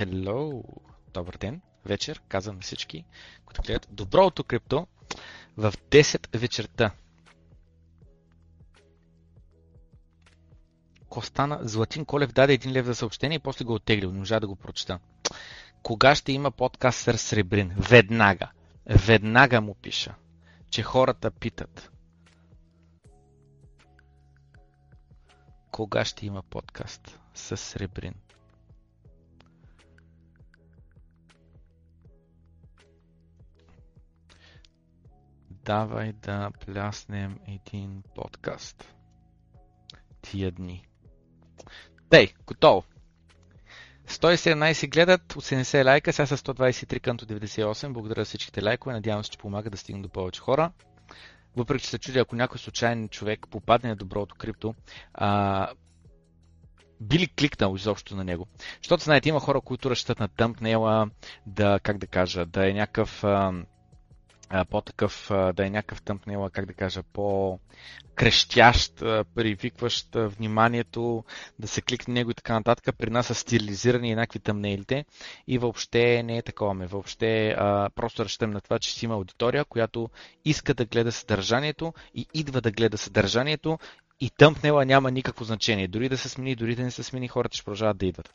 Hello! Добър ден, вечер, казвам на всички, които гледат Доброто крипто в 10 вечерта. Костана Златин Колев даде 1 лев за съобщение и после го оттеглил, не можа да го прочета. Кога ще има подкаст с Сребрин? Веднага! Веднага му пиша, че хората питат. Кога ще има подкаст с Сребрин? Давай да пляснем един подкаст тия дни. Тей, готово. 117 гледат, 80 лайка, сега са 123 къмто 98. Благодаря за всичките лайкове, надявам се, че помага да стигна до повече хора. Въпреки, че се чудя, ако някой случайен човек попадне на Доброто крипто, би ли кликнал изобщо на него? Защото, знаете, има хора, които разчитат на тъмпнела, да е някакъв... тъмпнела, по-крещящ, привикващ вниманието, да се кликне него и така нататък. При нас са стилизирани еднакви тъмнелите и въобще не е такова. Въобще просто разчитам на това, че си има аудитория, която иска да гледа съдържанието и идва да гледа съдържанието и тъмпнела няма никакво значение. Дори да се смени, дори да не се смени, хората ще продължават да идват.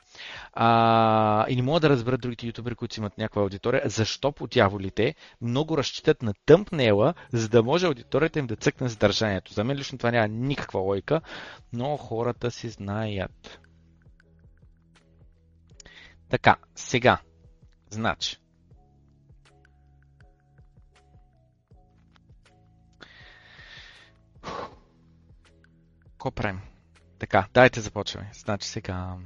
И не мога да разберат другите ютубери, които имат някаква аудитория, защо по дяволите много разчитат на тъмпнела, за да може аудиторията им да цъкне съдържанието. За мен лично това няма никаква логика, но хората си знаят. Така, сега, значи. Правим. Така, дайте започваме. Значи сега...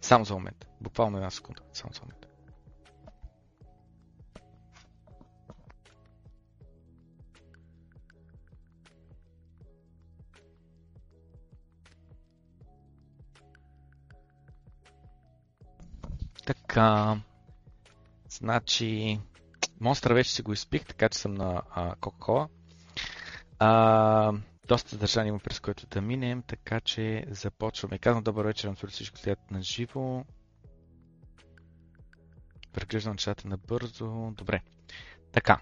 Само за момент. Буквално една секунда. Само за момент. Така... Значи... Монстра вече си го изпих, така че съм на Coca-Cola. Доста съдържание има, през което да минем, така че започваме. Казвам добър вечер на всички, следят на живо. Преглеждам чата набързо. Добре. Така.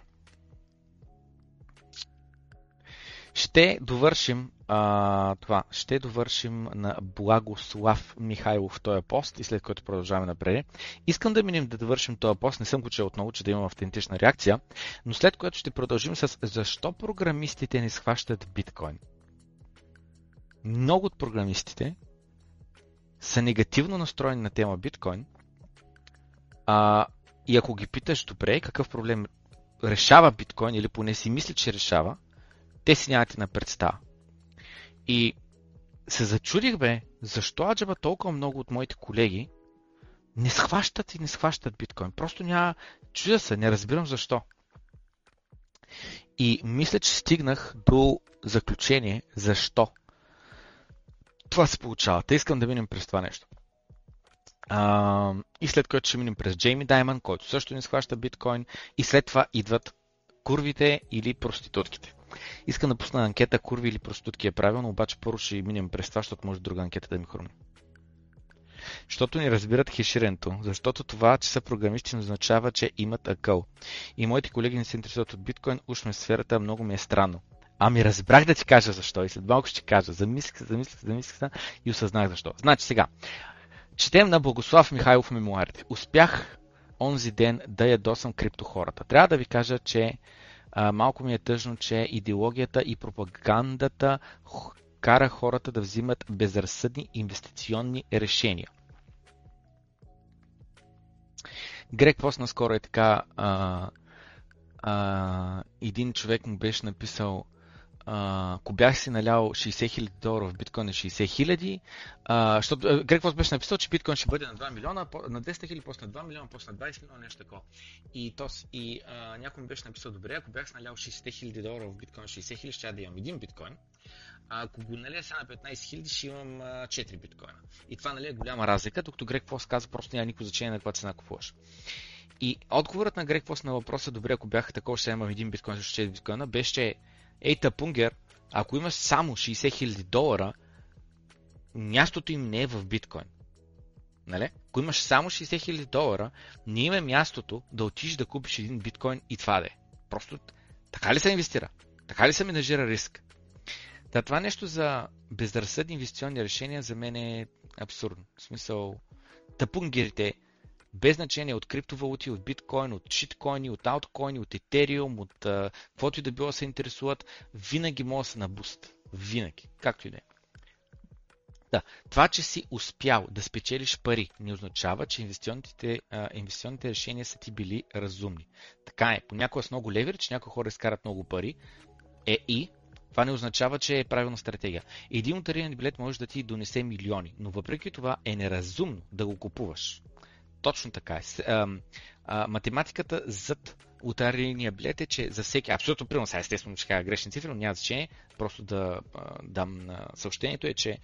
Ще довършим това. Ще довършим на Благослав Михайлов този пост и след което продължаваме напред. Искам да минем да довършим този пост. Не съм го чел отново, че да имам автентична реакция, но след което ще продължим с защо програмистите не схващат биткоин. Много от програмистите са негативно настроени на тема биткоин. И ако ги питаш добре, какъв проблем решава биткоин или поне си мисли, че решава, те си нямат на представа. И се зачудих защо аджеба толкова много от моите колеги не схващат биткоин. Просто няма, чудя се, не разбирам защо. И мисля, че стигнах до заключение защо това се получава. Те искам да минем през това нещо. И след което ще минем през Джейми Даймън, който също не схваща биткоин. И след това идват курвите или проститутките. Искам да пусна анкета, курви или проститутки е правилно, обаче първо ще минем през това, защото може друга анкета да ми хрумне. Защото не разбират хеширенето, защото това, че са програмисти, означава, че имат акъл. И моите колеги не се интересуват от биткоин, уж ме в сферата, много ми е странно. Ами разбрах да ти кажа защо и след малко ще кажа. Замислих се и осъзнах защо. Значи сега, четем на Благослав Михайлов мемуарите. Успях онзи ден да ядосам криптохората. Трябва да ви кажа, че малко ми е тъжно, че идеологията и пропагандата кара хората да взимат безразсъдни инвестиционни решения. Greg Foss наскоро е така, един човек му беше написал, ако бях си налял $60,000 в биткоин на 60 000, защото Greg Foss беше написал, че биткоин ще бъде на 2 милиона, на 10 хиляди, после на 2 милиона, после на 20 милиона, нещо такова. И някой ми беше написал, добре, ако бях си налял $60,000 в биткоин на 60 000, ще да имам един биткоин. А ако го налия сега на 15 000, ще имам 4 биткоина. И това, нали, е голяма разлика, докато Greg Foss каза, просто няма никакво значение на каква цена купуваш. И отговорът на Greg Foss на въпроса, добре, ако бях такова, ще имам един биткоин за 4 биткоина, беше, ей, тъпунгер, ако имаш само $60,000, мястото им не е в биткоин. нали? Ако имаш само $60,000, не има мястото да отиш да купиш един биткоин и това да е. Просто така ли се инвестира? Така ли се менажира риск? Да, това нещо за безразсъдни инвестиционни решения за мен е абсурдно. В смисъл, тъпунгерите, без значение от криптовалути, от биткоин, от шиткоини, от ауткоини, от етериум, от каквото и да било се интересуват, винаги може да се набуст. Винаги. Както и да е. Да, това, че си успял да спечелиш пари, не означава, че инвестиционните решения са ти били разумни. Така е, понякога с много леверидж, някои хора изкарат много пари, това не означава, че е правилна стратегия. Един лотариен билет може да ти донесе милиони, но въпреки това е неразумно да го купуваш. Точно така е. Математиката зад лотариения билет е, че за всеки, абсолютно примерно, сега естествено ще кажа грешни цифри, но няма значение, просто да дам съобщението е, че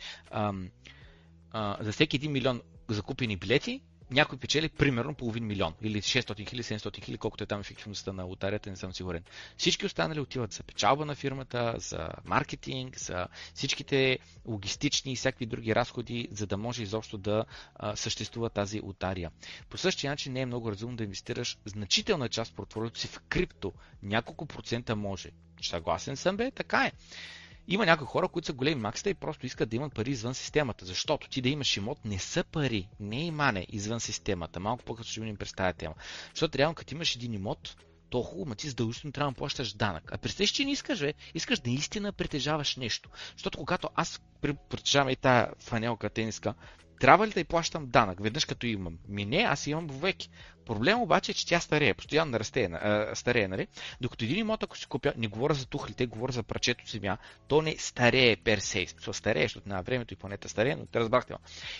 за всеки 1 милион закупени билети, някой печели примерно половин милион или 600 000, 700 000, колкото е там ефективността на лотарията, не съм сигурен. Всички останали отиват за печалба на фирмата, за маркетинг, за всичките логистични и всякакви други разходи, за да може изобщо да съществува тази лотария. По същия начин не е много разумно да инвестираш значителна част от портфолиото си в крипто. Няколко процента може. Съгласен съм, така е. Има някои хора, които са големи максита и просто искат да имат пари извън системата, защото ти да имаш имот не са пари, не е имане извън системата. Малко по-късно ще видим през тази тема. Защото реално като имаш един имот, то хубаво, ти задължително трябва да плащаш данък. А представиш, че не искаш, искаш наистина притежаваш нещо. Защото когато аз притежавам и тази фанелка тениска, трябва ли да й плащам данък, веднъж като имам? Не, аз имам вовеки. Проблем обаче е, че тя старее, постоянно старее, нали? Докато един имот, ако си купя, не говоря за тухлите, говоря за прачето земя, то не старее персей. Старее, защото на времето и планета старее, но те разбрахте.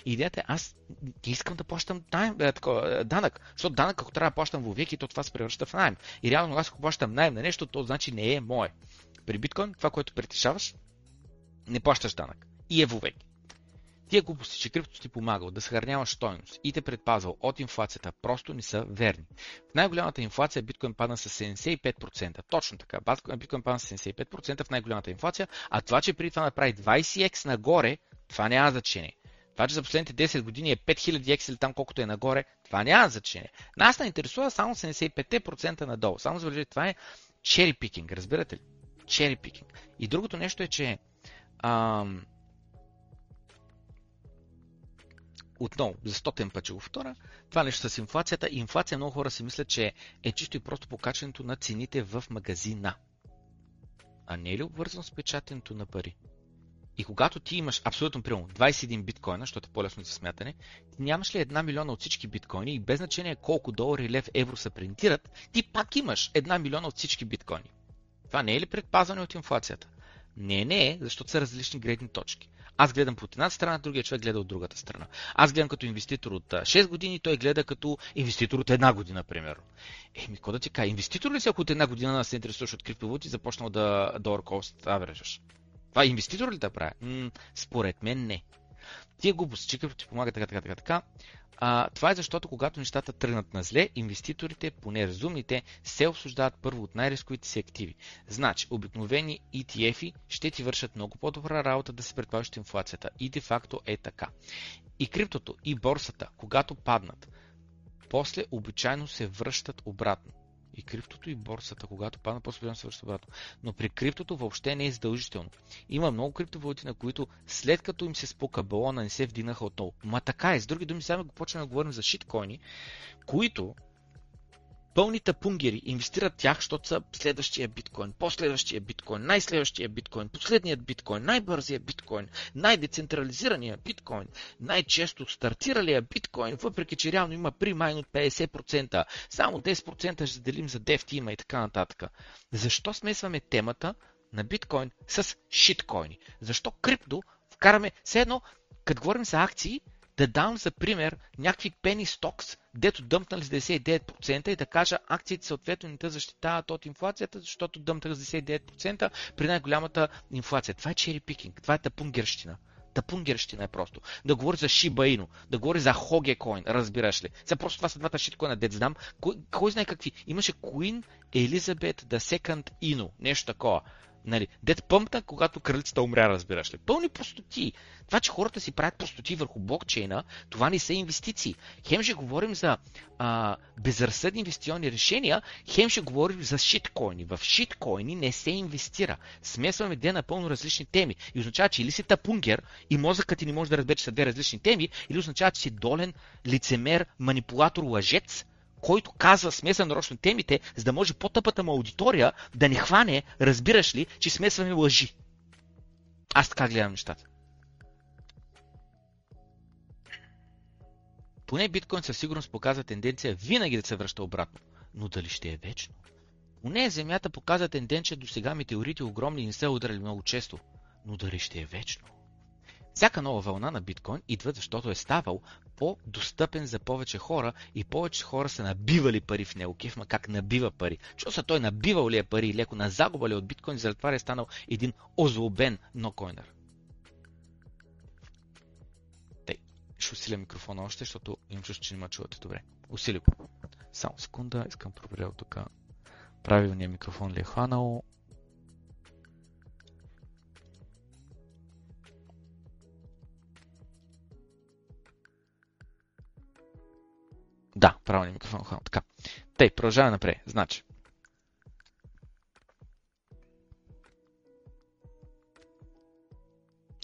Идеята е, аз не искам да плащам данък, защото данък, ако трябва да плащам вовеки, то това се превръща в найем. И реално, аз ако плащам найем на нещо, то значи не е мое. При биткоин, това, което притежаваш, не плащаш данък. И е вовеки. Тия глупости, че крипто ти помагал да съхраняваш стойност и те предпазвал от инфлацията, просто не са верни. В най-голямата инфлация биткоин падна с 75%. Точно така, биткоин падна с 75% в най-голямата инфлация, а това, че преди това направи 20x нагоре, това няма значение. Това, че за последните 10 години е 5000x или там колкото е нагоре, това няма значение. Нас не интересува само 75% надолу. Само забележи, това е cherry picking, разбирате ли? Cherry picking. И другото нещо е, че отново, за 100 път ще го повторя, това нещо с инфлацията. Инфлация много хора си мислят, че е чисто и просто покачването на цените в магазина. А не е ли обвързано с печатането на пари? И когато ти имаш абсолютно примерно 21 биткоина, защото е по-лесно за смятане, ти нямаш ли 1 милиона от всички биткоини и без значение колко долари, лев, евро се принтират, ти пак имаш 1 милиона от всички биткоини. Това не е ли предпазване от инфлацията? Не, защото са различни гредни точки. Аз гледам по една страна, другия човек гледа от другата страна. Аз гледам като инвеститор от 6 години, той гледа като инвеститор от 1 година, примерно. Какво да ти кажа, инвеститор ли си, ако от 1 година се интересуваш от криптовалути, започнал да overcost average-аш? Това инвеститор ли да прави? Според мен не. Тия глупости, че като ти помага така. Това е защото когато нещата тръгнат на зле, инвеститорите, поне разумните, се обсуждават първо от най-рисковите си активи. Значи, обикновени ETF-и ще ти вършат много по-добра работа да се предпазиш от инфлацията. И де-факто е така. И криптото, и борсата, когато паднат, после обичайно се връщат обратно. И криптото, и борсата, когато падна, по-специално се върши обратно. Но при криптото въобще не е задължително. Има много криптовалути, на които след като им се спука балона, не се вдигнаха отново. Ма така е, с други думи, сега почваме да говорим за шиткоини, които пълните пунгери инвестират тях, защото са следващия биткоин, последващия биткоин, най-следващия биткоин, последният биткоин, най-бързия биткоин, най-децентрализирания биткоин, най-често стартиралия биткоин, въпрейки че реално има примайн от 50%, само 10% ще заделим за DFT има и така нататък. Защо смесваме темата на биткоин с шиткоини? Защо крипто вкараме, все едно, като говорим за акции, да дам за пример някакви пени стокс, дето дъмпнали с 99% и да кажа акциите съответно не те защитават от инфлацията, защото дъмпнали с 99% при най-голямата инфлация. Това е черепикинг, това е тъпунгерщина. Тъпунгерщина е просто. Да говори за Shiba Inu, да говори за Hogekоин, разбираш ли? За просто това са двата шиткоина, дет знам. Кой знае какви? Имаше Queen Elizabeth II Inu, нещо такова. Нали, дет пъмпна, когато кралицата умря, разбираш ли. Пълни простоти. Това, че хората си правят простоти върху блокчейна, това не са инвестиции. Хем ще говорим за безразсъдни инвестиционни решения, хем ще говорим за шиткоини. В шиткоини не се инвестира. Смесваме две напълно различни теми. И означава, че или си тапунгер и мозъкът ти не може да разбере, че са две различни теми, или означава, че си долен, лицемер, манипулатор, лъжец, който казва смеса нарочно темите, за да може по-тъпата му аудитория да не хване, разбираш ли, че смесваме лъжи. Аз така гледам нещата. Поне биткоин със сигурност показва тенденция винаги да се връща обратно. Но дали ще е вечно? У нея Земята показва тенденция, до сега метеорити огромни не се удрали много често. Но дали ще е вечно? Всяка нова вълна на биткоин идва, защото е ставал по-достъпен за повече хора и повече хора са набивали пари в него. Кефма как набива пари. Чува се той набивал ли е пари, леко на загуба ли от биткоин, заради това е станал един озлобен нокойнер. Тъй, ще усиля микрофона още, защото им чуш, че не ма чувате добре. Усили го. Само секунда, искам проверя тук. Правилният микрофон ли е хванал? Да, правилният микрофон хвана. Така. Тъй, продължаваме напред. Значи.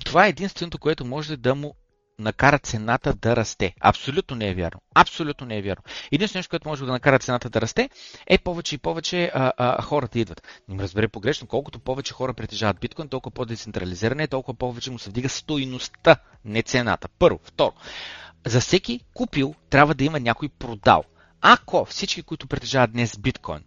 Това е единственото, което може да му накара цената да расте. Абсолютно не е вярно. Абсолютно не е вярно. Единственото нещо, което може да накара цената да расте, е повече и повече хората идват. Не ме разбере погрешно, колкото повече хора притежават биткоин, толкова по-децентрализиране е, толкова повече му се вдига стойността, не цената. Първо. Второ. За всеки купил трябва да има някой продал. Ако всички, които притежават днес биткоин,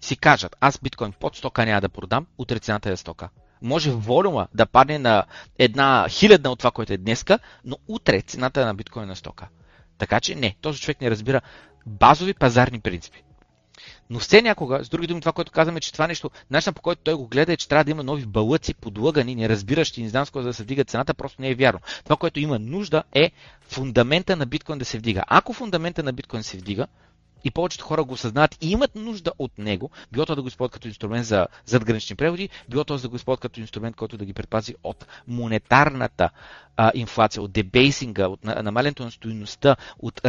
си кажат, аз биткоин под 100 няма да продам, утре цената е 100. Може волюма да падне на една хилядна от това, което е днеска, но утре цената е на биткоин на 100. Така че не, този човек не разбира базови пазарни принципи. Но все някога, с други думи, това, което казваме, че това нещо, начинът по който той го гледа е, че трябва да има нови балъци, подлъгани, неразбиращи, не знам с кой да се вдига цената, просто не е вярно. Това, което има нужда е фундамента на биткоин да се вдига. Ако фундамента на биткоин се вдига и повечето хора го осъзнават и имат нужда от него, било то да го използват като инструмент за задгранични преводи, било то да го използват като инструмент, който да ги предпази от монетарната инфлация, от дебейсинга, от намалянето на стойността, от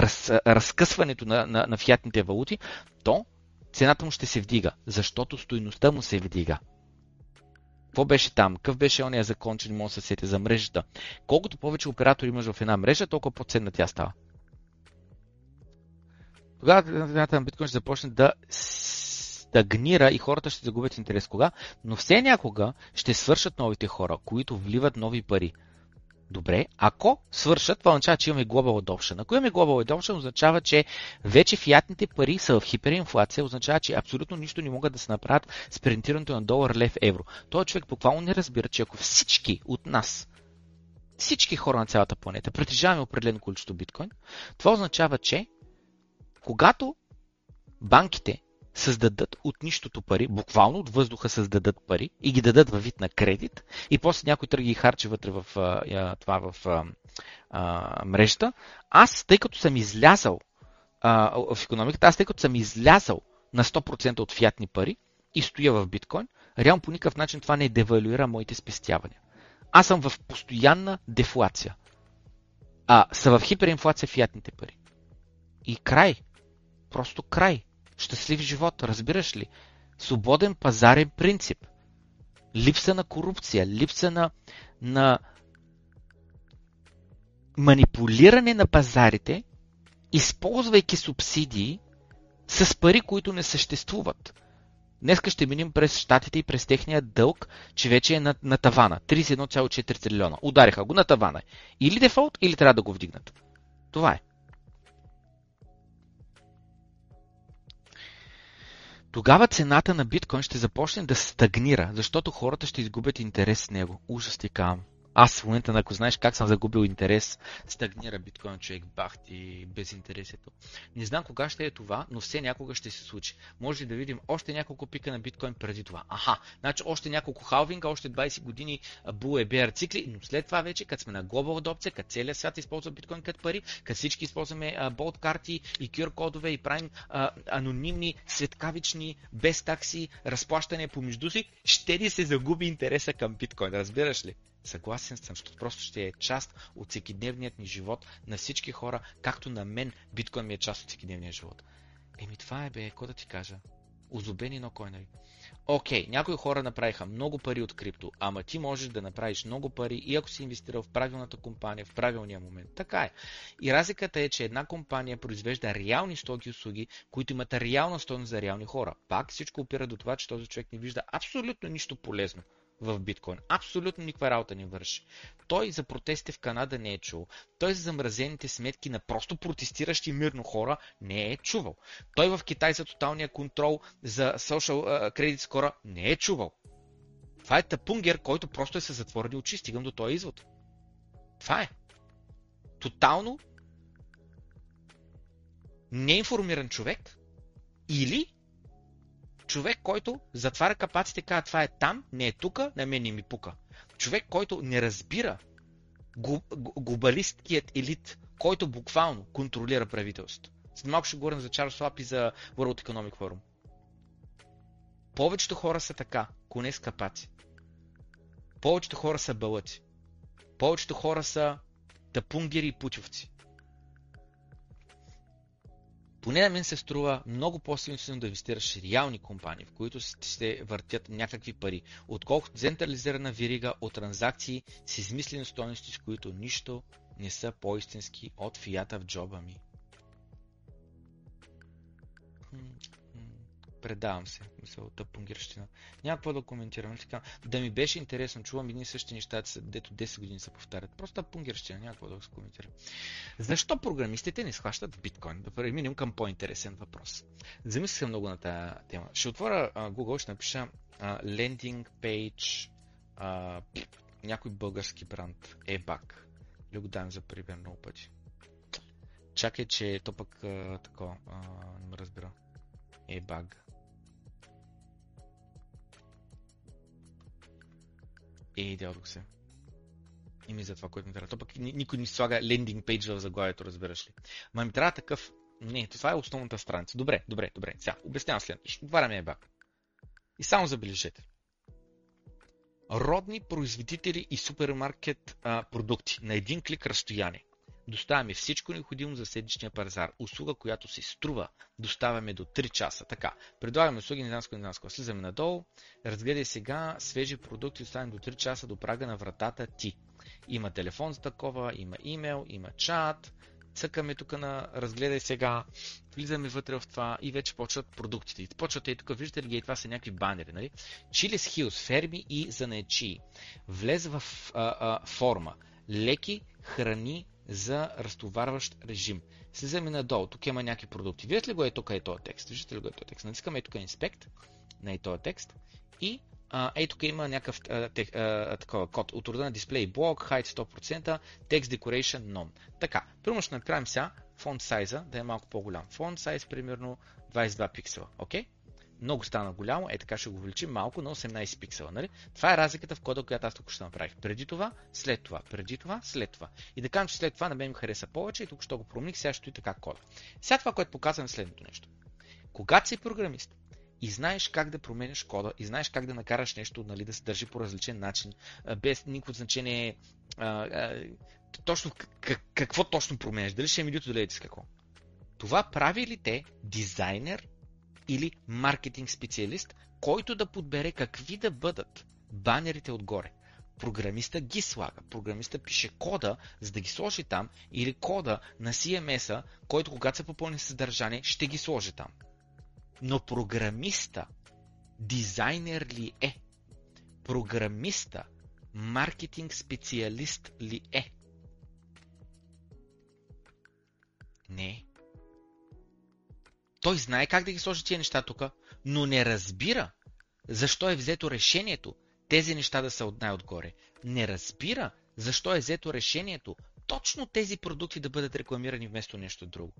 разкъсването на фиатните валути, то цената му ще се вдига, защото стойността му се вдига. Какво беше там? Какъв беше ония закон, че не може да се сети за мрежата? Колкото повече оператори имаш в една мрежа, толкова по-ценна тя става. Тогава цената на биткоин ще започне да стагнира и хората ще загубят интерес. Кога? Но все някога ще свършат новите хора, които вливат нови пари. Добре, ако свършат, това означава, че имаме Global Adoption. Ако имаме Global Adoption, означава, че вече фиатните пари са в хиперинфлация, означава, че абсолютно нищо не могат да се направят с принтирането на долар, лев, евро. Той човек буквално не разбира, че ако всички от нас, всички хора на цялата планета, притежаваме определено количество биткоин, това означава, че когато банките създадат от нищото пари, буквално от въздуха създадат пари и ги дадат във вид на кредит и после някой тръгва и харчи вътре в, мрежата. Аз, тъй като съм излязал в икономиката, аз тъй като съм излязал на 100% от фиатни пари и стоя в биткоин, реално по никакъв начин това не девалюира моите спестявания. Аз съм в постоянна дефлация. Са в хиперинфлация фиатните пари. И край. Просто край. Щастлив живот, разбираш ли? Свободен пазарен принцип. Липса на корупция, липса на манипулиране на пазарите, използвайки субсидии с пари, които не съществуват. Днеска ще миним през щатите и през техния дълг, че вече е на тавана. 31,4 трилиона. Удариха го на тавана. Или дефолт, или трябва да го вдигнат. Това е. Тогава цената на биткоин ще започне да стагнира, защото хората ще изгубят интерес с него. Ужас ти кам. Аз в момента, ако знаеш как съм загубил интерес, стагнира биткоин, човек, бахт и без интересието. Не знам кога ще е това, но все някога ще се случи. Може ли да видим още няколко пика на биткоин преди това? Аха, значи още няколко халвинга, още 20 години bull and bear цикли, но след това вече, като сме на глобал адопция, като целият свят използва биткоин като пари, като всички използваме болт карти и QR кодове и правим анонимни, светкавични, без такси, разплащане помежду си, ще ли се загуби интереса към биткоин, разбираш ли? Съгласен съм, защото просто ще е част от всекидневният ни живот на всички хора, както на мен биткоин ми е част от всекидневния живот. Еми това е бе, какво да ти кажа? Озубени нокоинови. Окей, някои хора направиха много пари от крипто, ама ти можеш да направиш много пари и ако си инвестирал в правилната компания в правилния момент. Така е. И разликата е, че една компания произвежда реални стоки и услуги, които имат реална стойност за реални хора. Пак всичко опира до това, че този човек не вижда абсолютно нищо полезно в биткоин. Абсолютно никаква работа не върши. Той за протестите в Канада не е чувал. Той за замразените сметки на просто протестиращи мирно хора не е чувал. Той в Китай за тоталния контрол за social credit score не е чувал. Това е тапунгер, който просто е със затворени очи. Стигам до този извод. Това е. Тотално неинформиран човек или човек, който затваря капаците и казва, това е там, не е тука, на мен не ми пука. Човек, който не разбира глобалисткият елит, който буквално контролира правителството. След малко ще говорим за Чарлз Уап и за World Economic Forum. Повечето хора са така, коне с капаци. Повечето хора са бълъци. Повечето хора са тапунгери и пучовци. Поне на мен се струва много по-силно да инвестираш реални компании, в които ще въртят някакви пари, отколкото централизирана верига от транзакции с измислени стойности, с които нищо не са по-истински от фията в джоба ми. Предавам се, мисълта пунгирщина. Няма какво да коментирам. Да ми беше интересно, чувам едни същи неща, дето 10 години се повтарят. Просто пунгирщина, няма какво да се коментирам. Защо програмистите не схващат в биткоин? Да преминем към по-интересен въпрос. Замислих се много на тази тема. Ще отворя Google, ще напиша Landing Page, някой български бранд, E-Bag. Или го давам за пример много пъти. Чакай, че то пък такова, не ме разбира. E-Bag. Идеалко се. Име за това, което ми трябва. То пък никой не слага лендинг пейдж в заглавието, разбираш ли. Ма ми трябва такъв... Не, това е основната страница. Добре. Сега, обяснявам след. Ще отваряме E-Bag. И само забележете. Родни производители и супермаркет продукти. На един клик разстояние. Доставяме всичко необходимо за седмичния пазар. Услуга, която се струва, доставяме до 3 часа. Така, предлагаме услуги незнанско. Слизаме надолу. Разгледай сега свежи продукти, доставяме до 3 часа до прага на вратата ти. Има телефон за такова, има имейл, има чат. Цъкаме тук на разгледай сега. Влизаме вътре в това и вече почват продуктите. И почват и тук, виждате ли ги, това са някакви банери, нали? Чилис Хилс, ферми и занаячии. Влез в форма. Леки храни за разтоварващ режим. Слизаме надолу, тук има някакви продукти. Виждате ли го е тук е този текст? Виждате ли го е този текст? Натискаме е тук инспект на е този текст и е тук има някакъв такова код от рода на Display Block, Height 100%, Text Decoration None. Така, примерно ще направим сега фонт сайза, да е малко по-голям. Фонт сайз примерно 22 пиксела, окей? Много стана голямо, е така ще го увеличим малко на 18 пиксела, нали? Това е разликата в кода, която аз тук ще направих. Преди това, след това, преди това, след това. И да кажем, че след това на мен ми хареса повече и тук ще го промених, сега ще и така кода. Сега това, което показвам следното нещо. Когато си програмист и знаеш как да променеш кода и знаеш как да накараш нещо, нали, да се държи по различен начин, без никакво значение точно какво точно променеш, дали ще е медиото, дали е с какво. Това прави ли те дизайнер или маркетинг специалист, който да подбере какви да бъдат банерите отгоре. Програмиста ги слага, програмиста пише кода, за да ги сложи там, или кода на CMS-а, който когато се попълни съдържание, ще ги сложи там. Но програмиста дизайнер ли е? Програмиста маркетинг специалист ли е? Не. Той знае как да ги сложи тия неща тук, но не разбира защо е взето решението тези неща да са от най-отгоре. Не разбира защо е взето решението точно тези продукти да бъдат рекламирани вместо нещо друго.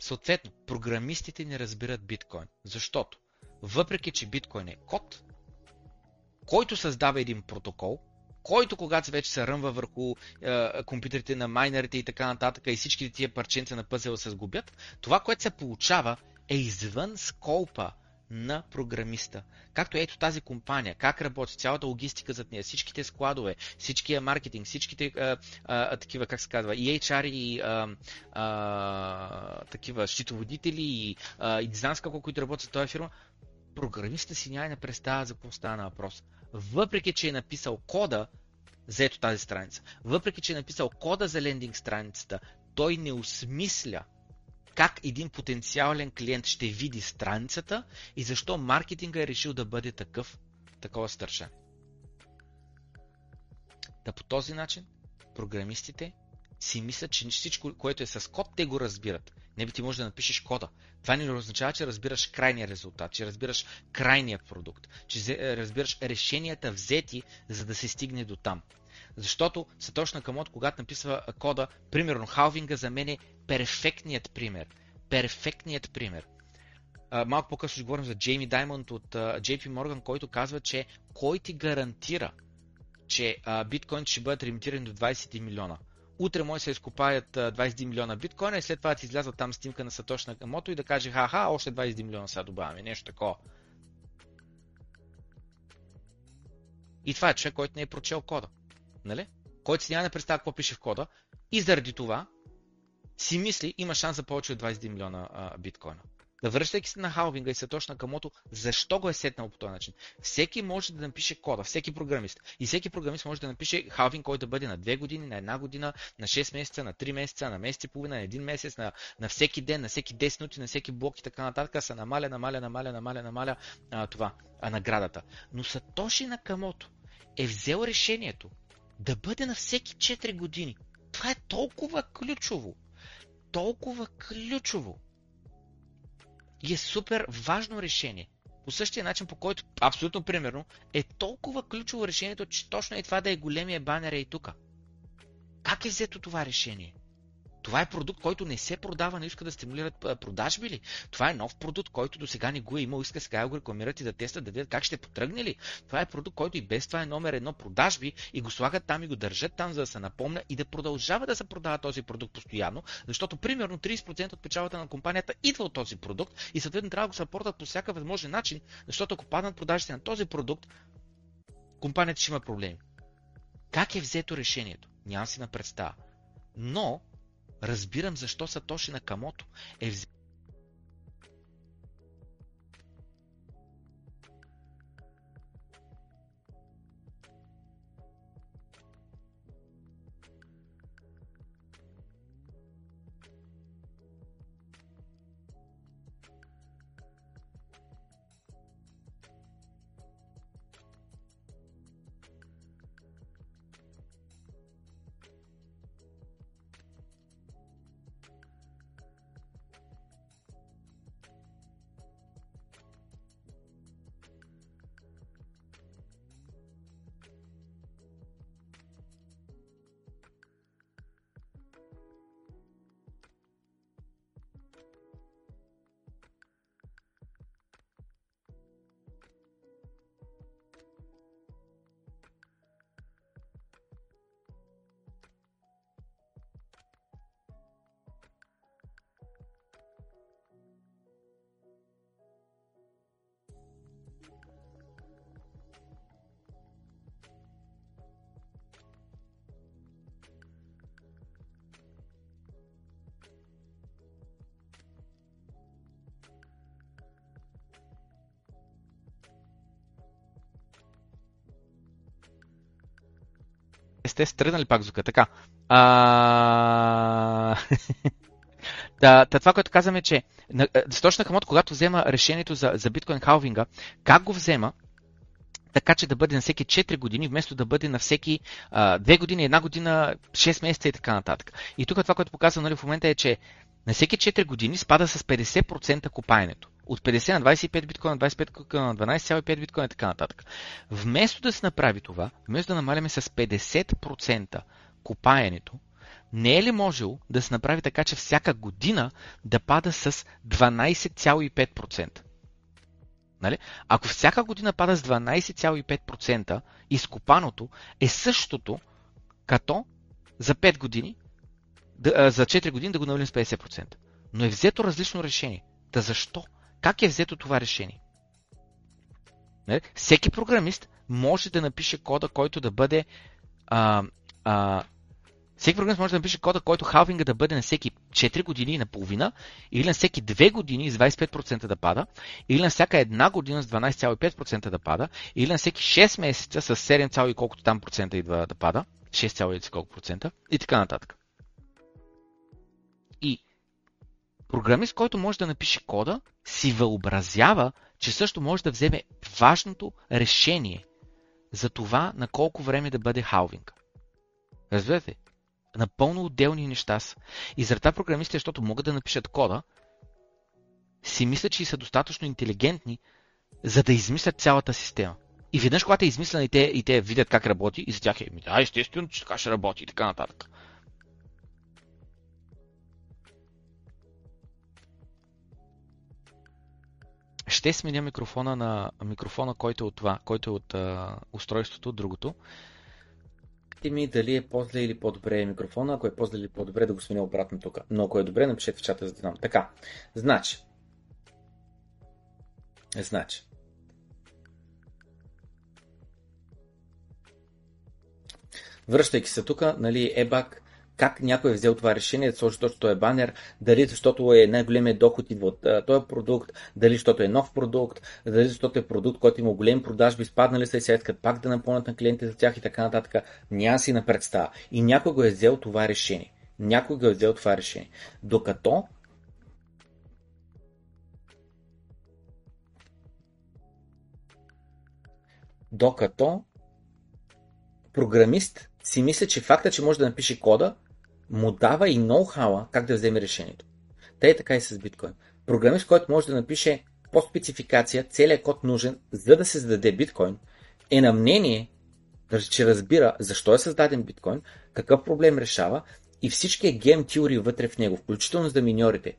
Съответно, програмистите не разбират биткоин, защото въпреки, че биткоин е код, който създава един протокол, който когато вече се ръмва върху компютрите на майнерите и така нататък и всички тия парченца на пъзела се сгубят, това, което се получава е извън сколпа на програмиста. Както ето тази компания, как работи, цялата логистика зад нея, всичките складове, всичкия маркетинг, всичките такива, как се казва, и HR, и такива счетоводители, и дизайнска, които работят за тази фирма, програмиста си няма не представя за какво става на въпрос. Въпреки, че е написал кода за ето тази страница, въпреки, че е написал кода за лендинг страницата, той не осмисля как един потенциален клиент ще види страницата и защо маркетинга е решил да бъде такова стършен. Да, по този начин програмистите си мислят, че всичко, което е с код, те го разбират. Не би ти може да напишеш кода. Това не означава, че разбираш крайния резултат, че разбираш крайния продукт, че разбираш решенията взети, за да се стигне до там. Защото Сатоши Накамото, когато написва кода, примерно халвинга за мен е перфектният пример. Перфектният пример. Малко по-късно ще говорим за Джейми Даймън от JP Morgan, който казва, че кой ти гарантира, че биткоин ще бъдат ремитирани до 20 милиона. Утре може се изкопаят 20 милиона биткоина и след това ти излязат там снимка на Сатоши Накамото и да каже ха-ха, още 20 милиона сега добавяме, нещо такова. И това е човек, който не е прочел кода. Нали? Който си няма да представя какво пише в кода и заради това си мисли, има шанс за повече от 20 милиона биткоина. Да връщайки се на халвинга и Сатоши Накамото, защо го е сетнал по този начин? Всеки може да напише кода, всеки програмист. И всеки програмист може да напише халвинг, който да бъде на 2 години, на 1 година, на 6 месеца, на 3 месеца, на месец и половина, на 1 месец, на всеки ден, на всеки 10 минути, на всеки блок и така нататък. Са намаля това, наградата. Но Сатоши Накамото е взел решението да бъде на всеки 4 години. Това е толкова ключово. Толкова ключово. И е супер важно решение. По същия начин, по който, абсолютно примерно, е толкова ключово решението, че точно и това да е големия банер и тук. Как е взето това решение? Това е продукт, който не се продава, не иска да стимулират продажби ли? Това е нов продукт, който до сега не го е имал, иска сега го рекламират и да тестват, да видят как ще потръгне ли? Това е продукт, който и без това е номер едно продажби и го слагат там и го държат там, за да се напомня и да продължава да се продава този продукт постоянно, защото примерно 30% от печалбата на компанията идва от този продукт и съответно трябва да го съпортат по всяка възможен начин, защото ако паднат продажите на този продукт, компанията ще има проблеми. Как е взето решението? Нямам си на представа. Но разбирам защо Сатоши Накамото е взел. Сте стръгнали пак звука, така. Това, което казваме, че Сатоши Накамото, когато взема решението за биткоин халвинга, как го взема, така че да бъде на всеки 4 години, вместо да бъде на всеки 2 години, 1 година, 6 месеца и така нататък. И тук това, което показвам, нали, в момента е, че на всеки 4 години спада с 50% копаенето. От 50 на 25 биткоина, 25 на 12,5 биткоина и така нататък. Вместо да се направи това, вместо да намаляме с 50% копаенето, не е ли можело да се направи така, че всяка година да пада с 12,5%? Нали? Ако всяка година пада с 12,5%, изкопаното е същото, като за 5 години, за 4 години да го намалим с 50%. Но е взето различно решение. Та защо? Как е взето това решение? Нали? Всеки програмист може да напише кода, който да бъде... всеки програмист може да напише кода, който халвинга да бъде на всеки 4 години на половина, или на всеки 2 години с 25% да пада, или на всяка една година с 12,5% да пада, или на всеки 6 месеца с 7, колкото там процента идва да пада, 6, колко процента и така нататък. И програмист, който може да напише кода, си въобразява, че също може да вземе важното решение за това на колко време да бъде халвинг. Разбирате? Напълно отделни неща са. И заради това програмистите, защото могат да напишат кода, си мислят, че са достатъчно интелигентни, за да измислят цялата система. И веднъж, когато е измислена и те видят как работи, и за тях е, да, естествено, че така ще работи и така нататък. Ще сменя микрофона на микрофона, който е от това, който е от устройството, другото. Ми дали е по-зле или по-добре е микрофона, ако е по-зле или по-добре да го сменя обратно тук. Но ако е добре, напишете в чата, за да знам. Така, значи. Връщайки се тук, нали, E-Bag, как някой е взел това решение, да сложи точно този банер, дали защото е най-големият доход идва от този продукт, дали защото е нов продукт, дали защото е продукт, който има големи продажби, спаднали са и сега искат пак да напълнят на клиентите за тях и така нататък. Няма си на представа. И някой го е взел това решение. Докато програмист си мисля, че факта, че може да напише кода, му дава и ноу-хауа как да вземе решението. Та е така и с биткоин. Програмист, който може да напише по спецификация целият код нужен, за да се създаде биткоин, е на мнение, че разбира защо е създаден биткоин, какъв проблем решава и всички гейм теории вътре в него, включително за миньорите.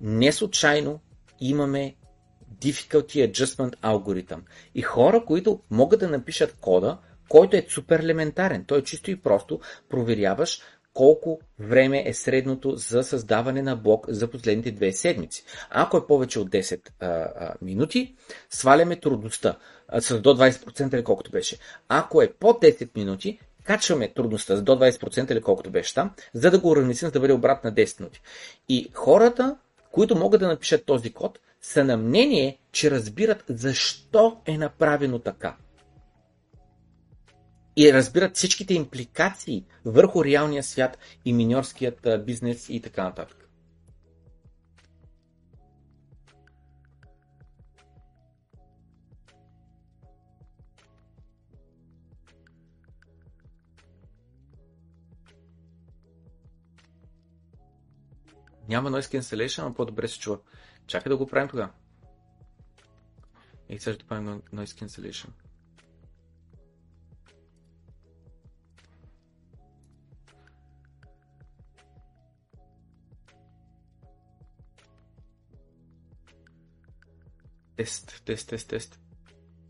Не случайно имаме difficulty adjustment алгоритъм и хора, които могат да напишат кода, който е супер елементарен. Той чисто и просто проверяваш колко време е средното за създаване на блок за последните 2 седмици. Ако е повече от 10 минути, сваляме трудността с до 20% или колкото беше. Ако е под 10 минути, качваме трудността с до 20% или колкото беше там, за да го уравнисим, за да бъде обратно на 10 минути. И хората, които могат да напишат този код, са на мнение, че разбират защо е направено така. И разбират всичките импликации върху реалния свят и миньорският бизнес и така нататък. Няма noise cancellation, но по-добре се чува. Чакай да го правим тогава. И сега ще правим noise cancellation. Тест.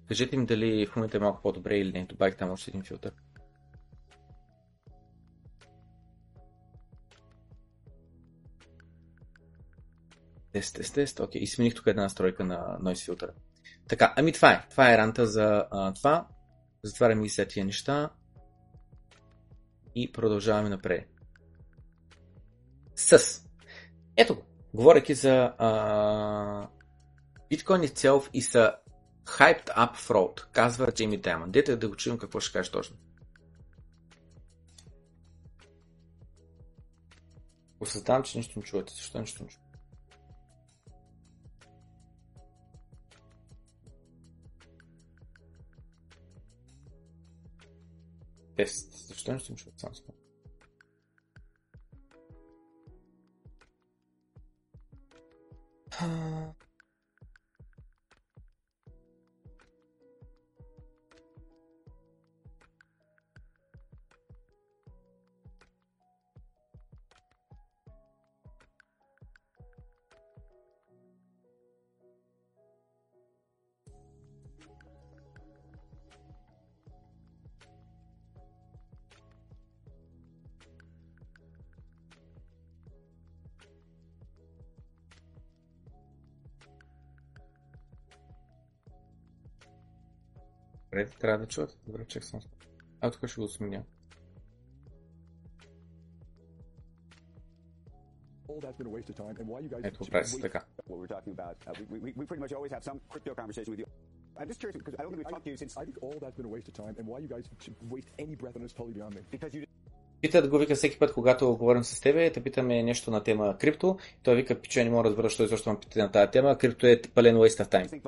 Кажете им дали в момента е малко по-добре или не. Добавих там още един филтър. Тест. Окей, и смених тук една настройка на noise филтъра. Така, ами това е. Това е ранта за това. Затваряме и сега тия неща. И продължаваме напред. Ето го. Говоряки за... Bitcoin itself is a hyped up fraud, казва Джейми Даймън. Дайте да го чуем какво ще кажеш точно. Осъзнавам, че нищо не чувате. Защо нищо не чувате? Тест. Защо нищо не чувате? Сам спомням. Добре, трябва да чувате. Добре, чек съм. А тук ще го сменя. Ето, прави се така. I'm just curious because I don't think we've talked to you since. I think all that's been a waste of time and why you guys should waste any breath on this totally beyond me. Because you питат го, вика всеки път, когато говорим с тебе, те питаме нещо на тема крипто. Той вика, пича, не мога да разбера, що изобщо ме питате на тази тема. Крипто е пълен waste of time.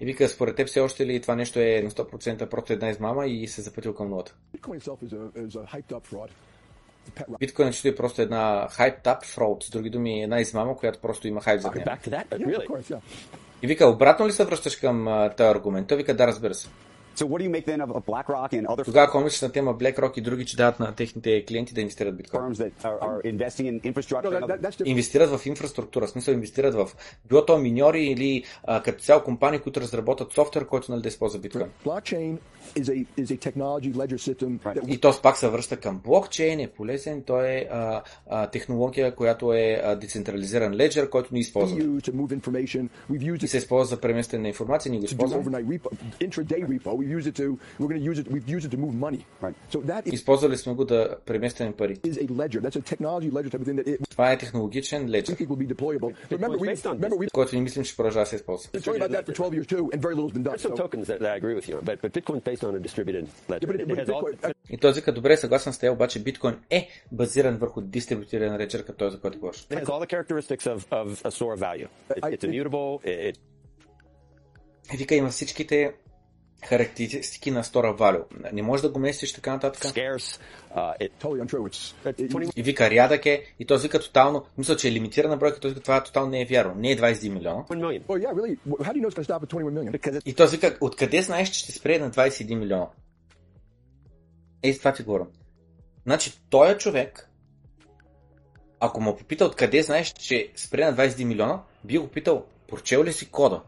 И вика, според теб все още ли това нещо е на 100% просто една измама и се запътил към нулата? Биткоин е просто една hyped up fraud, с други думи една измама, която просто има хайп за нея. И вика, обратно ли се връщаш към този аргумент? Той вика, да, разбира се. Тогава какво мислиш на тема BlackRock и други, че дават на техните клиенти да инвестират биткоин? Инвестират в инфраструктура, в смисъл инвестират в било то миньори или като цяло компании, които разработват софтуер, който нали да използва биткоин. И то пак се връща към блокчейн, е полезен, той е технология, която е децентрализиран леджер, който ни използваме. И се използва за преместване на информация, ние го използваме. Използвали сме го да преместваме пари. Това е технологичен леджер, който не мислим, че продължава да се използва. И той вика, добре, съгласен с те, обаче биткоин е базиран върху дистрибутиран леджер, като този, за който говориш. И вика, има всичките характеристики на стора валю. Не можеш да го местиш така нататък. И вика, рядък е, и този вика тотално, мисля, че е лимитирана бройка, този вика, това тотално не е вярно. Не е 21 милиона. И този вика, откъде знаеш, че ще спре на 21 милиона? Ей, с това ти говоря. Значи, този човек, ако му попита откъде знаеш, че спре на 21 милиона, би го питал, прочел ли си кода?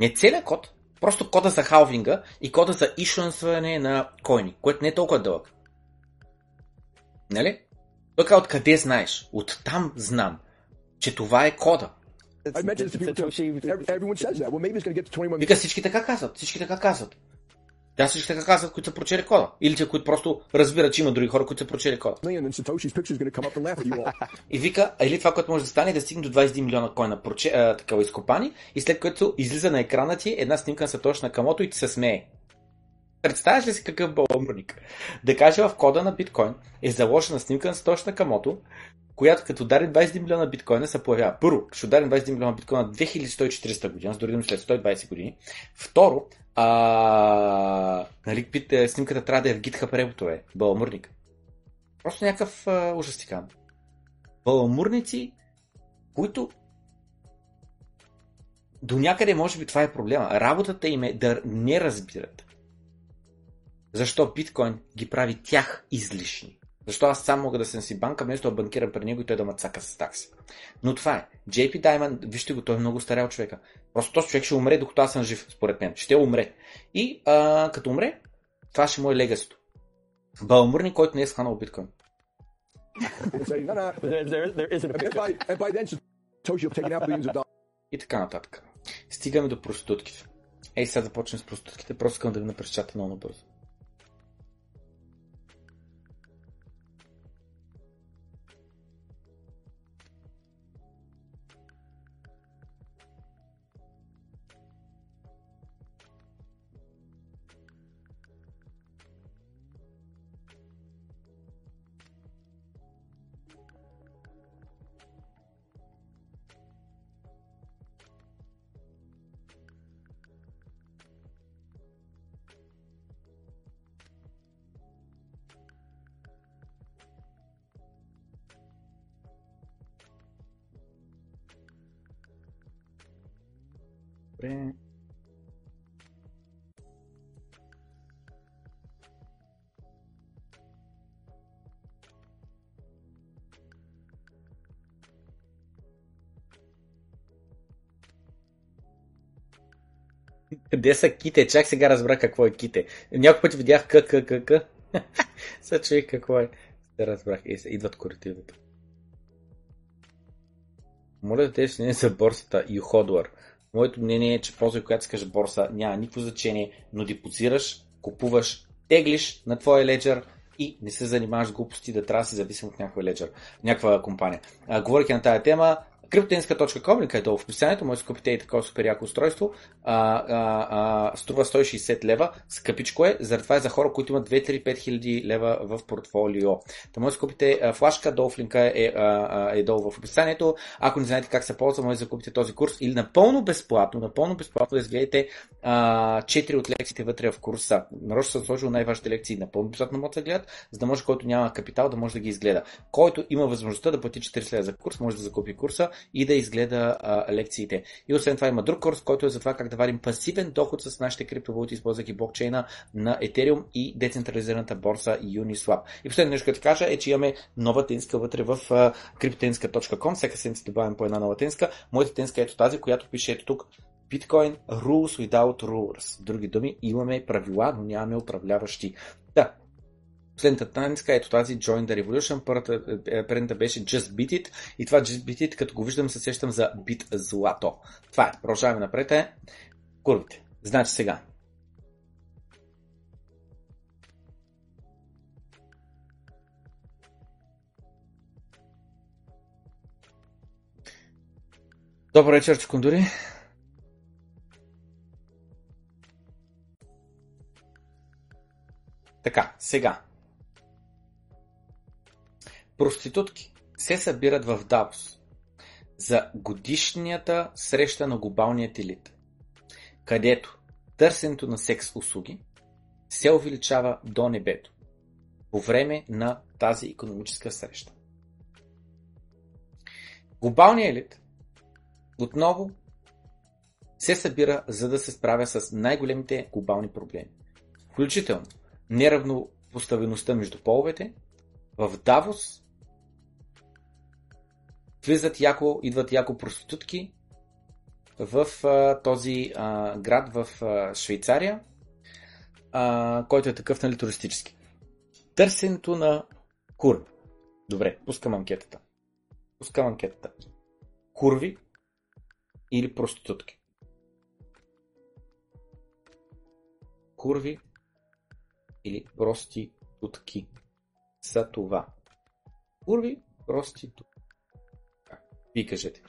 Не целият код, просто кода за халвинга и кода за ишуансване на койни, което не е толкова дълъг. Нали? Той казва, откъде знаеш? Оттам знам, че това е кода. Вика, всички така казват, всички така казват. Да, всички така казват, които са прочели кода. Или те, които просто разбират, че има други хора, които са прочели кода. И вика, или това, което може да стане, е да стигне до 20 милиона койна такава изкопани, и след което излиза на екрана ти една снимка на Сатоши Накамото и ти се смее. Представяш ли си какъв баламурник? Да каже, в кода на биткоин е заложена снимка на Сатоши Накамото, която като дари 20 милиона биткоина се появява. Първо, ще дарим 20 милиона биткоина 2140 година, с дори след 120 години. Второ, нали, снимката трябва да е в GitHub репото, е баламурник. Просто някакъв ужастикан. Баламурници, които до някъде може би това е проблема. Работата им е да не разбират защо биткоин ги прави тях излишни. Защо аз сам мога да съм си банка, вместо да банкирам при него и той да ма цака с такси. Но това е. Джейми Даймън, вижте го, той е много старял човека. Просто този човек ще умре, докато аз съм жив, според мен. Ще умре. И като умре, това ще му е легасито. Баламурник, който не е сханал биткоин. И така нататък. Стигаме до проститутките. Ей, сега започнем с проститутките, просто искам да ви напрещата много набързо. Къде са ките? Чак сега разбрах какво е ките. Няколко пъти видях къ. Са човек какво е. Се разбрах. Е, идват корективите. Моля да теш не за борсата и ходвар. Моето мнение е, че после когато искаш борса, няма никакво значение, но депозираш, купуваш, теглиш на твоя леджер и не се занимаваш с глупости да трябва да си зависим от някой леджер, някаква компания. Говоряки на тая тема, Cryptoinska.com, линка е долу в описанието, може да купите и такова супер яко устройство. Струва 160 лева, скъпичко е, заради това е за хора, които имат 2-3-5 хиляди лева в портфолио. Та може да купите флашка, долу в линка е долу в описанието. Ако не знаете как се ползва, може да купите този курс или напълно безплатно да изгледате 4 от лекциите вътре в курса. Нарочно съм сложил най-важните лекции напълно безплатно могат да гледат, за да може който няма капитал да може да ги изгледа. Който има възможността да плати 40 лева за курс, може да закупи курса и да изгледа лекциите. И освен това има друг курс, който е за това как да вадим пасивен доход с нашите криптовалути, използвайки блокчейна на Ethereum и децентрализираната борса Uniswap. И последно нещо, което кажа е, че имаме нова тенска вътре в cryptoinska.com. Всяка седмица добавям по една нова тенска. Моята тенска е ето тази, която пише ето тук. Bitcoin rules without rulers. Други думи, имаме правила, но нямаме управляващи. Да. Последната тенска ето тази Join the Revolution, предната беше Just Beat It и това Just Beat It, като го виждам, се сещам за BitZlato. Това е, продължаваме напред е курвите. Значи сега. Добър вечер, чекундури. Така, сега. Проститутки се събират в Давос за годишнията среща на глобалният елит, където търсенето на секс услуги се увеличава до небето по време на тази икономическа среща. Глобалният елит отново се събира, за да се справя с най-големите глобални проблеми, включително неравнопоставеността между половете. В Давос идват яко проститутки в този град в Швейцария, който е такъв, нали, туристически. Търсенето на курви. Добре, пускам анкетата. Курви или проститутки? Курви или проститутки са това. Курви, проститутки. Вие кажете.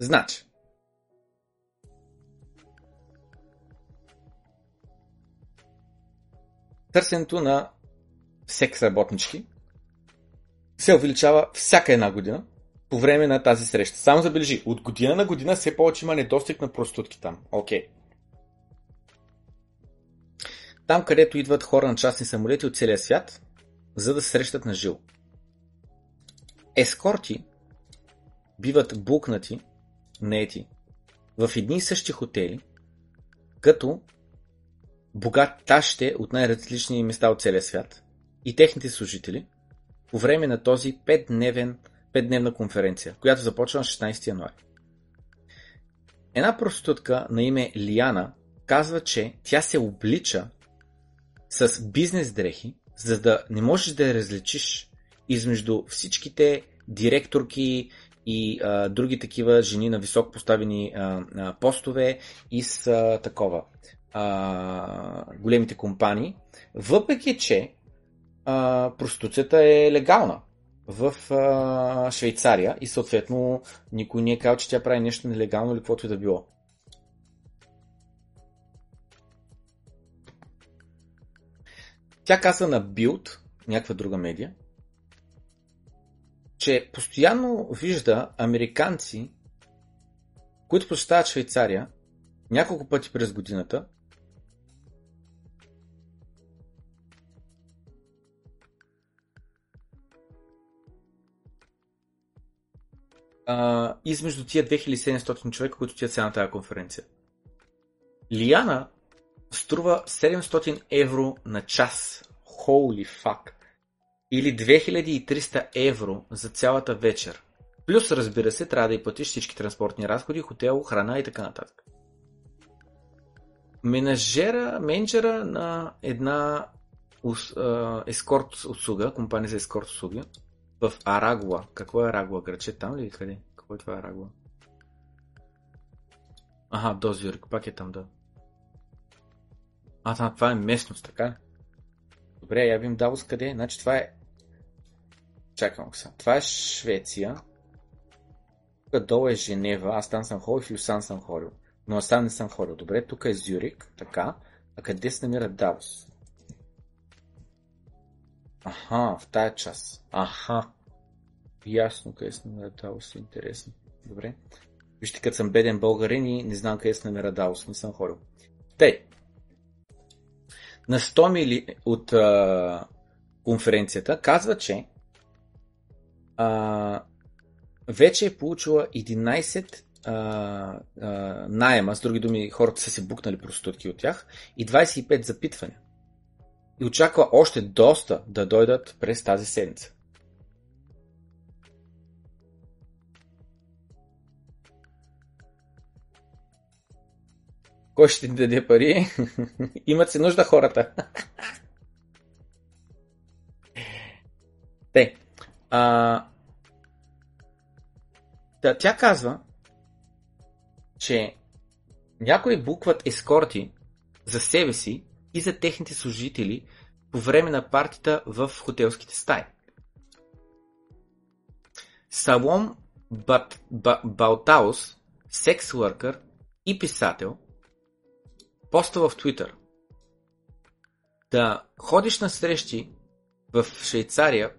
Значи. Търсенето на секс работнички се увеличава всяка една година по време на тази среща. Само забележи, от година на година все повече има недостиг на проститутки там. Окей. Там, където идват хора на частни самолети от целия свят, за да се срещат на живо. Ескорти биват букнати, наети, в едни и същи хотели, като богаташите от най-различни места от целия свят и техните служители по време на този 5-дневна конференция, която започва на 16 януари. Една проститутка на име Лиана казва, че тя се облича с бизнес дрехи, за да не можеш да я различиш измежду всичките директорки и други такива жени на високо поставени постове и с големите компании, въпреки че проституцията е легална в Швейцария и съответно никой не е казал, че тя прави нещо нелегално или каквото и да било. Тя каза на Билд, някаква друга медия, че постоянно вижда американци, които посещават Швейцария няколко пъти през годината, измежду тия 2700 човека, които тия цена тази конференция. Лиана струва 700 евро на час. Holy fuck! Или 2300 евро за цялата вечер. Плюс, разбира се, трябва да и платиш всички транспортни разходи, хотел, храна и така нататък. Менеджера на една ескорт услуга, компания за ескорт услуги, в Арагуа. Какво е Арагуа? Граче там ли? Къде? Какво е това Арагуа? Аха, Дозирк, пак е там, да. А, това е местност, така? Добре, я видим Давос къде е. Значи това е... Чакам сега. Това е Швеция. Тук долу е Женева. Аз там съм ходил и в Люсан съм ходил. Но аз там не съм ходил. Добре, тук е Зюрик, така. А къде се намира Давос? Аха, в тая част. Аха. Ясно къде се намира Давос. Интересно. Добре. Вижте, като съм беден българин и не знам къде се намира Давос. Не съм ходил. Тей. На 100 мили от конференцията казва, че вече е получила 11 найема, с други думи хората са се букнали простотки от тях, и 25 запитвания. И очаква още доста да дойдат през тази седмица. Кой ще ти даде пари? Имат се нужда хората. Те. Да, тя казва, че някои букват ескорти за себе си и за техните служители по време на партията в хотелските стаи. Салом Балтаус, секс-уъркър и писател, поста в Twitter. Да ходиш на срещи в Швейцария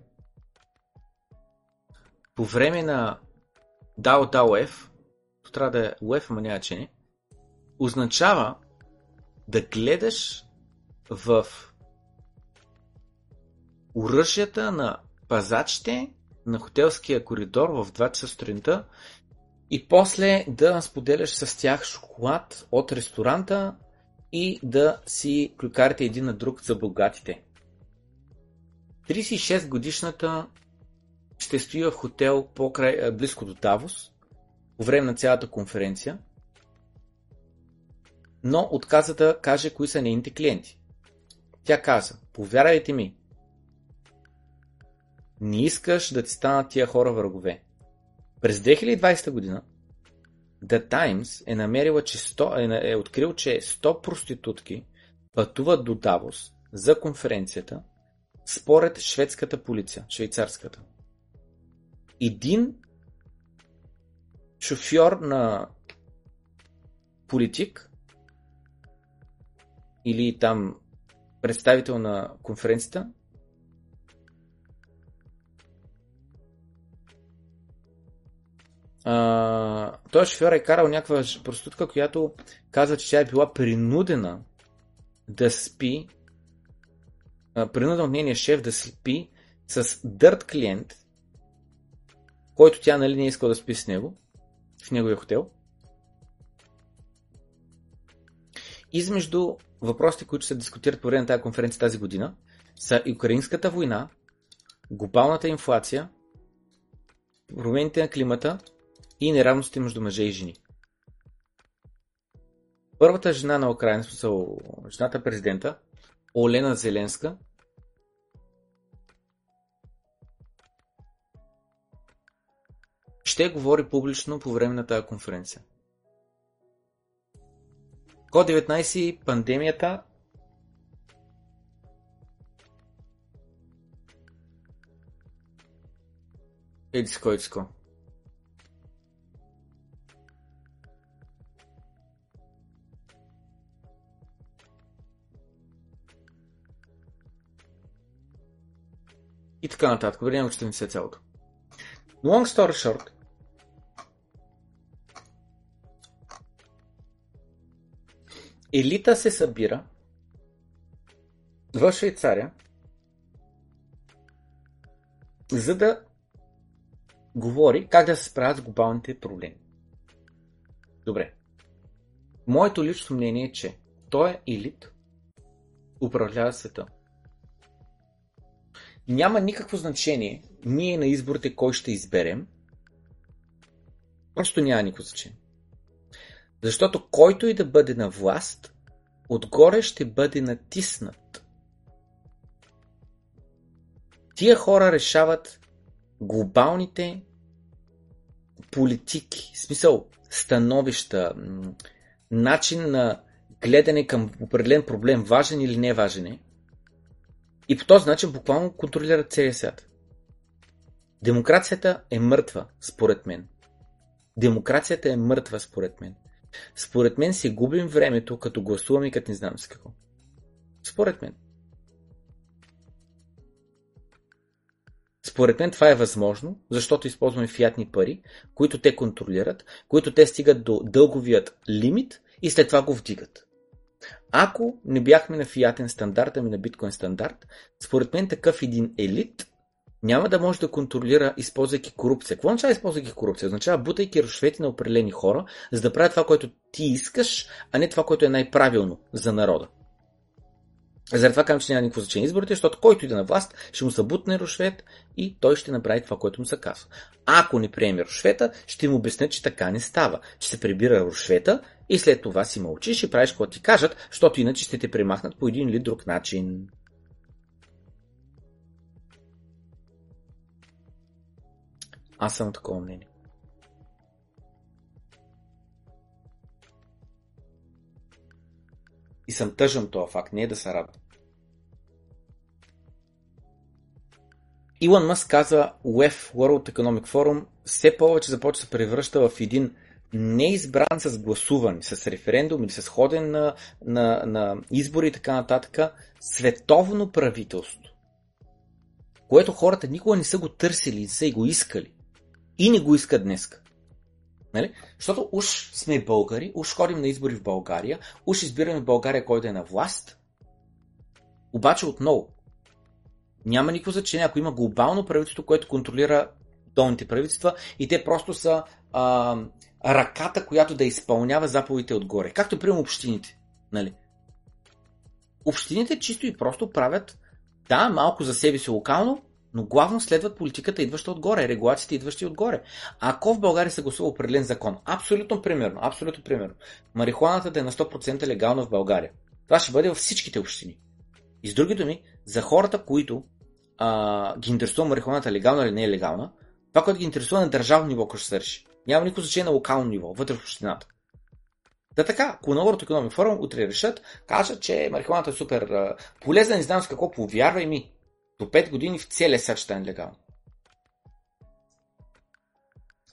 по време на DAO-DAO-F, трябва да е UF, ама няма че не, означава да гледаш в оръжията на пазачите на хотелския коридор в 2 часа сутринта и после да споделяш с тях шоколад от ресторанта и да си клюкарите един на друг за богатите. 36 годишната ще стои в хотел покрай, близко до Давос по време на цялата конференция, но отказа да каже кои са нейните клиенти. Тя каза, повярвайте ми, не искаш да ти станат тия хора врагове. През 2020 година The Times е намерила, че 100, е открил, че 100 проститутки пътуват до Давос за конференцията според шведската полиция, швейцарската. Един шофьор на политик или там представител на конференцията той шофьор е карал някаква проститутка, която казва, че тя е била принудена да спи, принудена от нейния шеф да спи с дърт клиент, който тя нали не искала да спи с него, в неговия хотел. Измежду въпросите, които се дискутират по време на тази конференция тази година, са и украинската война, глобалната инфлация, промените на климата и неравности между мъже и жени. Първата жена на Украйна, жената президента, Олена Зеленска, ще говори публично по време на тази конференция. COVID-19, пандемията, Едиско. И така нататък. Добре, няма че не се цялото. Long story short. Елита се събира в Швейцария, за да говори как да се справят с глобалните проблеми. Добре. Моето лично мнение е, че той е елит, управлява света. Няма никакво значение ние на изборите кой ще изберем. Просто няма никакво значение. Защото който и да бъде на власт, отгоре ще бъде натиснат. Тия хора решават глобалните политики, в смисъл становища, начин на гледане към определен проблем, важен или не важен е. И по този начин буквално контролират целия свят. Демокрацията е мъртва, според мен. Демокрацията е мъртва, според мен. Според мен си губим времето, като гласуваме и като не знам с какво. Според мен. Според мен това е възможно, защото използваме фиатни пари, които те контролират, които те стигат до дълговият лимит и след това го вдигат. Ако не бяхме на фиатен стандарт, ами на биткоин стандарт, според мен такъв един елит няма да може да контролира, използвайки корупция. Какво означава използвайки корупция? Означава бутайки рушвети на определени хора, за да правят това, което ти искаш, а не това, което е най-правилно за народа. Заради това казвам, че няма никакво значение изборите, защото който иде на власт, ще му се бутне рушвет и той ще направи това, което му се казва. Ако не приеме рушвета, ще му обясня, че така не става, че се прибира рушвета и след това си мълчиш и правиш какво ти кажат, защото иначе ще те премахнат по един или друг начин. Аз съм такова мнение. И съм тъжен това факт, не е да се радвам. Илон Мъск казва, WEF, World Economic Forum, все повече започва да се превръща в един неизбран с гласуване, с референдум или с ходен на избори и така нататък, световно правителство, което хората никога не са го търсили, не са и го искали. И не го искат днеска. Нали? Защото уж сме българи, уж ходим на избори в България, уж избираме в България който е на власт. Обаче отново, няма никакво значение, ако има глобално правителство, което контролира долните правителства и те просто са ръката, която да изпълнява заповедите отгоре. Както приема общините. Нали? Общините чисто и просто правят, да, малко за себе си локално, но главно следват политиката, идваща отгоре, регулациите, идващи отгоре. Ако в България се гласува определен закон, абсолютно примерно, марихуаната да е на 100% легална в България. Това ще бъде във всичките общини. И с други думи, за хората, които ги интересува марихуаната легална или не е легална, това, което ги интересува на държавно ниво, което ще се реши. Няма никакво значение на локално ниво, вътре в общината. Да така, ако на World Economic Forum утре решат, кажат, че марихуаната е супер полезна, не знам с какво, повярвай ми. До 5 години в целия свят ще е нелегално.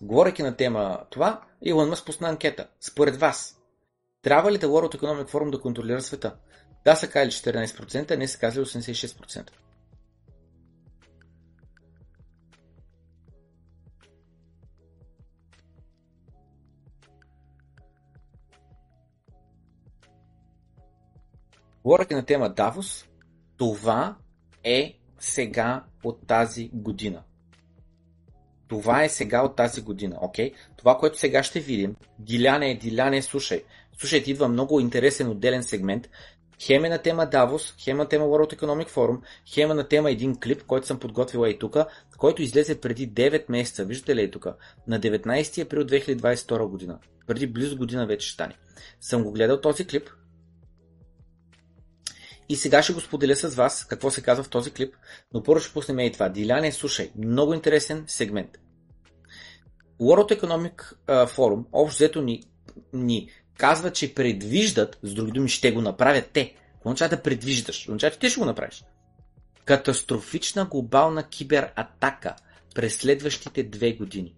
Говорейки на тема това, Илон Мъск пусна анкета. Според вас, трябва ли да World Economic Forum да контролира света? Да са казали 14%, а не са казали 86%. Говорейки на тема Давос, това е сега от тази година. Окей? Това, което сега ще видим, Диляне, слушай. Слушай, ти идва много интересен отделен сегмент. Хем е на тема Давос, хем е на тема World Economic Forum, хем е на тема един клип, който съм подготвила и тук, който излезе преди 9 месеца, виждате ли и тук, на 19 април 2022 година. Преди близо година вече стане. Съм го гледал този клип. И сега ще го споделя с вас какво се казва в този клип, но първо ще пуснем и това. Диляне, слушай, много интересен сегмент. World Economic Forum общо взето ни казва, че предвиждат, с други думи ще го направят те. Означава да предвиждаш, означава, че ти ще го направиш. Катастрофична глобална кибератака през следващите 2 години.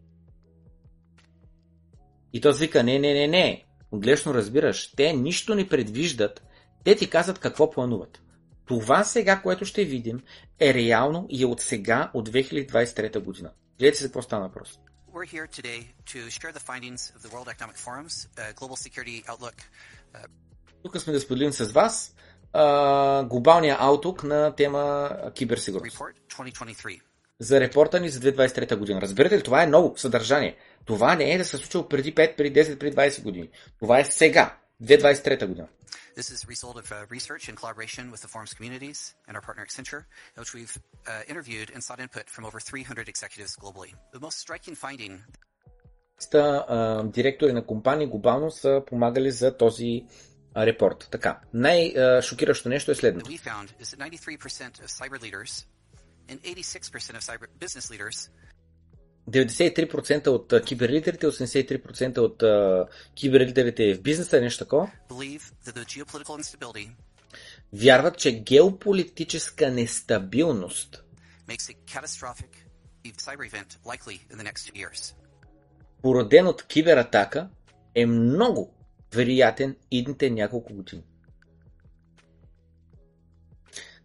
И този вика, не. Оглешно разбираш, те нищо не предвиждат. Те ти казват какво плануват. Това сега, което ще видим, е реално и е от сега, от 2023 година. Гледайте се какво стана въпрос. We're here today to share the findings of the World Economic Forum's Global Security Outlook. Тук сме да споделим с вас глобалния аутук на тема киберсигурност. За репорта ни за 2023 година. Разбирате ли, това е ново съдържание. Това не е да се случило преди 5, преди 10, преди 20 години. Това е сега. 2023 година. This is a result of research in collaboration with the forum's communities and our partner Accenture, in which we've interviewed and sought input from over 300 executives globally. The most striking finding. Директори на компании глобално са помагали за този репорт. Така, най-шокиращо нещо е следното. We found is that 93% of cyber leaders and 86% of cyber business leaders 93% от киберлидерите, 83% от киберлидерите в бизнеса, нещо такова, вярват, че геополитическа нестабилност породен от кибератака е много вероятен идните няколко години.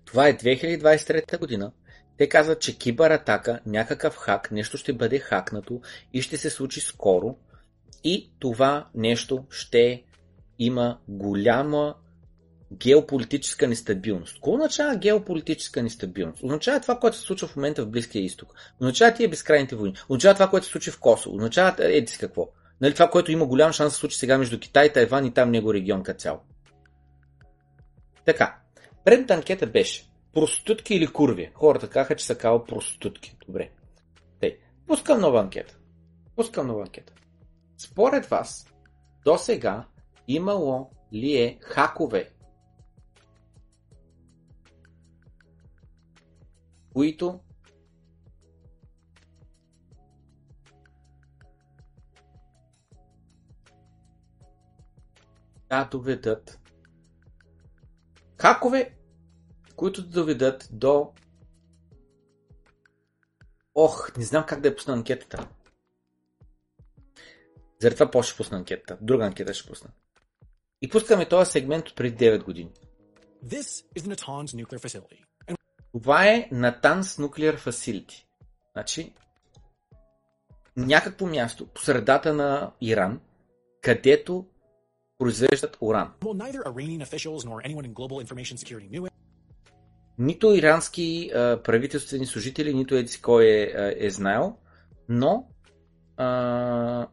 Това е 2023 година. Те казват, че кибератака, някакъв хак, нещо ще бъде хакнато и ще се случи скоро. И това нещо ще има голяма геополитическа нестабилност. Какво означава геополитическа нестабилност? Означава това, което се случва в момента в Близкия изток. Означава тия безкрайните войни. Означава това, което се случи в Косово. Означава еди си какво. Нали, това, което има голям шанс да се случи сега между Китай, Тайван и там него регион като цяло. Така, предната анкета беше проститутки или курви. Хората казаха, че са кава проститутки. Добре. Тей, пускам нова анкета. Според вас, до сега имало ли е хакове, които да доведат до не знам как да я пусна анкетата. Заради това по-ще пусна анкетата. Друга анкета ще пусна. И пускаме този сегмент от преди 9 години. Това е Натанс Nuclear Facility. Значи, някакво място по средата на Иран, където произвеждат уран. Нито ирански правителствени служители, нито едси кой е знаел, но by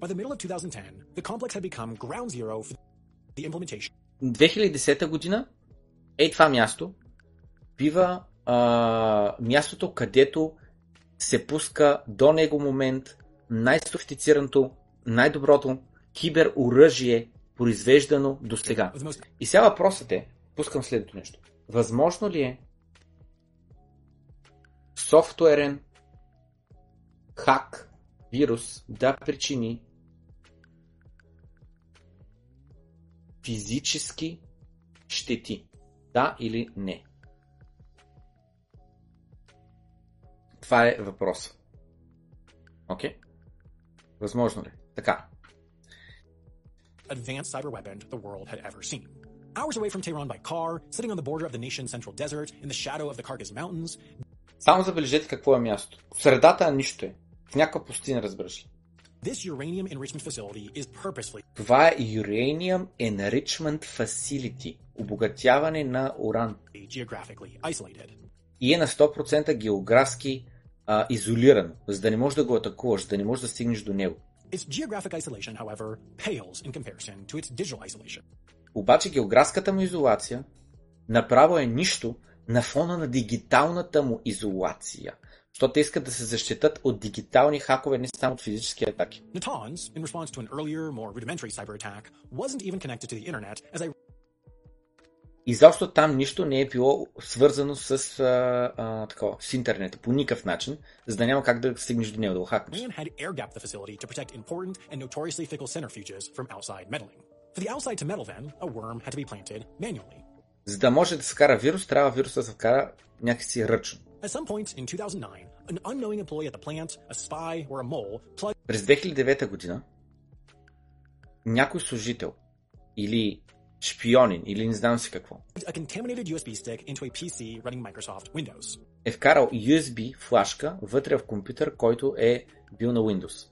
the middle of 2010, the complex had become ground zero for the implementation. 2010 година е това място бива мястото, където се пуска до него момент най-софистицираното, най-доброто кибероръжие, произвеждано до сега. И сега въпросът е, пускам следното нещо. Възможно ли е софтуерен хак, вирус да причини физически щети? Да или не? Това е въпрос. Окей? Възможно ли? Така. Advanced cyber weapon the world had ever seen. Hours away from Tehran by car, sitting on the border of the nation's central desert, in the shadow of the Kyrgyz mountains. Само забележете какво е място. В средата на нищо е. В някаква пустиня, разбираш ли? This uranium enrichment facility is purposely. Това е Uranium Enrichment Facility. Обогатяване на уран. Geographically isolated. И е на 100% географски изолирано, за да не можеш да го атакуваш, за да не можеш да стигнеш до него. Its geographic isolation, however, pales in comparison to its digital isolation. Обаче географската му изолация направо е нищо на фона на дигиталната му изолация, защото те искат да се защитат от дигитални хакове, не само от физически атаки. Natanz, in response to an earlier, more rudimentary cyber attack, wasn't even connected to the internet as I... Изобщо там нищо не е било свързано с, с интернета по никакъв начин, за да няма как да стигнеш до него да го хакнеш. За да може да се кара вирус, трябва вируса да се кара някакси ръчно. През 2009 година някой служител или шпионин или не знам си какво е вкарал USB флашка вътре в компютър, който е бил на Windows.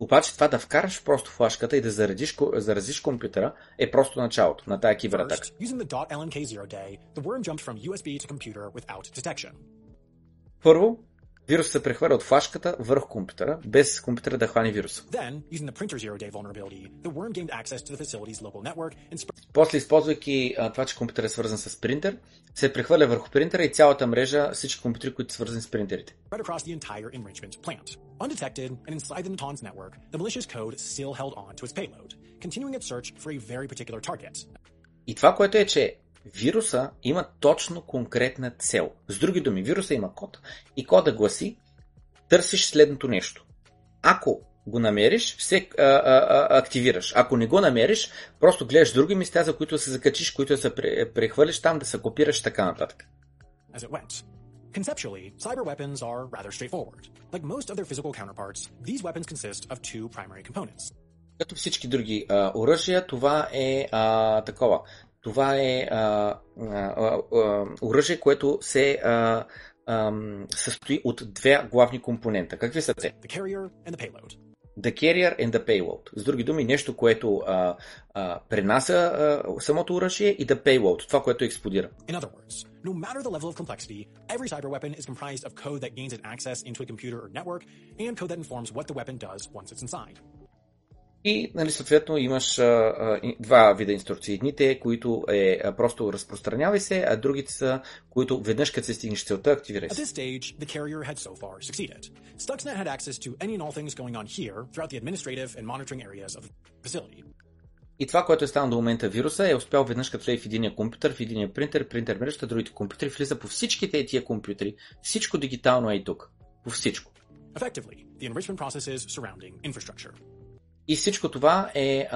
Обаче това да вкараш просто флашката и да заразиш компютъра е просто началото на тая кибератака. Първо, вирусът се прехвърля от флашката върху компютъра, без компютъра да хване вируса. После, използвайки това, че компютърът е свързан с принтер, се прехвърля върху принтера и цялата мрежа, всички компютри, които са свързани с принтерите. И това, което е, че вируса има точно конкретна цел. С други думи, вируса има код и кода гласи: търсиш следното нещо. Ако го намериш, все активираш. Ако не го намериш, просто гледаш други места, за които се закачиш, които се прехвърлиш там, да се копираш, така нататък. Conceptually, cyber weapons are rather straightforward. Like most of their physical counterparts, these weapons consist of two primary components. Като всички други оръжия, това е такова. Това е оръжие, което се състои от две главни компонента. Какви са те? The carrier and the payload. The carrier and the payload. С други думи, нещо, което пренася самото оръжие, и the payload, това, което експлодира. In other words, no matter the level of complexity, every cyber weapon is comprised of code that gains an access into a computer or network and code that informs what the weapon does once it's inside. И, нали, съответно, имаш два вида инструкции. Едните, които е просто разпространявай се, а другите са, които веднъж като се стигнеш целта, активирай се. At this stage, the carrier had so far succeeded. Stuxnet had access to any and all things going on here throughout the administrative and monitoring areas of the facility. И това, което е станало до момента, вируса е успял веднъж като влезе в единия компютър, в единия принтер, принтер мрежата, другите компютри, влиза по всичките тия компютри. Всичко дигитално е и тук. По всичко. Effectively, the enrichment processes surrounding infrastructure. И всичко това е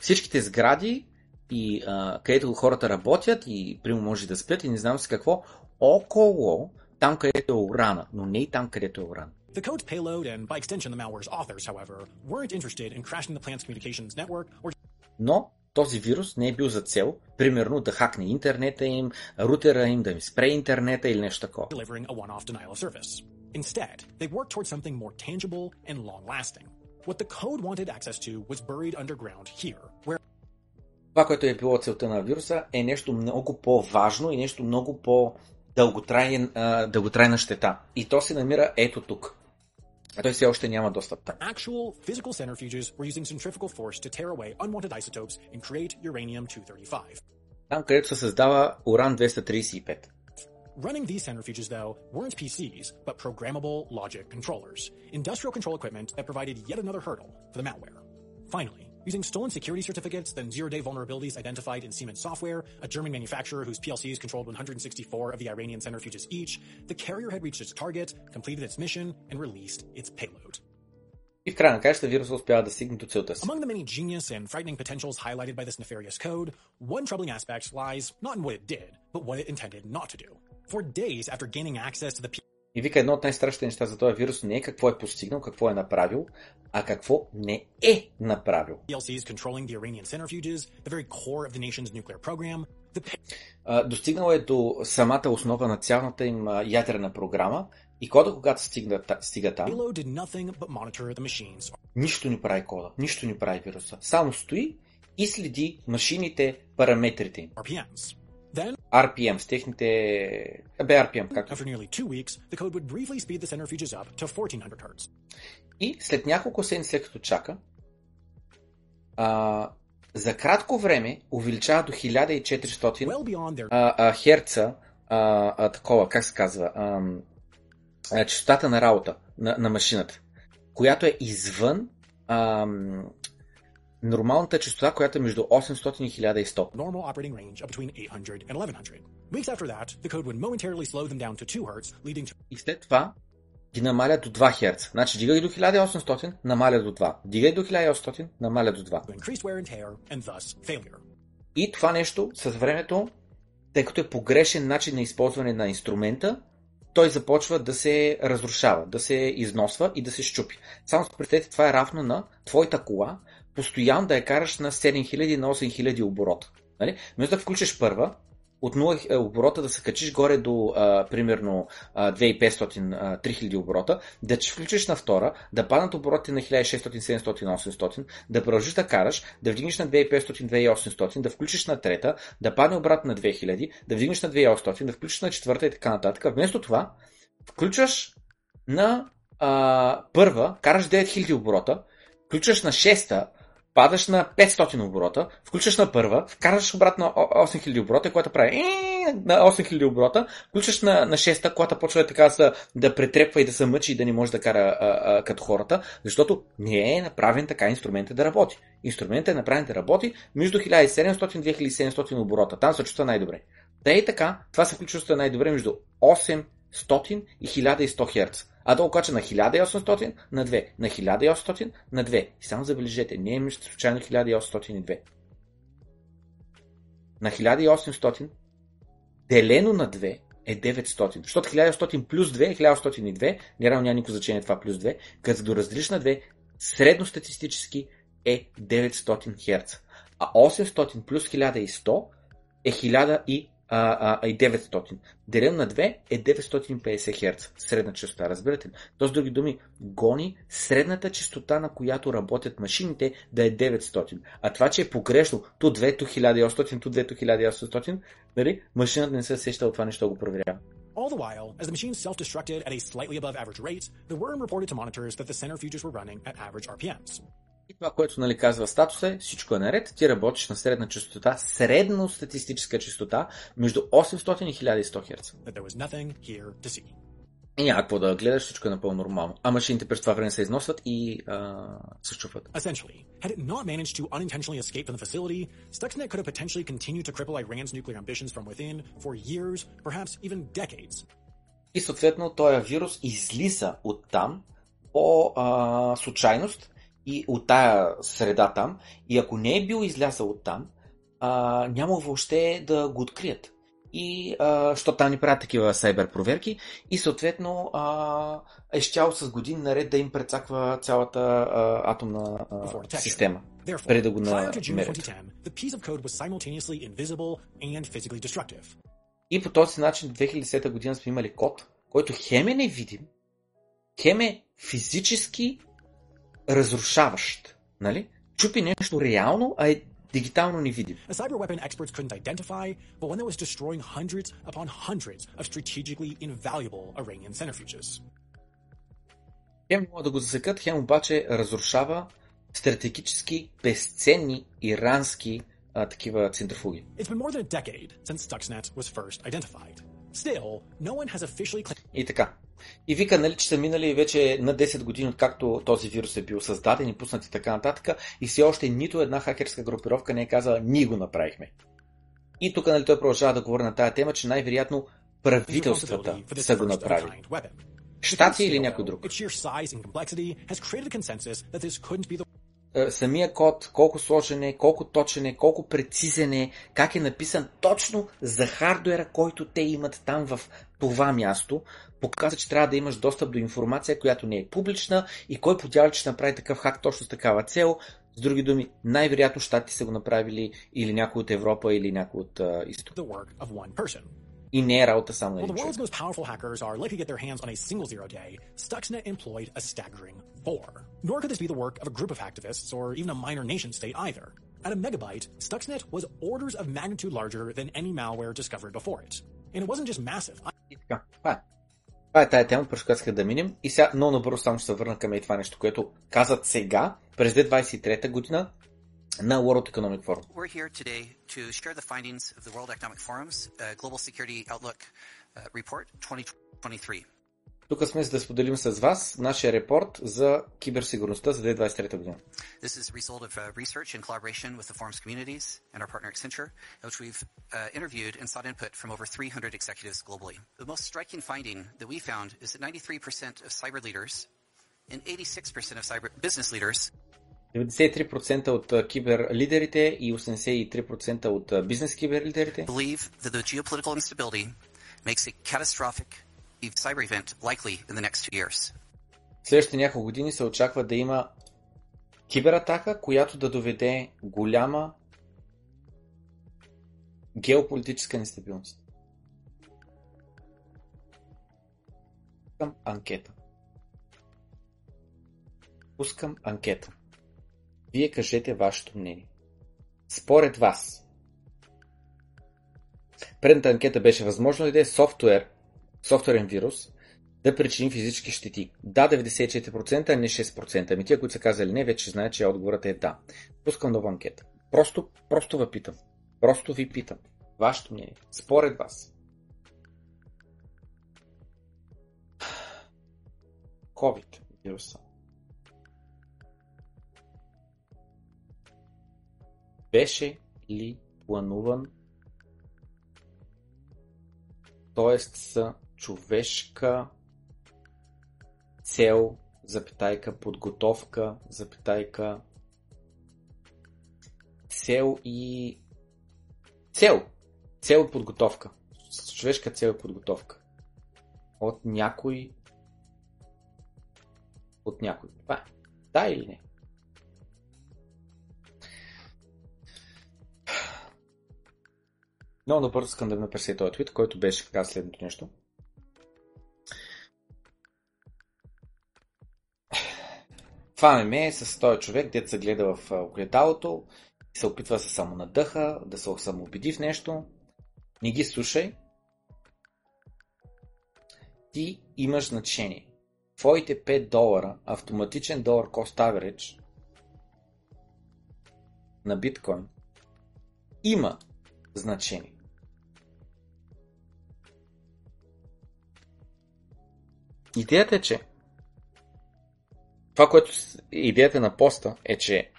всичките сгради, и където хората работят, и прямо може да спят, и не знам с какво, около там, където е урана, но не и там, където е уран. The code's payload and by extension the malware's authors, however, weren't interested in crashing the plant's communications network or... Но този вирус не е бил за цел, примерно да хакне интернета им, рутера им, да им спре интернета или нещо такова. Delivering a one-off denial of service. Instead, they worked towards something more tangible and long-lasting. What the code wanted access to was buried underground here, where... Това, което е било целта на вируса, е нещо много по-важно и нещо много по-дълготрайна щета. И то се намира ето тук. А той все още няма достъп. The actual physical centrifuges were using centrifugal force to tear away unwanted isotopes and create uranium-235. Там, където се създава уран-235. Running these centrifuges, though, weren't PCs, but programmable logic controllers, industrial control equipment that provided yet another hurdle for the malware. Finally, using stolen security certificates and zero-day vulnerabilities identified in Siemens software, a German manufacturer whose PLCs controlled 164 of the Iranian centrifuges each, the carrier had reached its target, completed its mission, and released its payload. И в края на кращата вируса успява да стигне до целта си. Among the many genius and frightening potentials highlighted by this nefarious code, one troubling aspect lies not in what it did, but what it intended not to do. For days after gaining access to the... И вика, едно от най-страшните неща за този вирус не е какво е постигнал, какво е направил, а какво не е направил. Достигнал е до самата основа на цялата им ядрена програма, и кода, когато стига там, нищо не прави кода, нищо не прави вируса. Само стои и следи машините, параметрите им. RPM с техните... RPM, както. И след няколко седмици, след като чака, за кратко време увеличава до 1400 херца, такова, как се казва, частотата на работа на машината, която е извън нормалната частота, която е между 800 и 1100. Normal operating range between 800 and 1100. Weeks after that, the code would momentarily slow them down to 2 Hz, leading to... И след това ги намаля до 2 Hz. Значи дига до 1800, намаля до 2. Дига до 1800, намаля до 2. Increased wear and tear and thus failure. И това нещо с времето, тъй като е погрешен начин на използване на инструмента, той започва да се разрушава, да се износва и да се щупи. Само спрятете, това е равно на твоята кола, постоянно да я караш на 7000, на 8000 оборота. Нали? Вместо да включиш първа, от 0 оборота да се качиш горе до примерно 2500, 3000 оборота, да че включиш на втора, да паднат оборотите на 1600, 700, 800, да продължиш да караш, да вдигнеш на 2500, 2800, да включиш на трета, да падне обратно на 2000, да вдигнеш на 2800, да включиш на четвърта и така нататък. Вместо това, включваш на първа, караш 9000 оборота, включваш на шеста, падаш на 500 оборота, включваш на първа, вкараш обратно 8000 оборота, което прави на 8000 оборота, включваш на 6-та, колата почва да претрепва и да се мъчи и да не може да кара като хората, защото не е направен така инструментът да работи. Инструментът е направен да работи между 1700-2700 оборота. Там се чувства най-добре. Да и така, това се включва най-добре между 800 и 1100 Hz. А да окача на 1800 на 2, на 1800 на 2. И само забележете, не е между случайно 1800 и 2. На 1800 делено на 2 е 900. Защото 1100 плюс 2 е 1102. Генерално няма никакво значение това плюс 2. Като го разделиш на 2, средностатистически е 900 Хц. А 800 плюс 1100 е 1900. Делено на 2 е 950 Хц. Средна частота, разбирате ли? То с други думи, гони средната частота, на която работят машините, да е 900. А това, че е погрешно, то 2, то 1800, то 2, то 1800, нали? Машината не се сеща от това нещо, го проверява. All the while, as the machine self-destructed at a slightly above average rate, the worm reported to monitors that the centrifuges were running at average RPMs. И това, което нали, казва статус е, всичко е наред, ти работиш на средна частота, средностатистическа частота, между 800 и 1100 Hz. И няма какво да гледаш, всичко е напълно нормално. А машините през това време се износват и се счупват. Essentially, had it not managed to unintentionally escape from the facility, Stuxnet could have potentially continued to cripple Iran's nuclear ambitions from within for years, perhaps even decades. И съответно, този вирус излиза от там по случайност, и от тая среда там, и ако не е бил излязъл от там, няма въобще да го открият. И защото там ни правят такива сайбер проверки и съответно е щял с години наред да им прецаква цялата атомна система. Преди да го намерят. И по този начин в 2010 година сме имали код, който хем е невидим, хем е физически разрушаващ, нали? Чупи нещо реално, а е дигитално невидимо. Хем не могат да го засекат, хем обаче разрушава стратегически безценни ирански такива центрофуги. Still, no one has officially... И така. И вика, нали, че са минали вече на 10 години, откакто този вирус е бил създаден и пуснат и така нататък, и все още нито една хакерска групировка не е казала, ние го направихме. И тук, нали, той продължава да говори на тая тема, че най-вероятно правителствата са го направили. Щати или някой друг. Самия код, колко сложен е, колко точен е, колко прецизен е, как е написан точно за хардуера, който те имат там в това място, показва, че трябва да имаш достъп до информация, която не е публична и кой подява, че ще направи такъв хак точно с такава цел. С други думи, най-вероятно щатите са го направили или някой от Европа, или някой от Изток. И не е работа само на един човек. И така, това е тая тема, през която исках да минем. И сега много набързо само ще се върна към и това нещо, което казват сега, през 2023 година, на World Economic Forum. We're here today to share the findings of the World Economic Forum's Global Security Outlook Report 2023. Тук сме за да споделим с вас нашия репорт за киберсигурността за 2023 година. This is a result of research in collaboration with the forum's communities and our partner Accenture, which we've interviewed and sought input from over 300 executives globally. The most striking finding that we found is that 93% of cyber leaders and 86% of cyber business leaders, 93% от киберлидерите и 83% от бизнес киберлидерите следващите няколко години се очаква да има кибератака, която да доведе голяма геополитическа нестабилност. Пускам анкета. Вие кажете вашето мнение. Според вас. Предната анкета беше възможно ли да е софтуерен вирус да причини физически щети. Да, 94%, а не 6%. Ами тия, които са казали не, вече знаят, че отговорът е да. Пускам нова анкета. Просто ви питам. Вашето мнение, според вас. COVID вируса беше ли плануван, т.е. с човешка цел, запитайка, подготовка, запитайка, цел подготовка, с човешка цел и подготовка от някой Това, да или не? Много добър искам да ме пресе този твит, който беше каза следното нещо. Хваме ме с този човек, дето се гледа в огледалото и се опитва да се самонадъха, да се самоубеди в нещо. Не ги слушай. Ти имаш значение. Твоите $5 автоматичен долар cost average на биткоин има значение. Идеята е, че това, което идеята на поста е, че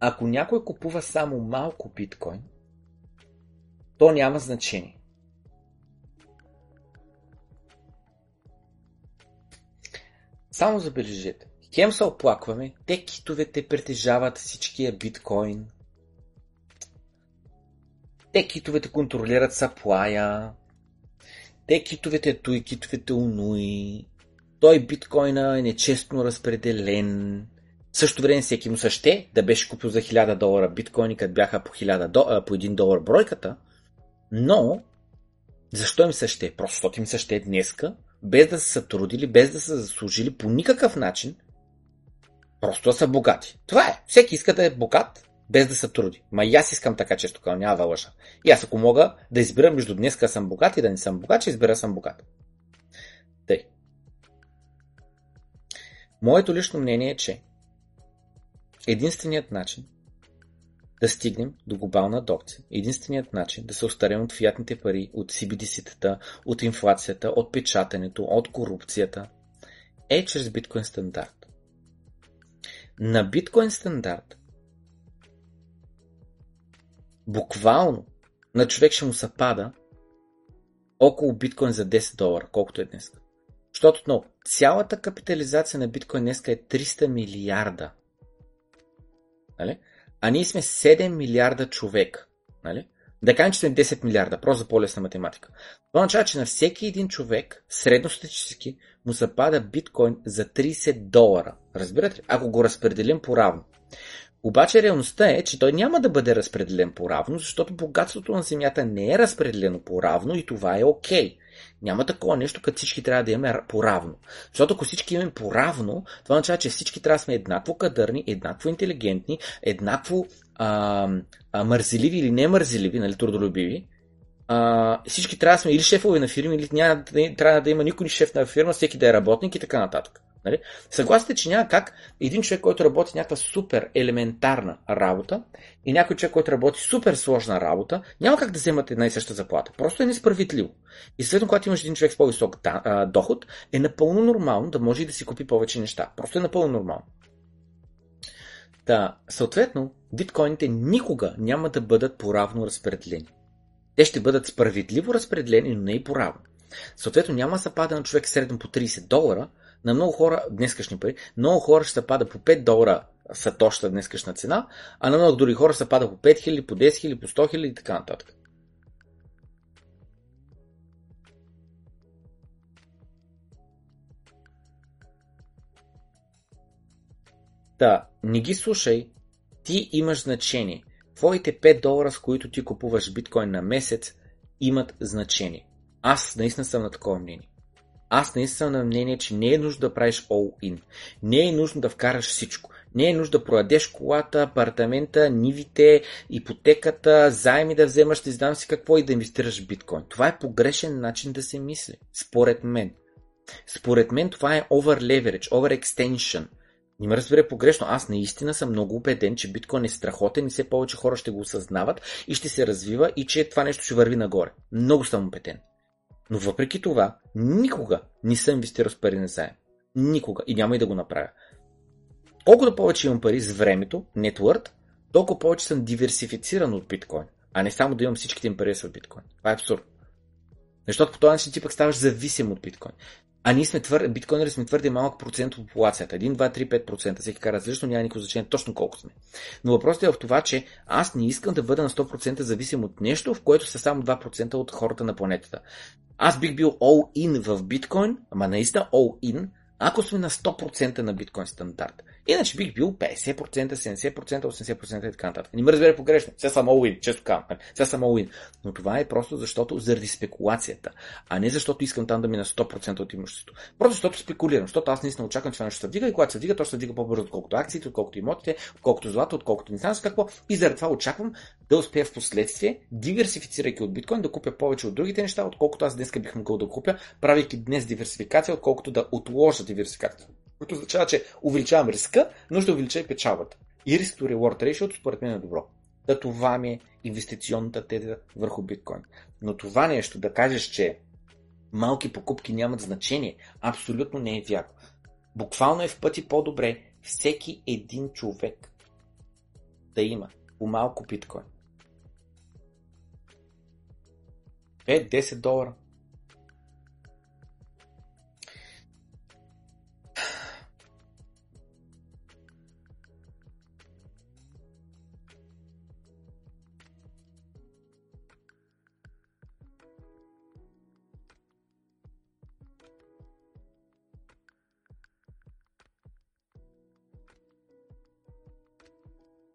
ако някой купува само малко биткоин, то няма значение. Само забележете, хем се оплакваме, те китовете притежават всичкия биткоин. Те китовете контролират саплая. Те китовете туй, китовете унуи. Той биткоина е нечестно разпределен. В същото време всеки му съще да беше купил за $1000 биткоини, като бяха по $1 бройката. Но, защо им съще? Просто защото им съще днеска, без да са трудили, без да са заслужили по никакъв начин, просто да са богати. Това е. Всеки иска да е богат, без да се труди. Ма и аз искам така често, като няма да лъжа. И аз ако мога да избира между днеска съм богат и да не съм богат, ще избера съм богат. Тъй. Моето лично мнение е, че единственият начин да стигнем до глобална адопция, единственият начин да се остарим от фиатните пари, от CBDC-тата, от инфлацията, от печатането, от корупцията, е чрез биткоин стандарт. На биткоин стандарт буквално на човек ще му се пада около биткоин за $10, колкото е днес. Защото отново, цялата капитализация на биткоин днеска е 300 милиарда. Нали? А ние сме 7 милиарда човек. Нали? Да кажем, че сме 10 милиарда, просто за по-лесна математика. Това означава, че на всеки един човек, средностатистически, му се пада биткоин за $30. Разбирате ли? Ако го разпределим по-равно. Обаче реалността е, че той няма да бъде разпределен по-равно, защото богатството на земята не е разпределено по-равно и това е окей. Няма такова нещо, като всички трябва да имаме по-равно. Защото ако всички имаме по-равно, това означава, че всички трябва да сме еднакво кадърни, еднакво интелигентни, еднакво мързеливи или не мързеливи, нали, трудолюбиви. Всички трябва да сме или шефове на фирми, или няма, трябва да има никой шеф на фирма, всеки да е работник и така нататък. Нали? Съгласите, че няма как един човек, който работи някаква супер елементарна работа и някой човек, който работи супер сложна работа, няма как да вземат една и съща заплата. Просто е несправедливо. И следно, когато имаш един човек с по-висок доход, е напълно нормално да може и да си купи повече неща. Просто е напълно нормално. Та, съответно, биткоините никога няма да бъдат по-равно разпределени. Те ще бъдат справедливо разпределени, но не и по-равно. Съответно, няма съпада на човек средно по $30, на много хора, днескашни пари, много хора ще се пада по $5 сатошта днескашна цена, а на много други хора се пада по 5000, по 10 000, по 100 000 и така нататък. Та, не ги слушай, ти имаш значение. Твоите $5, с които ти купуваш биткоин на месец, имат значение. Аз наистина съм на такова мнение. Аз наистина съм на мнение, че не е нужно да правиш all-in. Не е нужно да вкараш всичко. Не е нужно да продадеш колата, апартамента, нивите, ипотеката, заеми да вземаш, да знам си какво и да инвестираш в биткоин. Това е погрешен начин да се мисли. Според мен. Според мен това е over leverage, over extension. Не ме разбере погрешно, аз наистина съм много убеден, че биткоин е страхотен и все повече хора ще го осъзнават и ще се развива и че това нещо ще върви нагоре. Много съм убеден. Но въпреки това, никога не съм инвестирал с пари на заем. Никога. И няма и да го направя. Колкото повече имам пари с времето, net worth, толкова повече съм диверсифициран от биткоин. А не само да имам всичките им пари с биткоин. Това е абсурд. Защото по този начин ти пък ставаш зависим от биткоин. А ние сме биткоинери сме твърде малък процент от популацията. 1, 2, 3, 5%. Всеки кара различно, няма никакво значение точно колко сме. Но въпросът е в това, че аз не искам да бъда на 100% зависим от нещо, в което са само 2% от хората на планетата. Аз бих бил all-in в биткоин, ама наистина all-in, ако сме на 100% на биткоин стандарт. Иначе бих бил 50%, 70%, 80% и така нататък. Не ме разбере погрешно. Сега съм all-in, често казвам. Сега съм all-in. Но това е просто защото заради спекулацията, а не защото искам там да ми на 100% от имуществото. Просто защото спекулирам, защото аз наистина очаквам, че това нещо се вдига и когато се вдига, то ще се вдига по-бързо, отколкото акциите, отколкото имотите, отколкото злато, отколкото не знам какво. И заради това очаквам да успея в последствие, диверсифицирайки от биткоин, да купя повече от другите неща, отколкото аз днес бих могъл да купя, правейки днес диверсификация, отколкото да отложа диверсификацията. Което означава, че увеличавам риска, но ще увелича и печалбата. И риск to reward ratio според мен е добро. Да, това ми е инвестиционната теза върху биткоин. Но това нещо да кажеш, че малки покупки нямат значение, абсолютно не е вярно. Буквално е в пъти по-добре всеки един човек да има по малко биткоин. 5-10 долара.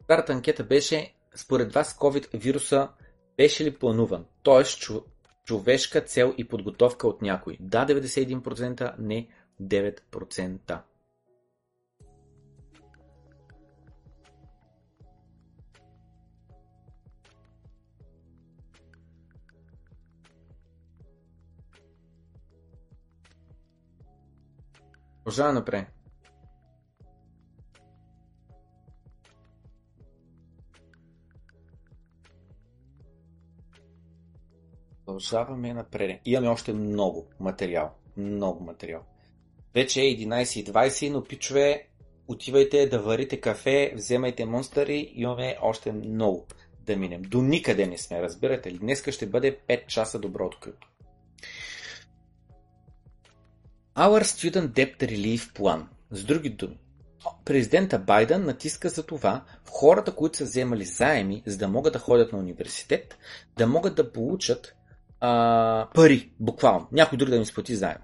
Старата анкета беше, според вас COVID вируса беше ли плануван? Тоест човешка цел и подготовка от някой. Да, 91%, не 9%. Продължаваме напред. Продължаваме напред. Имаме още много материал. Много материал. Вече е 11:20, но пичове, отивайте да варите кафе, вземайте монстъри, имаме още много да минем. До никъде не сме, разбирате ли? Днеска ще бъде 5 часа добро открито. Our Student Debt Relief Plan. С други думи, президента Байден натиска за това хората, които са вземали заеми, за да могат да ходят на университет, да могат да получат пари, буквално. Някой друг да им изплати заем.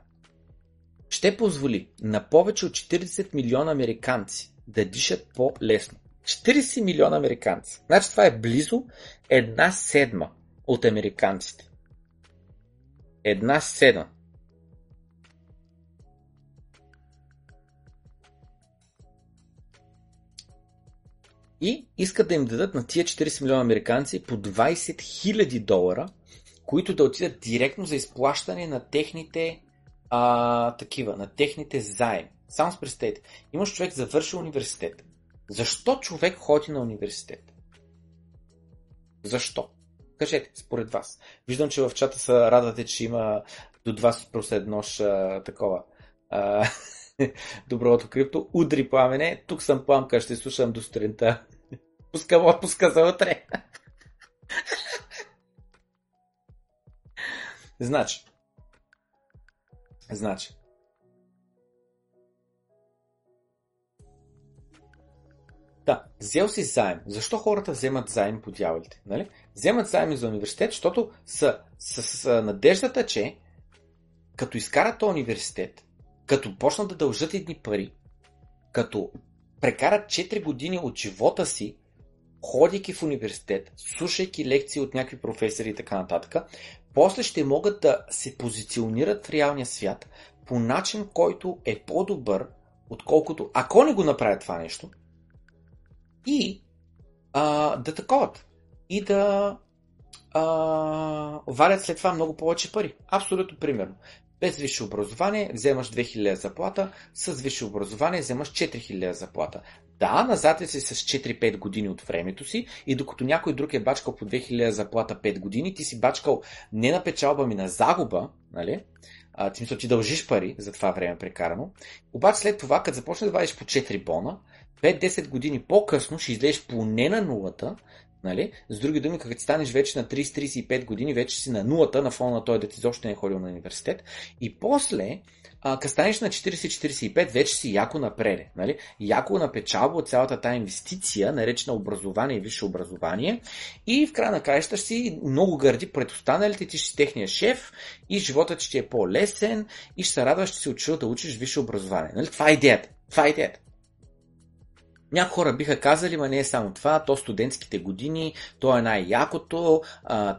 Ще позволи на повече от 40 милиона американци да дишат по-лесно. 40 милиона американци. Значи това е близо 1/7 от американците. 1/7. И искат да им дадат на тия 40 милиона американци по $20,000, които да отидат директно за изплащане на техните на техните заеми. Само с представете, имаш човек завършил университет. Защо човек ходи на университет? Защо? Кажете, според вас. Виждам, че в чата се радвате, че има до 20% такова. Доброто крипто. Удри пламене. Тук съм пламка, ще слушам до сутринта. Пускам отпуска за утре. Значи. Да, взел си заем. Защо хората вземат заем по дяволите? Нали? Вземат заеми за университет, защото с надеждата, че като изкарат този университет, като почнат да дължат едни пари, като прекарат 4 години от живота си, ходейки в университет, слушайки лекции от някакви професори и така нататък, после ще могат да се позиционират в реалния свят по начин, който е по-добър, отколкото ако не го направят това нещо и да таковат и да валят след това много повече пари. Абсолютно примерно. Без висше образование вземаш 2000 заплата, с висше образование вземаш 4000 заплата. Да, назад е си с 4-5 години от времето си и докато някой друг е бачкал по 2000 заплата 5 години, ти си бачкал не на печалба, ми на загуба, нали? Ти дължиш пари за това време прекарано. Обаче след това, като започнеш да вадиш по 4 бона, 5-10 години по-късно ще излезеш поне на нулата. Нали? С други думи, като станеш вече на 30-35 години, вече си на нулата на фона на той да ти изобщо не е ходил на университет. И после, като станеш на 40-45, вече си яко напреде. Нали? Яко напечалба от цялата тая инвестиция, наречена образование и висше образование. И в края на краища ще си много гърди пред останалите, ти ще си техния шеф и животът ще ти е по-лесен и ще се радваш, ще си учил да учиш висше образование. Нали? Това е идеята. Това е идеята. Някои хора биха казали, ма не е само това, то студентските години, то е най-якото,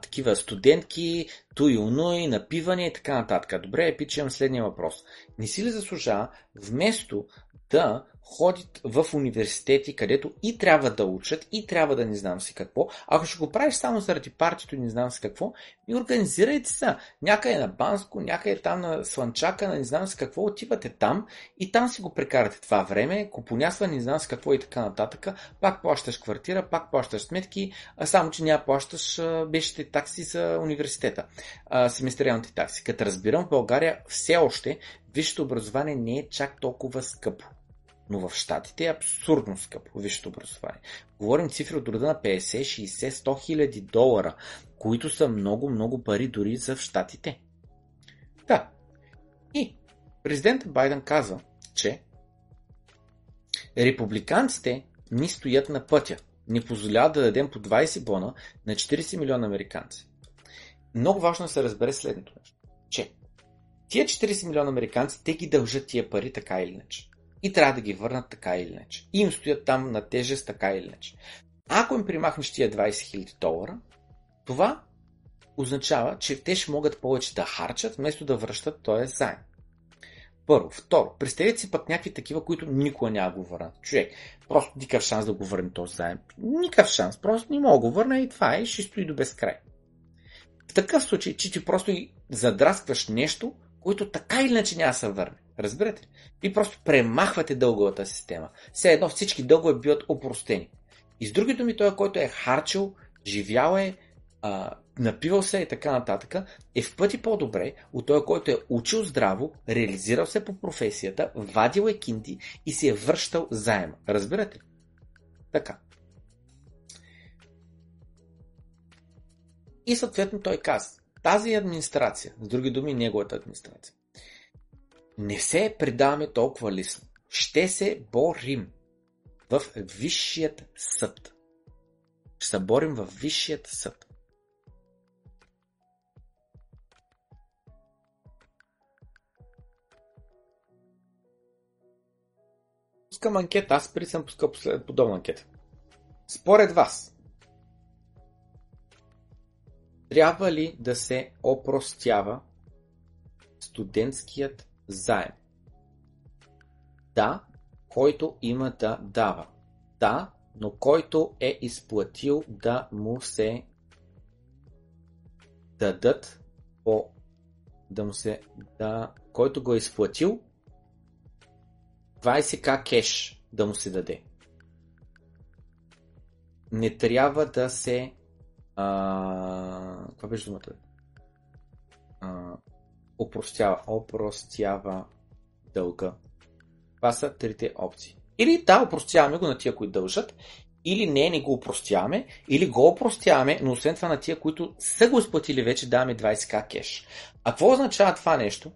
такива студентки, туй онуй, напиване и така нататък. Добре, пичам следния въпрос. Не си ли заслужава вместо да ходят в университети, където и трябва да учат, и трябва да не знам си какво, ако ще го правиш само заради партито и не знам си какво, и организирайте се. Някъде на Банско, някъде там на Слънчака, на не знам си какво, отивате там и там си го прекарате това време, купонясва, не знам си какво и така нататък, пак плащаш квартира, пак плащаш сметки, а само, че няма плащаш бежите такси за университета, семестриалните такси. Като разбирам, в България все още висшето образование не е чак толкова скъпо. Но в Щатите е абсурдно скъпо висшето образование. Говорим цифри от рода на 50, 60, 100 хиляди долара, които са много пари дори за в Щатите. Да. И президентът Байден казва, че републиканците ни стоят на пътя. Не позволяват да дадем по 20 бона на 40 милиона американци. Много важно да се разбере следното нещо, че тия 40 милиона американци, те ги дължат тия пари така или иначе. И трябва да ги върнат така или иначе. И им стоят там на тежест така или иначе. Ако им примахнеш тия 20 000 долара, това означава, че те ще могат повече да харчат, вместо да връщат този заем. Първо. Второ. Представете си пък някакви такива, които никога няма го върнат. Човек, просто никакъв шанс да го върне този заем. Никакъв шанс. Просто не мога го върна и това е, ще стои до безкрай. В такъв случай, че ти просто задраскваш нещо, което така или иначе няма да се върне. Разбирате ли? И просто премахвате дълговата система. Все едно всички дългове биват опростени. И с други думи, той, който е харчил, живял е, напивал се и така нататък, е в пъти по-добре от той, който е учил здраво, реализирал се по професията, вадил е кинти и се е връщал заема. Разбирате ли? Така. И съответно той каза, тази администрация, с други думи неговата администрация, не се предаваме толкова лесно. Ще се борим в Висшият съд. Ще се борим в Висшият съд. Пускам анкета. Аз преди съм пускал подобна анкета. Според вас, трябва ли да се опростява студентският заем? Да, който има да дава. Да, но който е изплатил да му се дадат по... който го е изплатил 20 кеш да му се даде. Не трябва да се... Каква беше думата? Опростява дълга. Това са трите опции. Или да, опростяваме го на тия, които дължат, или не го опростяваме, или го опростяваме, но освен това на тия, които са го изплатили вече, даваме 20 кеш. А какво означава това нещо?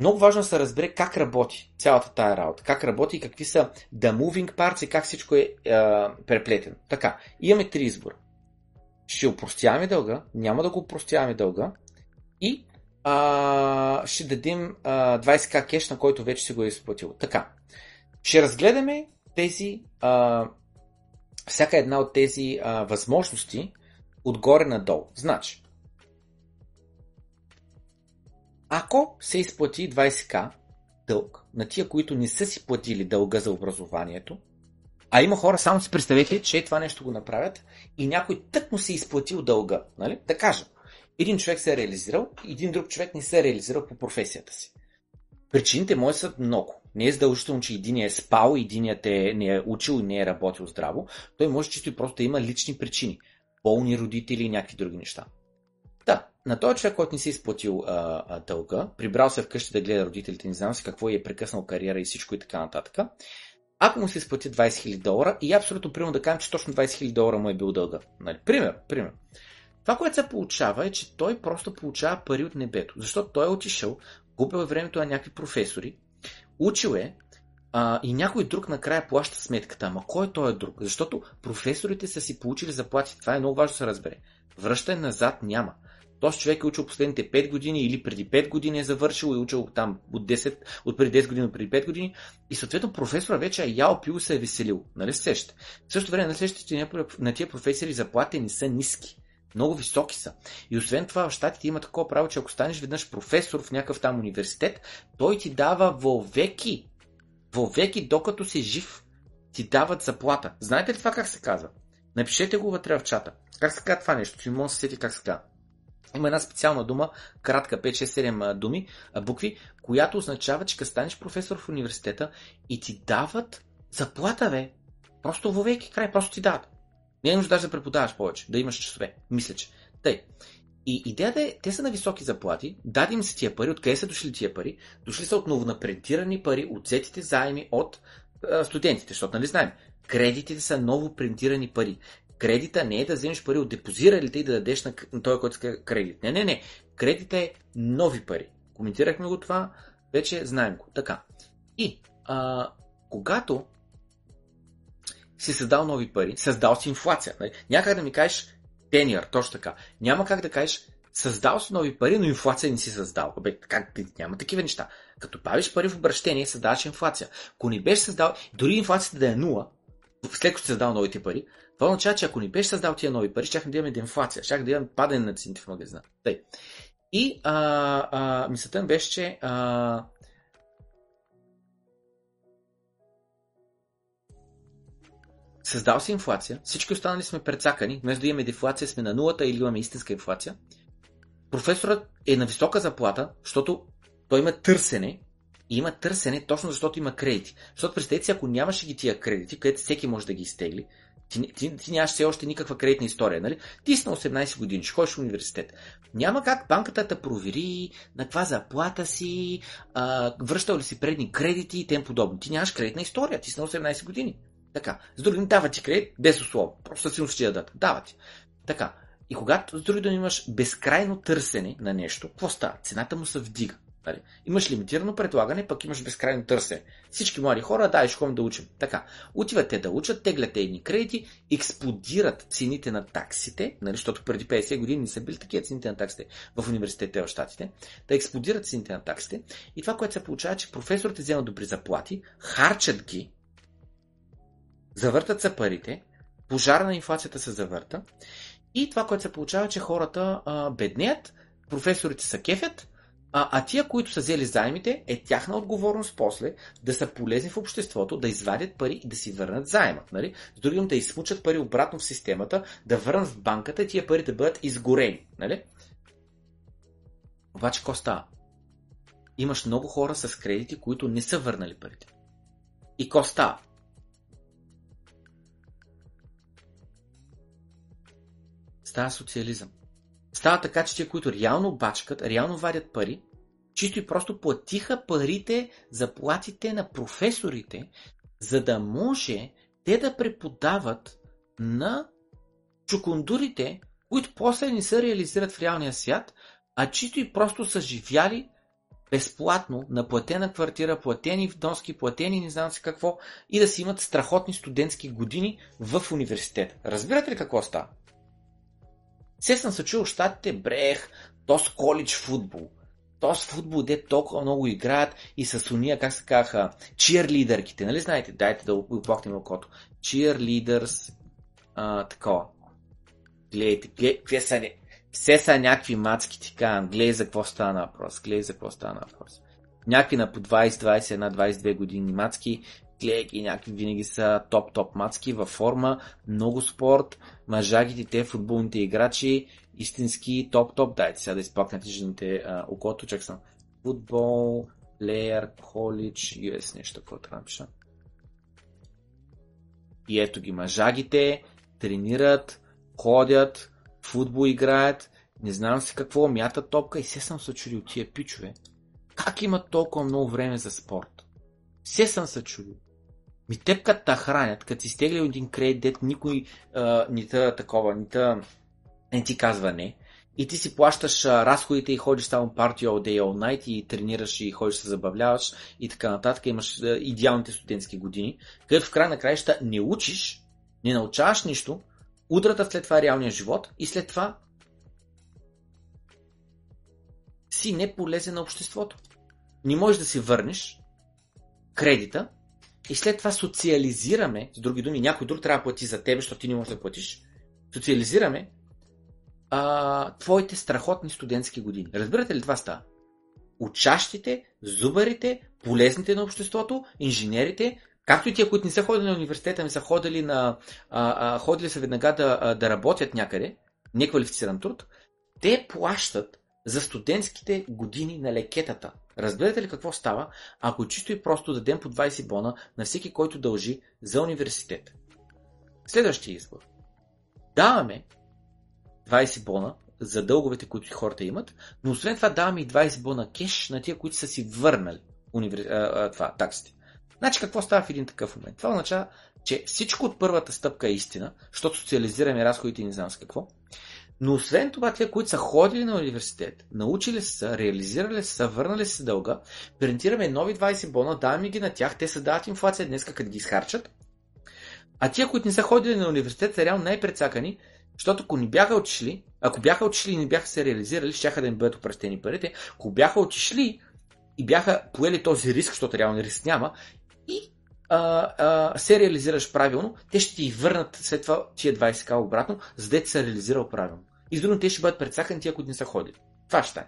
Много важно да се разбере как работи цялата тая работа, как работи и какви са the moving parts и как всичко е преплетено. Така, имаме три избора. Ще опростяваме дълга, няма да го опростяваме дълга и ще дадим 20 кеш, на който вече си го е изплатил. Така, ще разгледаме тези, всяка една от тези възможности отгоре надолу. Значи, ако се изплати 20 дълг на тия, които не са си платили дълга за образованието, а има хора, само си представете, че това нещо го направят и някой тъкмо се изплатил дълга, нали? Да кажа, Един човек се е реализирал, един друг човек не се е реализирал по професията си. Причините му са много. Не е задължително, че единият е спал, единият не е учил и не е работил здраво. Той може чисто и просто да има лични причини. Болни родители и някакви други неща. Да, на този човек, който не си изплатил дълга, прибрал се вкъщи да гледа родителите, не знам си какво и е прекъснал кариера и всичко и така нататък. Ако му се изплати $20,000 и абсолютно примерно да кажем, че точно $20,000 му е бил дълга. Нали? Пример. Това, което се получава е, че той просто получава пари от небето, защото той е отишъл, губил времето на някакви професори, учил е и някой друг накрая плаща сметката. Ама кой е той друг? Защото професорите са си получили заплати. Това е много важно да се разбере. Връщане назад няма. Този човек е учил последните 5 години или преди 5 години е завършил и учил там от преди 10 години до преди 5 години и съответно професора вече е ял, пил и се е веселил. Нали сещате? В същото време, нали сещате, че на тия професори заплати не са ниски. Много високи са. И освен това, в щатите има такова право, че ако станеш веднъж професор в някакъв там университет, той ти дава вовеки, докато си жив, ти дават заплата. Знаете ли това как се казва? Напишете го вътре в чата. Как се казва това нещо? Ти може да се сети как се казва. Има една специална дума, кратка, 5-6-7 думи, букви, която означава, че като станеш професор в университета и ти дават заплата, бе. Просто вовеки, край, просто ти дават. Не е нужда даже да преподаваш повече, да имаш часове, мисля, че. Тъй. И идеята е, те са на високи заплати, даде им се тия пари, откъде са дошли тия пари, дошли са от новонапринтирани пари, от взетите заеми от студентите, защото нали знаем, кредитите са новопринтирани пари. Кредита не е да вземеш пари от депозиралите и да дадеш на този, който иска кредит. Не. Кредита е нови пари. Коментирахме го това, вече знаем го. Така. И когато си създал нови пари, създал си инфлация. Няма как да ми кажеш тениър, точно така. Няма как да кажеш създал си нови пари, но инфлация не си създал. Бе, как? Няма такива неща. Като правиш пари в обращение, създаваш инфлация. Ако не беше създал, дори инфлацията да е нула, след като си създал новите пари, това означава, че ако не беше създал тия нови пари, щяхме да имаме деинфлация, щяхме да имаме падане на цените в магазина. Тъй. И мисълта беше, че създал се инфлация, всички останали сме прецакани, вместо да имаме дефлация сме на нулата или имаме истинска инфлация. Професорът е на висока заплата, защото той има търсене и има търсене точно защото има кредити. Защото представете си, ако нямаше ги тия кредити, където всеки може да ги изтегли, ти нямаш все още никаква кредитна история, нали? Ти си на 18 години, ще ходиш в университет. Няма как банката да провери на каква заплата си, връщал ли си предни кредити и тем подобно. Ти нямаш кредитна история, ти си на 18 години. Така, с други думи, дава ти кредит без условно. Просто силно ще я дадат. Дава ти. Така, и когато с други думи имаш безкрайно търсене на нещо, какво става? Цената му се вдига. Нали? Имаш лимитирано предлагане, пък имаш безкрайно търсене. Всички млади хора, да, ще ходим да учим. Така, отиват те да учат, теглят едни кредити, експлодират цените на таксите, нали? Защото преди 50 години не са били такива цените на таксите в университетите в щатите, да експлодират цените на таксите. И това, което се получава, че професорите вземат добри заплати, харчат ги, завъртат се парите, пожара на инфлацията се завърта и това, което се получава, че хората беднеят, професорите са кефят, а тия, които са взели заемите, е тяхна отговорност после да са полезни в обществото, да извадят пари и да си върнат заема. Нали? С други думи, да измучат пари обратно в системата, да върнат в банката и тия пари да бъдат изгорени. Нали? Обаче, какво става? Имаш много хора с кредити, които не са върнали парите. И какво става? Става социализъм. Става така, че те, които реално бачкат, реално вадят пари, чисто и просто платиха парите, заплатите на професорите, за да може те да преподават на чукундурите, които после не се реализират в реалния свят, а чисто и просто са живяли безплатно на платена квартира, платени вноски, платени не знам си какво, и да си имат страхотни студентски години в университет. Разбирате ли какво става? Се съм се чул в щатите, брех, този коледж футбол. Този футбол, де толкова много играят и с уния, как се казаха, чиърлидърките, нали знаете? Дайте да оплакнем окото. Чиърлидърс, такова. Гледайте, все са някакви мацки, ти казвам, гледай за какво стана въпрос, някакви на по 20, 21, 22 години мацки, клейки, някакви винаги са топ-топ мацки, във форма, много спорт, мъжагите, те футболните играчи, истински топ-топ, дайте сега да изплакнат жените окото, чак съм. Футбол, плеер, колидж, US нещо, какво трябва напиша. И ето ги мъжагите, тренират, ходят, футбол играят, не знам си какво, мятат топка и се съм се чудил от тия пичове. Как имат толкова много време за спорт? Все съм се чудил. Ми теб като та хранят, като си стеглил един кредит, никой не та такова, не ти казва не. И ти си плащаш разходите и ходиш само party all day, all night и тренираш и ходиш се забавляваш и така нататък. Имаш идеалните студентски години, където в край на краища не учиш, не научаваш нищо, удрата след това е реалния живот и след това си не полезен на обществото. Не можеш да си върнеш кредита и след това социализираме, с други думи, някой друг трябва да плати за тебе, защото ти не можеш да платиш, социализираме твоите страхотни студентски години. Разбирате ли това става? Учащите, зубарите, полезните на обществото, инженерите, както и тия, които не са ходили на университета, не са ходили, ходили са веднага да работят някъде, неквалифициран труд, те плащат за студентските години на лекетата. Разбирате ли какво става, ако чисто и просто дадем по 20 бона на всеки, който дължи за университет? Следващия избор. Даваме 20 бона за дълговете, които хората имат, но освен това даваме и 20 бона кеш на тия, които са си върнали таксите. Значи какво става в един такъв момент? Това означава, че всичко от първата стъпка е истина, защото социализираме разходите и не знам с какво. Но освен това, тия, които са ходили на университет, научили са, реализирали са, върнали са дълга, принтираме нови 20 бона, даваме ги на тях, те са дават инфлация днес, като ги изхарчат. А тия, които не са ходили на университет, са реално най-прецакани, защото ако бяха отишли и не бяха се реализирали, щяха да им бъдат опростени парите, ако бяха отишли и бяха поели този риск, защото реално риск няма, и се реализираш правилно, те ще ти върнат след това тия 20к обратно, за да ти се реализирал правилно. И с друго те ще бъдат прецакани тия, които не са ходили. Това ще е.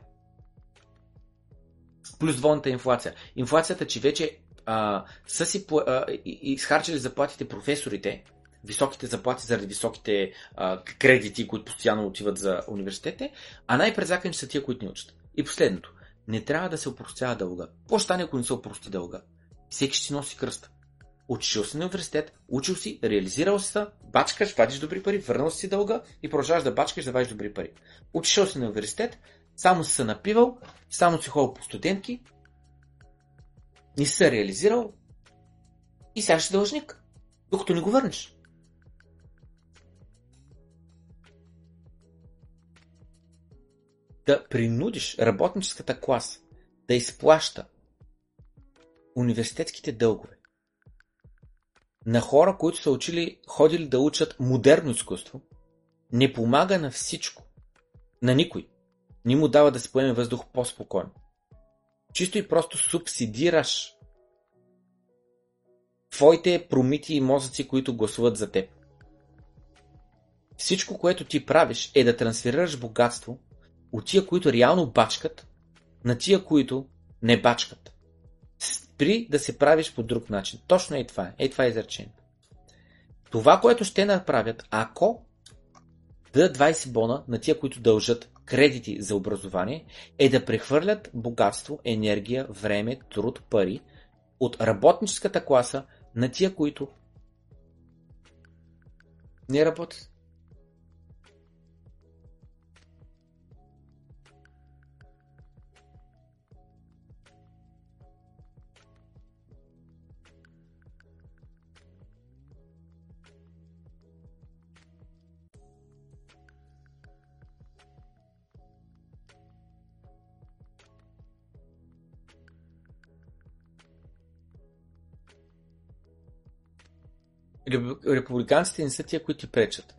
Плюс двойната инфлация. Инфлацията, че вече са си изхарчили заплатите професорите, високите заплати заради високите кредити, които постоянно отиват за университетите, а най-прецакани са тия, които не учат. И последното. Не трябва да се опростява дълга. Какво ще стане, ако не се опрости дълга? Всеки ще носи кръста. Учил си на университет, учил си, реализирал си, бачкаш, вадиш добри пари, върнал си дълга и продължаваш да бачкаш, да вадиш добри пари. Учил си на университет, само си се напивал, само си ходил по студентки, не си се реализирал и сега ще дължник, докато не го върнеш. Да принудиш работническата класа да изплаща университетските дългове на хора, които са учили, ходили да учат модерно изкуство, не помага на всичко. На никой. Не му дава да се поеме въздух по-спокойно. Чисто и просто субсидираш твоите промити и мозъци, които гласуват за теб. Всичко, което ти правиш, е да трансферираш богатство от тия, които реално бачкат, на тия, които не бачкат. Спри да се правиш по друг начин. Точно е това. Е това е изречението. Това, което ще направят, ако дадат 20 бона на тия, които дължат кредити за образование, е да прехвърлят богатство, енергия, време, труд, пари от работническата класа на тия, които не работят. Републиканците не са тия, които ти пречат.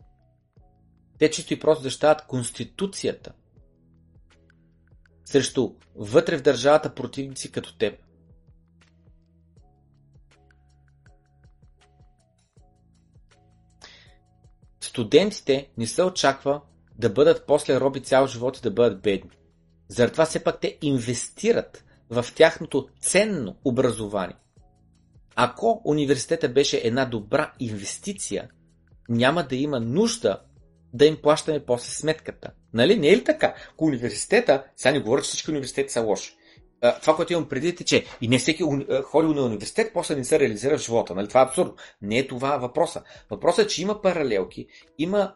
Те чисто и просто защитават конституцията срещу вътре в държавата противници като теб. Студентите не се очаква да бъдат после роби цял живот и да бъдат бедни. Затова все пак те инвестират в тяхното ценно образование. Ако университета беше една добра инвестиция, няма да има нужда да им плащаме после сметката. Нали? Не е ли така? Ако университета, сега не говоря, че всички университети са лоши. Това, което имам предвид е, че и не всеки ходи на университет, после не се реализира в живота. Нали? Това е абсурдно. Не е това въпроса. Въпросът е, че има паралелки, има...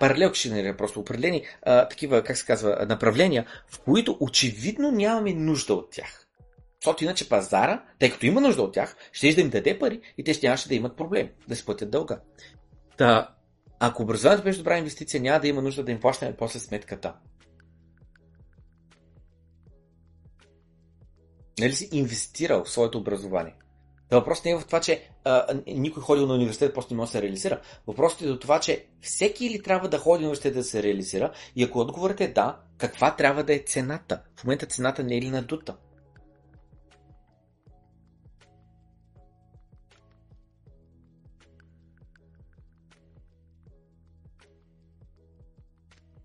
паралелки ще нарека просто определени такива, как се казва, направления, в които очевидно нямаме нужда от тях. Защото иначе пазара, тъй като има нужда от тях, ще да им даде пари и те ще нямаше да имат проблем да си платят дълга. Та, ако образованието беше добра инвестиция, няма да има нужда да им плащаме после сметката. Нали си инвестирал в своето образование? Та въпросът не е в това, че никой ходил на университет, просто не може да се реализира. Въпросът е до това, че всеки или трябва да ходи на университет да се реализира, и ако отговорът е да, каква трябва да е цената? В момента цената не е ли надута?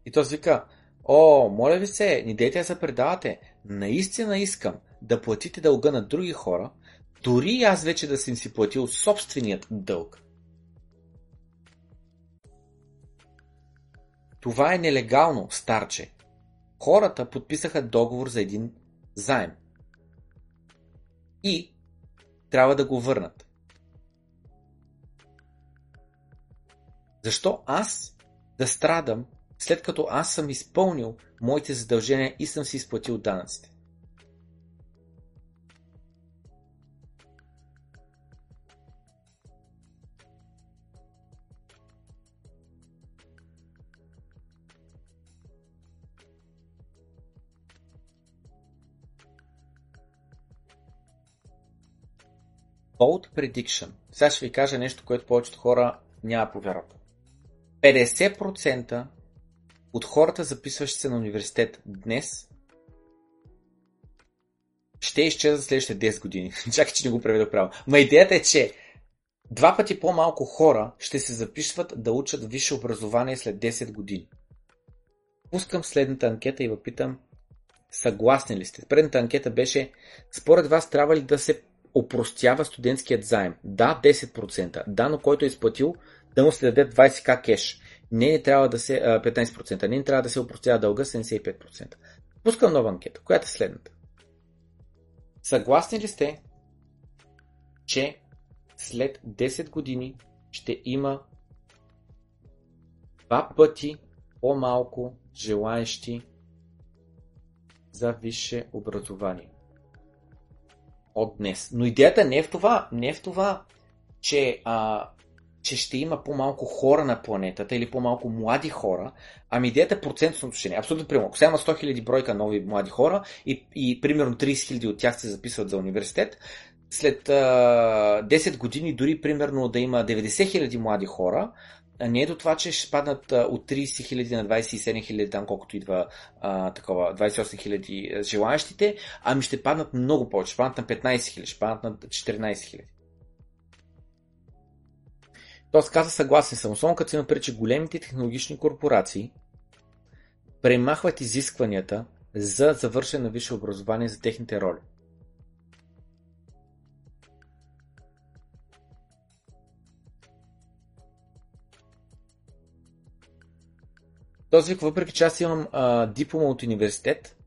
И той вика: о, моля ви се, не дейте да се предавате. Наистина искам да платите дълга на други хора, дори и аз вече да съм си платил собственият дълг. Това е нелегално, старче. Хората подписаха договор за един заем. И трябва да го върнат. Защо аз да страдам, след като аз съм изпълнил моите задължения и съм си изплатил данъците? Bold prediction. Сега ще ви кажа нещо, което повечето хора няма повярват. 50% от хората, записващи се на университет днес, ще изчезнат следващите 10 години. Чакай, че не го преведох право. Ма идеята е, че 2 пъти по-малко хора ще се записват да учат висше образование след 10 години. Пускам следната анкета и ви питам: съгласни ли сте? Предната анкета беше: според вас трябва ли да се опростява студентският заем? Да, 10%. Да, но който е изплатил, да му се даде 20к кеш. Не трябва да се 15%, не трябва да се опростява дълга 75%. Пускам нова анкета, която е следната. Съгласни ли сте, че след 10 години ще има 2 пъти по-малко желаещи за висше образование от днес? Но идеята не е в това, че ще има по-малко хора на планетата или по-малко млади хора, ами идеята е процентно отношение. Абсолютно примерно. Ако сега има 100 000 бройка нови млади хора и примерно 30 000 от тях се записват за университет, след 10 години дори примерно да има 90 000 млади хора, не е до това, че ще спаднат от 30 000 на 27 000, там колкото идва такова, 28 000 желаящите, ами ще паднат много повече, ще паднат на 15 000, ще паднат на 14 000. Тоест каза: съгласен съм, особено като се има преди, че големите технологични корпорации премахват изискванията за завършване на висше образование за техните роли. Този, въпреки че аз имам диплома от университет,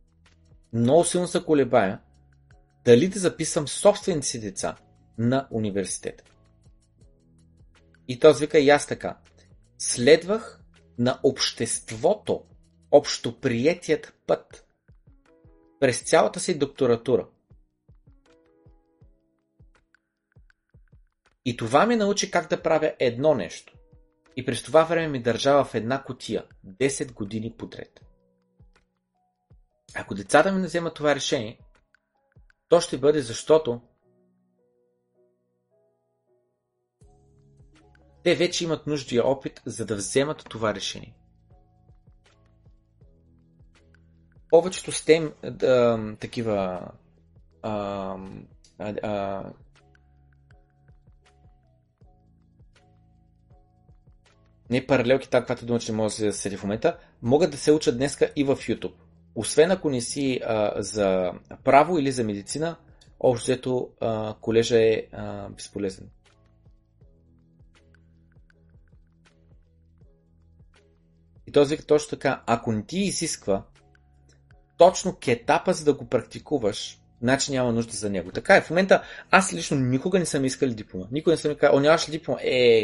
много силно се колебая дали да записвам собствените си деца на университет. И този вика: и аз така. Следвах на обществото, общоприетият път през цялата си докторатура. И това ми научи как да правя едно нещо. И през това време ми държава в една кутия 10 години подред. Ако децата ми не вземат това решение, то ще бъде защото те вече имат нуждия опит, за да вземат това решение. Повечето STEM такива не паралелки, каквато дума, че не може да се седи в момента, могат да се учат днеска и в YouTube. Освен ако не си за право или за медицина, общо взето колежа е безполезен. И този точно така, ако не ти изисква точно кетапа, за да го практикуваш, значи няма нужда за него. Така е, в момента аз лично никога не съм искал диплома. Никога не съм ми казал, о, нямаш ли диплома?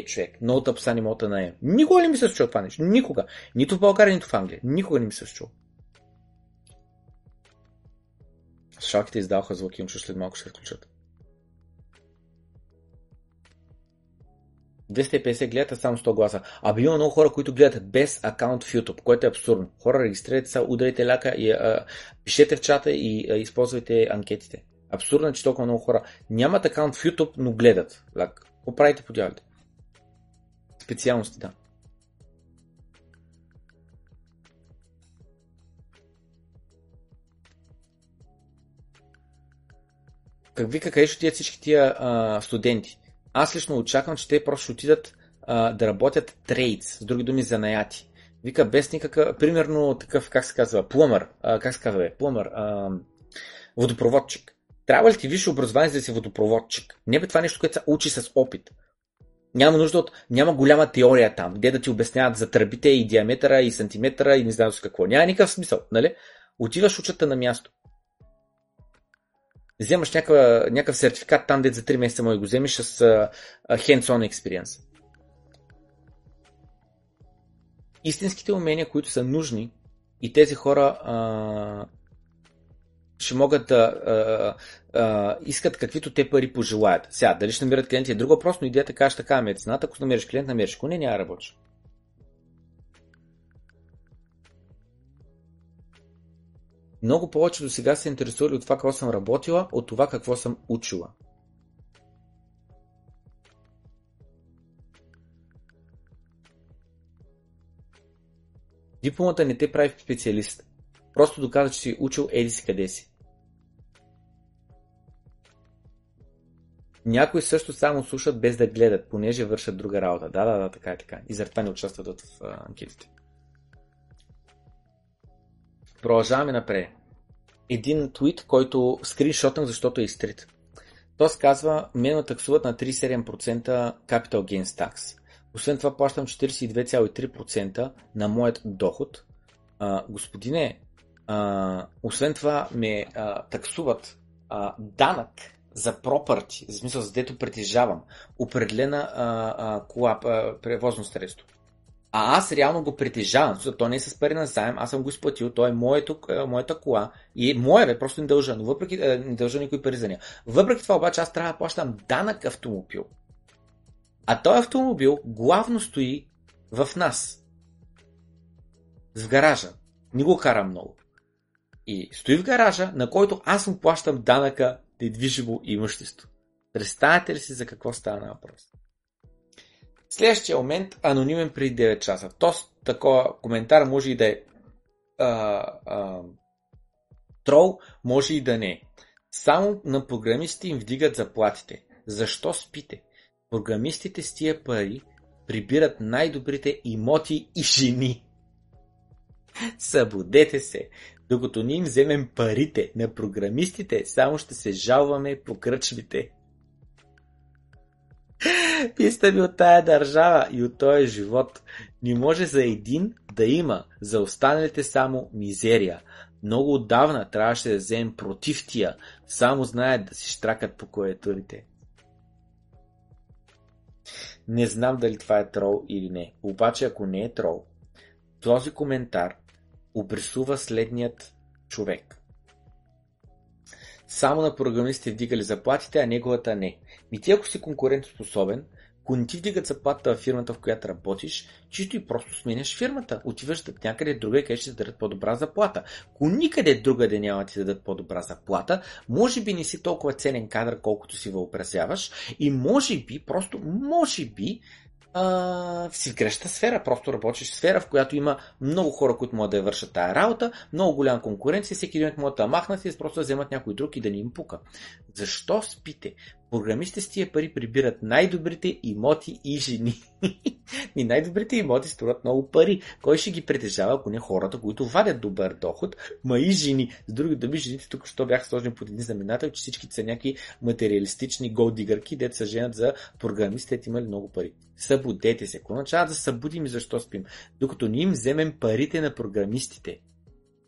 Човек, много тъпса не мога да наем. Никога не ми се случва това нещо. Никога. Нито в България, нито в Англия. Никога не ми се случва. Шалките издаваха звуки, имаше след малко ще включат. 250 гледат, само 100 гласа. Абе има много хора, които гледат без акаунт в YouTube, което е абсурдно. Хора, регистрирайте се, ударите ляка и пишете в чата и използвайте анкетите. Абсурдно е, че толкова много хора нямат акаунт в YouTube, но гледат. Лак, поправите подявате. Специалности, да. Как вика, къде ще отидат всички тия студенти? Аз лично очаквам, че те просто ще отидат да работят трейдс, с други думи занаяти. Вика, без никакъв, примерно такъв, как се казва, плъмър, плъмър, водопроводчик. Трябва ли ти висше образование, за да си водопроводчик? Не бе, това нещо, което се учи с опит. Няма нужда от, няма голяма теория там, где да ти обясняват за тръбите и диаметъра и сантиметъра и не знам с какво. Няма никакъв смисъл, нали? Отиваш учата на място. Вземаш някакъв сертификат там, дед за 3 месеца може го вземеш с hands-on experience. Истинските умения, които са нужни и тези хора ще могат да искат каквито те пари пожелаят. Сега, дали ще намерят клиенти е друго, просто идеята кажеш така, медицината, ако намериш клиент, намериш, ако не, няма работиш. Много повече до сега се интересували от това какво съм работила, от това какво съм учила. Дипломата не те прави специалист. Просто доказва, че си учил еди си къде си. Някои също само слушат без да гледат, понеже вършат друга работа. Да, така е така. И заради това не участват в анкетите. Продължаваме напред. Един твит, който скриншотнах, защото е изтрит. То се казва, мен ме таксуват на 37% Capital Gains Tax. Освен това плащам 42,3% на моят доход. Господине, освен това ме таксуват данък за property, в смисъл за дето притежавам, определена кола, превозно средство. А аз реално го притежавам, защото то не е с пари на заем, аз съм го изплатил, то е моята кола и моя просто не дължа, но въпреки не дължа никой пари за нея. Въпреки това обаче аз трябва да плащам данък автомобил. А този автомобил главно стои в нас. В гаража. Не го карам много. И стои в гаража, на който аз му плащам данъка недвижимо имущество. Представете ли си за какво става въпрос? Следващия момент, анонимен преди 9 часа. Тоест, такова коментар може и да е трол, може и да не е. Само на програмистите им вдигат заплатите. Защо спите? Програмистите с тия пари прибират най-добрите имоти и жени. Събудете се! Докато ние им вземем парите на програмистите, само ще се жалваме по кръчмите. Писта ми от тая държава и от този живот. Не може за един да има, за останалите само мизерия. Много отдавна трябваше да вземем против тия, само знаят да си штракат по клавиатурите. Не знам дали това е трол или не, обаче ако не е трол, този коментар обрисува следният човек. Само на програмистите вдигали заплатите, а неговата не. Ми ти ако си конкурентоспособен, ако не ти вдигат заплата в фирмата, в която работиш, чисто и просто сменяш фирмата. Отиваш някъде друга, къде ще дадат по-добра заплата. Ако никъде другаде няма ти дадат по-добра заплата, може би не си толкова ценен кадър, колкото си въобразяваш и може би, си в грешната сфера, просто работиш в сфера, в която има много хора, които могат да я вършат тая работа, много голяма конкуренция, всеки един от могат да махнат и просто да вземат някой друг и да ни им пука. Защо спите? Програмистите с тия пари прибират най-добрите имоти и жени. И най-добрите имоти струват много пари. Кой ще ги притежава, ако не хората, които вадят добър доход, ма и жени. С други думи, жените тук що бяха сложени под един знаменател, че всички са някакви материалистични голдигърки, дето са женят за програмистите, имали много пари. Събудете се. Ако начава да събудим и защо спим, докато не им вземем парите на програмистите.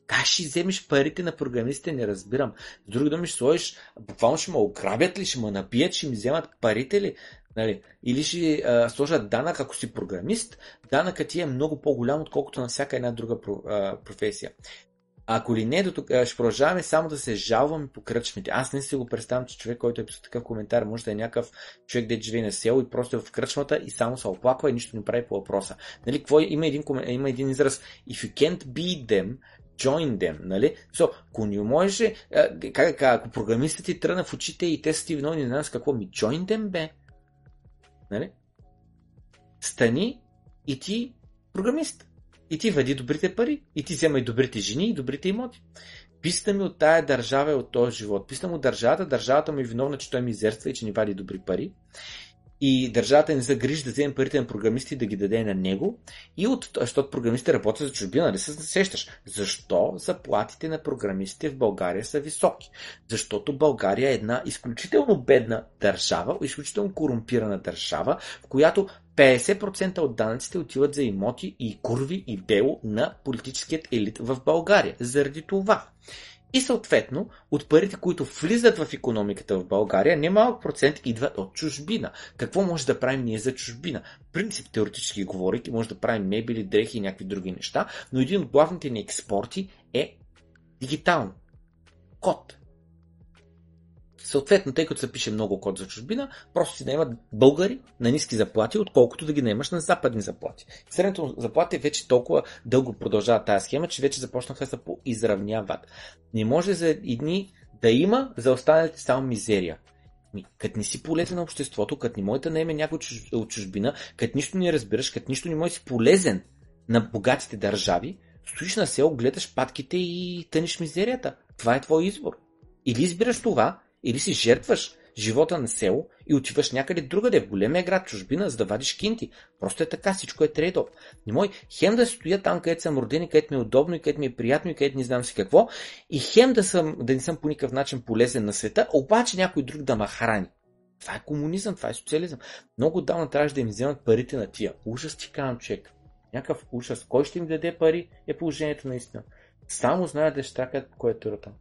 Как ще вземеш парите на програмистите, не разбирам. С други думи, ще сложиш, буквално ще ме ограбят ли, ще ме напият, ще ми вземат парите ли? Нали? Или ще сложат данък, ако си програмист, данъкът ти е много по-голям, отколкото на всяка една друга професия. Ако ли не, ще продължаваме само да се жалваме по кръчмите. Аз не си го представям, че човек, който е писал такъв коментар, може да е някакъв човек, де живее на село и просто е в кръчмата и само се оплаква и нищо не прави по въпроса. Нали? Какво е? Има един израз. If you can't beat them, join them, нали? Ако не можеше, ако програмистът ти тръгна в очите и те са ти виновни на нас, какво ми join them, бе? Нали? Стани и ти програмист. И ти вади добрите пари, и ти вземай добрите жени и добрите имоти. Писна ми от тая държава и от този живот. Писна му от държавата му е виновна, че той ми изерства и че ни вади добри пари. И държавата не загрижи да вземе парите на програмисти и да ги даде на него. И защото програмистите работят за чужбина, нали се сещаш? Защо заплатите на програмистите в България са високи? Защото България е една изключително бедна държава, изключително корумпирана държава, в която 50% от данъците отиват за имоти и курви и дело на политическият елит в България. Заради това. И съответно, от парите, които влизат в икономиката в България, немалък процент идват от чужбина. Какво може да правим ние за чужбина? Принцип, теоретически говорейки, може да правим мебели, дрехи и някакви други неща, но един от главните ни експорти е дигитално. Код. Съответно, тъй като се пише много код за чужбина, просто си наемат българи на ниски заплати, отколкото да ги наемаш на западни заплати. Средното заплати вече толкова дълго продължава тази схема, че вече започнаха да се поизравняват. Не може за едни да има, за останалите само мизерия. Като не си полезен на обществото, като не може да наеме някой от чужбина, като нищо не разбираш, като нищо не може да си полезен на богатите държави, стоиш на село, гледаш патките и тъниш мизерията. Това е твой избор. Или избираш това, или си жертваш живота на село и отиваш някъде другаде, в големия град, чужбина, за да вадиш кинти. Просто е така, всичко е трейд-оф. Не мой хем да стоя там, където съм роден и където ми е удобно, и където ми е приятно, и където не знам си какво, и хем да не съм по никакъв начин полезен на света, обаче някой друг да ме храни. Това е комунизъм, това е социализъм. Много отдавна трябваше да им вземат парите на тия. Ужас ти казвам, човек. Някакъв ужас. Кой ще им даде пари е положението наистина. Само знаят да щакат кой е турата.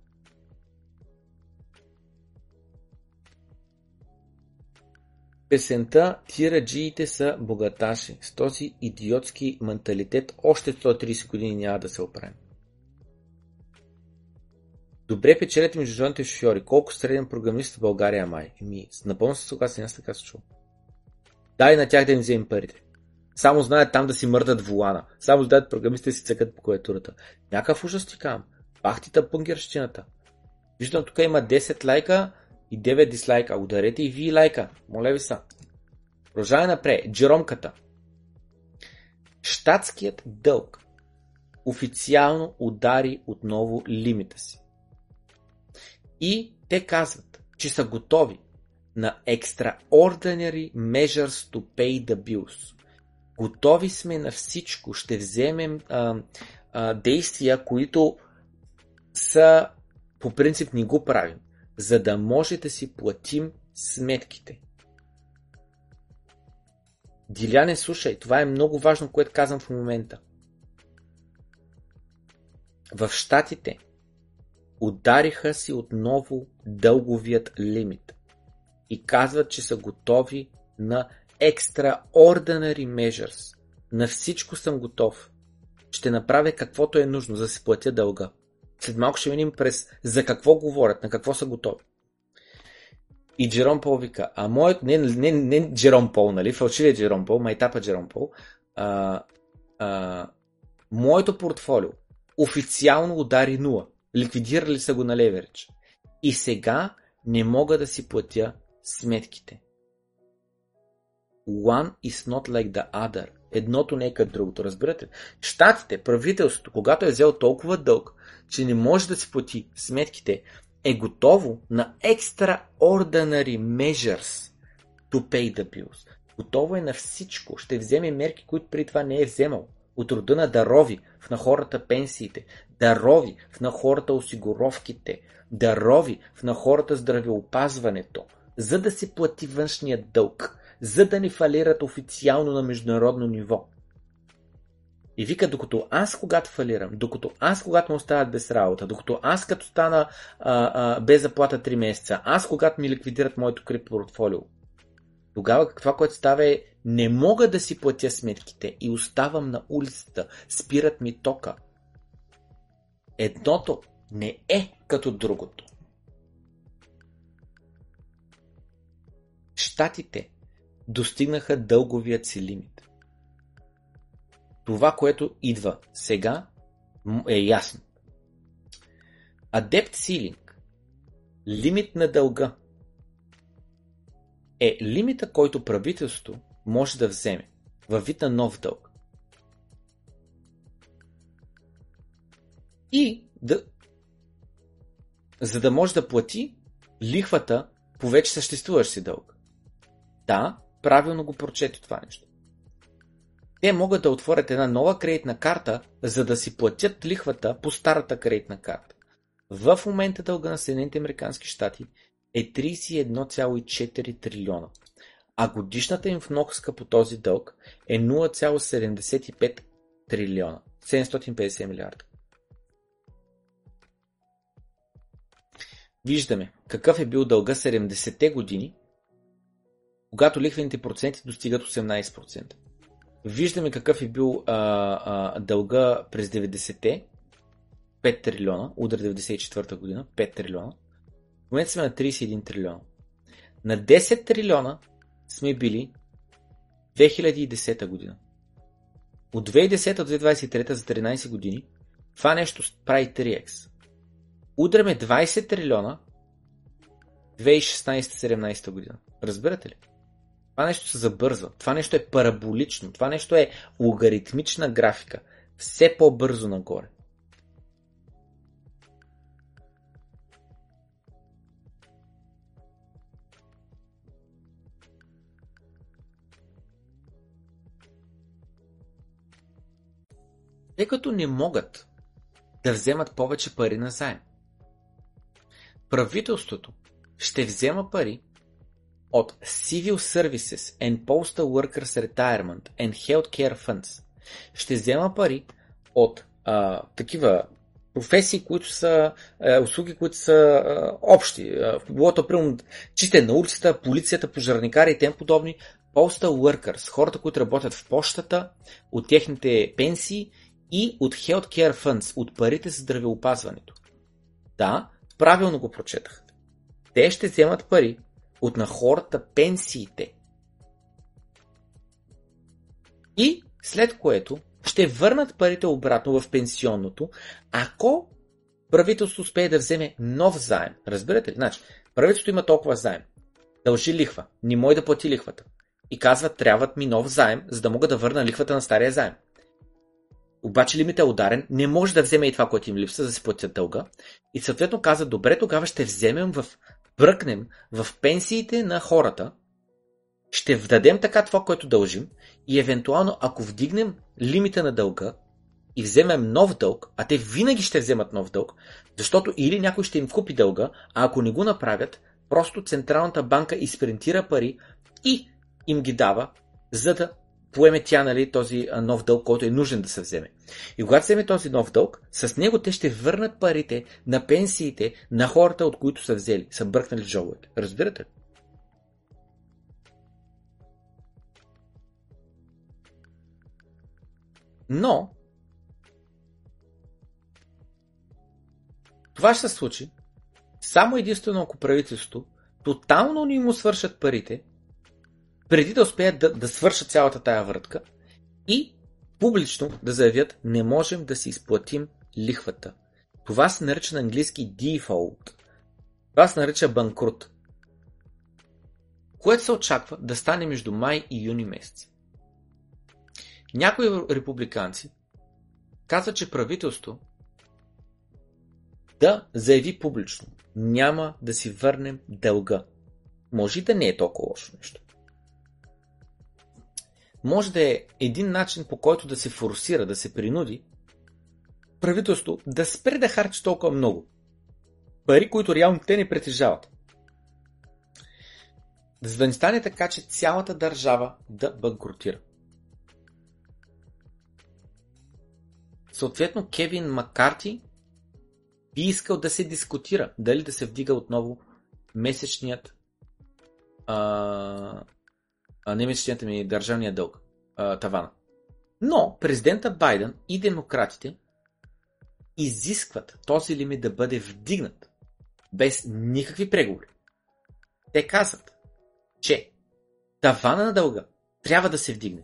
Песента "Тираджиите са богаташи". С този идиотски менталитет още 130 години няма да се оправим. Добре печелят международните шофьори. Колко среден програмист в България май? Напълно се съгласен, аз така се чувам. Дай на тях да им вземем парите. Само знаят там да си мърдат волана. Само знаят програмистите си цъкат по клавиатурата. Някакъв ужас ти казвам. Пахтита пънгерщината. Виждам, тук има 10 лайка и 9 дислайка. Ударете и вие лайка. Моля ви са. Продължаваме напред. Джеромката. Щатският дълг официално удари отново лимита си. И те казват, че са готови на extraordinary measures to pay the bills. Готови сме на всичко. Ще вземем действия, които са по принцип не го правим, за да може да си платим сметките. Диляне, слушай, това е много важно, което казвам в момента. В Щатите удариха си отново дълговият лимит и казват, че са готови на extraordinary measures. На всичко съм готов. Ще направя каквото е нужно, за да си платя дълга. След малко ще минем през за какво говорят, на какво са готови. И Джером Пауъл вика, а моят... Не Джером Пауъл, нали? Фалшивия Джером Пауъл, майтапа Джером Пауъл. Моето портфолио официално удари 0. Ликвидирали са го на леверидж. И сега не мога да си платя сметките. One is not like the other. Едното не е като другото, разбирате? Щатите, правителството, когато е взел толкова дълг, че не може да си плати сметките, е готово на extraordinary measures to pay the bills. Готово е на всичко. Ще вземе мерки, които преди това не е вземал. От рода на дарови в на хората пенсиите, дарови в на хората осигуровките, дарови в на хората здравеопазването, за да се плати външния дълг, за да не фалират официално на международно ниво. И вика, докато аз когато фалирам, докато аз когато ме оставят без работа, докато аз като стана без заплата 3 месеца, аз когато ми ликвидират моето криптопортфолио, тогава това, което става е, не мога да си платя сметките и оставам на улицата, спират ми тока. Едното не е като другото. Щатите достигнаха дълговият си лимит. Това, което идва сега, е ясно. Adept ceiling, лимит на дълга, е лимита, който правителството може да вземе във вид на нов дълг. И да, за да може да плати лихвата по вече съществуващ си дълг. Да, правилно го прочете това нещо. Те могат да отворят една нова кредитна карта, за да си платят лихвата по старата кредитна карта. В момента дълга на Съединените американски щати е 31,4 трилиона, а годишната им вноска по този дълг е 0,75 трилиона, 750 милиарда. Виждаме какъв е бил дълга 70-те години, когато лихвените проценти достигат 18%. Виждаме какъв е бил дълга през 90-те, 5 трилиона, удар 94-та година, 5 трилиона. В момента сме на 31 трилиона. На 10 трилиона сме били 2010 година. От 2010 до 2023 за 13 години това нещо прави 3x. Удраме 20 трилиона 2016-17 година. Разбирате ли? Това нещо се забързва. Това нещо е параболично. Това нещо е логаритмична графика. Все по-бързо нагоре. Тъй като не могат да вземат повече пари на заем, правителството ще взема пари от Civil Services and Postal Workers Retirement and Healthcare Funds. Ще взема пари от такива професии, които са услуги, които са общи. Билото, примерно, чистене на улицата, полицията, пожарникари и тем подобни. Postal Workers, хората, които работят в почтата, от техните пенсии и от Healthcare Funds, от парите за здравеопазването. Да, правилно го прочетах. Те ще вземат пари от на хората пенсиите. И след което ще върнат парите обратно в пенсионното, ако правителството успее да вземе нов заем. Разбирате ли? Значи, правителството има толкова заем. Дължи лихва. Не може да плати лихвата. И казва, трябват ми нов заем, за да мога да върна лихвата на стария заем. Обаче лимитът е ударен, не може да вземе и това, което им липсва, за да си платят дълга. И съответно каза, добре, тогава ще бръкнем в пенсиите на хората, ще вдадем така това, което дължим и евентуално, ако вдигнем лимита на дълга и вземем нов дълг, а те винаги ще вземат нов дълг, защото или някой ще им купи дълга, а ако не го направят, просто Централната банка изпринтира пари и им ги дава, за да поеме тя, нали, този нов дълг, който е нужен да се вземе. И когато вземе този нов дълг, с него те ще върнат парите на пенсиите на хората, от които са взели, са бръкнали в джобовете. Разбирате ли? Но това ще се случи само единствено ако правителството тотално не му свършат парите, преди да успеят да свършат цялата тая врътка и публично да заявят, не можем да си изплатим лихвата. Това се нарича на английски default. Това се нарича банкрут. Което се очаква да стане между май и юни месец. Някои републиканци казват, че правителството да заяви публично: няма да си върнем дълга. Може да не е толкова лошо нещо. Може да е един начин, по който да се форсира, да се принуди правителство да спре да харчи толкова много пари, които реално те не притежават. За да не стане така, че цялата държава да банкротира. Съответно, Кевин Маккарти би искал да се дискутира дали да се вдига отново месечният държавния дълг, тавана. Но президента Байден и демократите изискват този лимит да бъде вдигнат без никакви преговори. Те казват, че тавана на дълга трябва да се вдигне.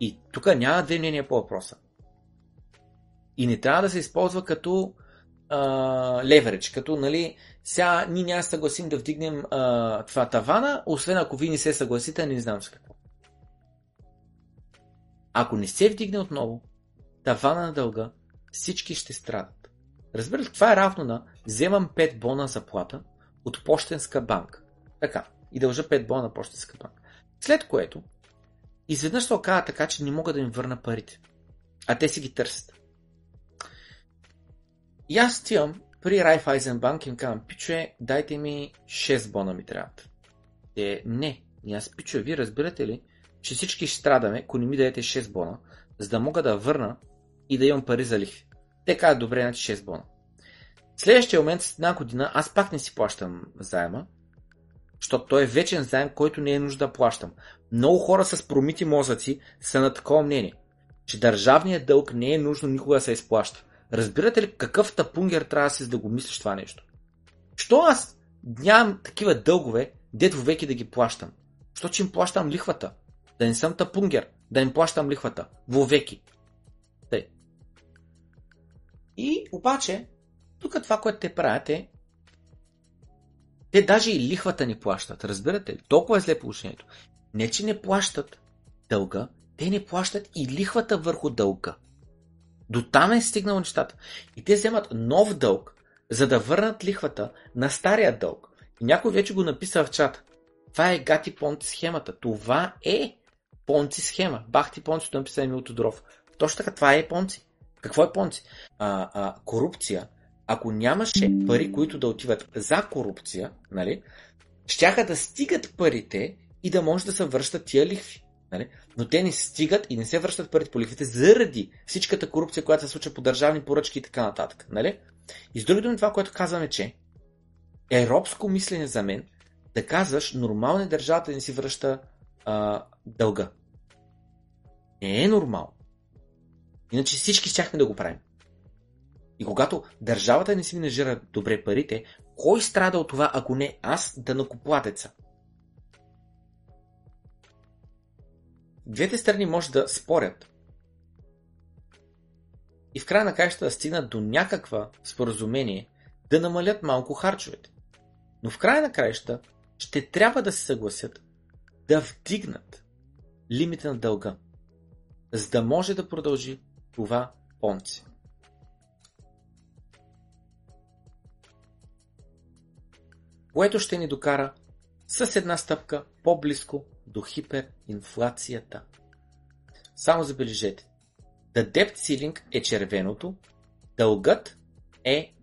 И тук няма две мнения по въпроса. И не трябва да се използва като леверидж, като, нали, сега ние няма съгласим да вдигнем това тавана, освен ако ви не се съгласите, не знам с какво. Ако не се вдигне отново тавана на дълга, всички ще страдат. Разбирате, това е равно на вземам 5 бона заплата от Пощенска банка. Така, и дължа 5 бона на Пощенска банка. След което, изведнъж се оказа така, че не мога да им върна парите. А те си ги търсят. И аз стивам при Райфайзен банк и им казвам: пичуе, дайте ми 6 бона ми трябват. Те: не, и аз: пичуе, вие разбирате ли, че всички ще страдаме, ако не ми дадете 6 бона, за да мога да върна и да имам пари за лихви. Те казват: добре, значи 6 бона. Следващия момент, след една година, аз пак не си плащам заема, защото той е вечен заем, който не е нужда да плащам. Много хора с промити мозъци са на такова мнение, че държавният дълг не е нужно никога да се изплаща. Разбирате ли какъв тапунгер трябва да си, за да го мислиш това нещо? Що аз нямам такива дългове, дето веки да ги плащам? Що че им плащам лихвата? Да не съм тапунгер, да им плащам лихвата. Вовеки. Тъй. И обаче, тук това, което те правят е, те даже и лихвата не плащат. Разбирате ли? Толкова е зле положението. Не, че не плащат дълга, те не плащат и лихвата върху дълга. До там е стигнало нещата. И те вземат нов дълг, за да върнат лихвата на стария дълг. И някой вече го написа в чата. Това е гати понци схемата. Това е понци схема. Бахти понцито написа Емил Тодоров. Точно така, това е понци. Какво е понци? Корупция. Ако нямаше пари, които да отиват за корупция, нали, щяха да стигат парите и да може да се връщат тия лихви. Нали? Но те не стигат и не се връщат парите по лихвите заради всичката корупция, която се случва по държавни поръчки и така нататък. Нали? И с други думи, това, което казваме, че е робско мислене за мен да казваш: нормално е държавата не си връща дълга. Не е нормално. Иначе всички щяхме да го правим. И когато държавата не си менажира добре парите, кой страда от това, ако не аз, данъкоплатеца? Двете страни може да спорят и в края на краищата да стигнат до някаква споразумение да намалят малко харчовете. Но в края на краищата ще трябва да се съгласят да вдигнат лимита на дълга, за да може да продължи това понци. Което ще ни докара с една стъпка по-близко до хиперинфлацията. Само забележете. The debt ceiling е червеното, дългът е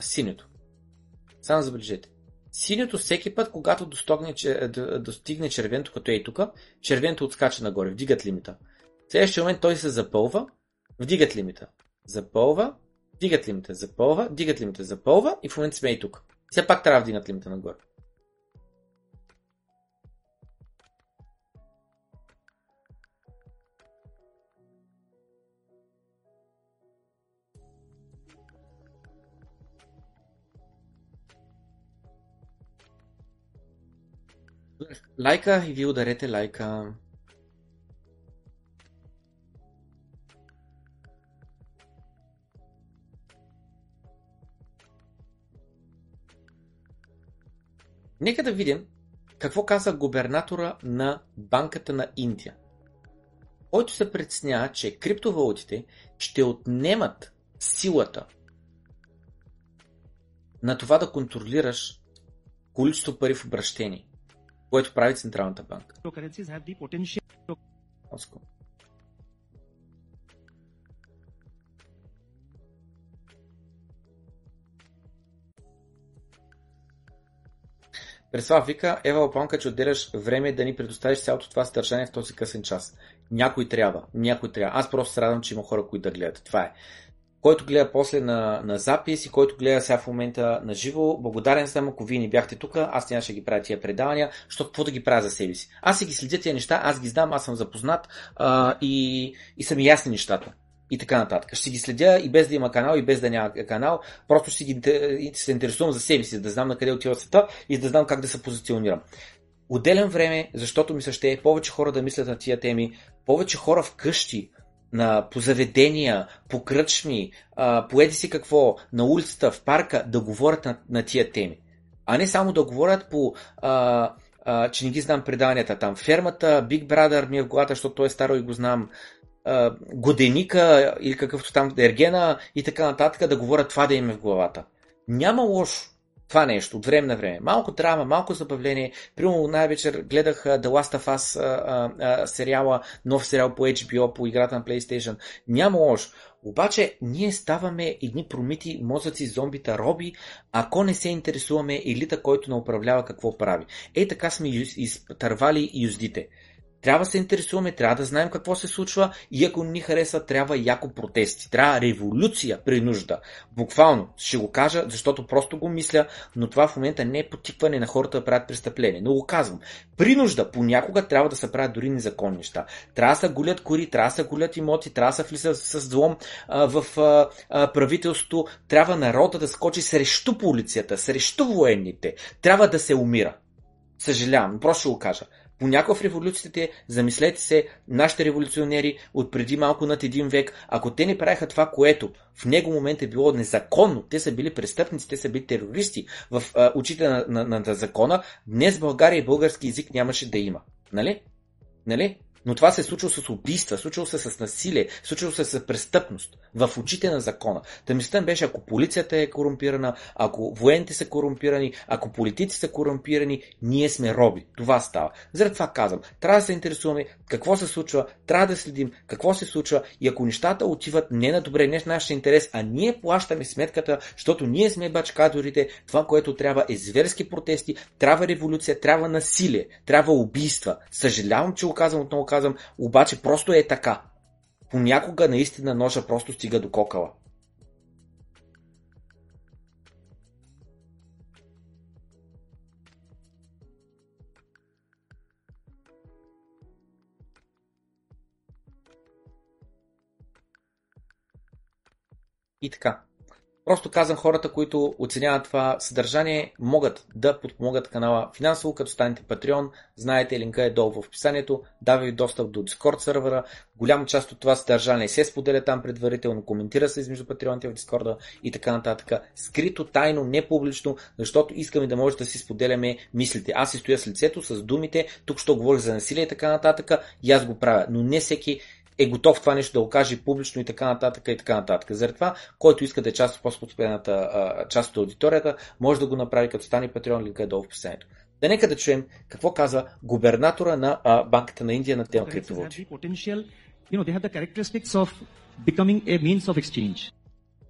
синьото. Само забележете. Синьото всеки път, когато достигне червеното, като е и тук, червеното отскача нагоре, вдигат лимита. В следващия момент той се запълва, вдигат лимита. Запълва, вдигат лимита, запълва, вдигат лимита, запълва и в момента сме и тук. Все пак трябва да вдигнат лимита нагоре. Лайка и ви ударете лайка. Нека да видим какво каза губернатора на Банката на Индия, който се притеснява, че криптовалутите ще отнемат силата на това да контролираш количество пари в обращение, което прави Централната банка. Преслав вика, Ева Лапанка, че отделяш време да ни предоставиш цялото това съдържание в този късен час. Някой трябва. Аз просто се радвам, че има хора, които да гледат. Това е. Който гледа после на запис и който гледа сега в момента на живо, благодарен съм, ако вие не бяхте тук, аз нямаше да ги правя тия предавания, защото какво да ги правя за себе си. Аз си ги следя тия неща, аз ги знам, аз съм запознат и са ми ясни нещата. И така нататък. Ще ги следя и без да има канал, и без да няма канал, просто ще се интересувам за себе си, да знам на къде отива света и да знам как да се позиционирам. Отделям време, защото ми се ще е повече хора да мислят на тия теми, повече хора вкъщи, по заведения, по кръчми, поеди си какво, на улицата, в парка, да говорят на тия теми. А не само да говорят по... че не ги знам преданията там. Фермата, Big Brother ми е в главата, защото той е старо и го знам. Годеника или какъвто там Ергена и така нататък, да говорят това да им е в главата. Няма лошо това нещо от време на време. Малко драма, малко забавление. Примерно най-вечер гледах The Last of Us сериала, нов сериал по HBO, по играта на PlayStation. Няма лошо. Обаче ние ставаме едни промити мозъци, зомбита, роби, ако не се интересуваме елита, който не управлява какво прави. Ей така сме изтървали юздите. Трябва да се интересуваме, трябва да знаем какво се случва и ако ни харесва, трябва яко протести. Трябва революция при нужда. Буквално ще го кажа, защото просто го мисля, но това в момента не е потикване на хората да правят престъпление. Но го казвам. При нужда понякога трябва да се правят дори незаконни неща. Трябва да се голят кори, трябва да се голят имоти, трябва да се влиза с злом в правителството. Трябва народа да скочи срещу полицията, срещу военните. Трябва да се умира. Съжалявам, просто ще го кажа. Понякога в революциите, замислете се, нашите революционери от преди малко над един век, ако те не правиха това, което в него момент е било незаконно, те са били престъпници, те са били терористи в очите на закона, днес България и български език нямаше да има. Нали? Но това се е случило с убийства, случило се с насилие, случило се с престъпност в очите на закона. Та мислята беше, ако полицията е корумпирана, ако военните са корумпирани, ако политици са корумпирани, ние сме роби. Това става. Заради това казвам, трябва да се интересуваме какво се случва, трябва да следим какво се случва и ако нещата отиват не на добре, не в нашия интерес, а ние плащаме сметката, защото ние сме бачкадорите, това, което трябва е зверски протести, трябва революция, трябва насилие, трябва убийства. Съжалявам, че го казвам отново. Обаче просто е така. Понякога наистина ножа просто стига до кокала. И така. Просто казвам, хората, които оценяват това съдържание, могат да подпомогат канала финансово, като станете Patreon. Знаете, линка е долу в описанието. Дава ви достъп до Discord сервера. Голяма част от това съдържание се споделя там предварително, коментира се измежду патреоните в Discord и така нататък. Скрито, тайно, не публично, защото искаме да може да си споделяме мислите. Аз си стоя с лицето, с думите, тук ще говорих за насилие и така нататък и аз го правя, но не всеки е готов това нещо да го каже публично и така нататък и така нататък. Заради това, който иска да е част от по-сподобената част от аудиторията, може да го направи като стане Patreon, линка е долу в описанието. Да нека да чуем какво каза губернатора на Банката на Индия на тема криптовалути.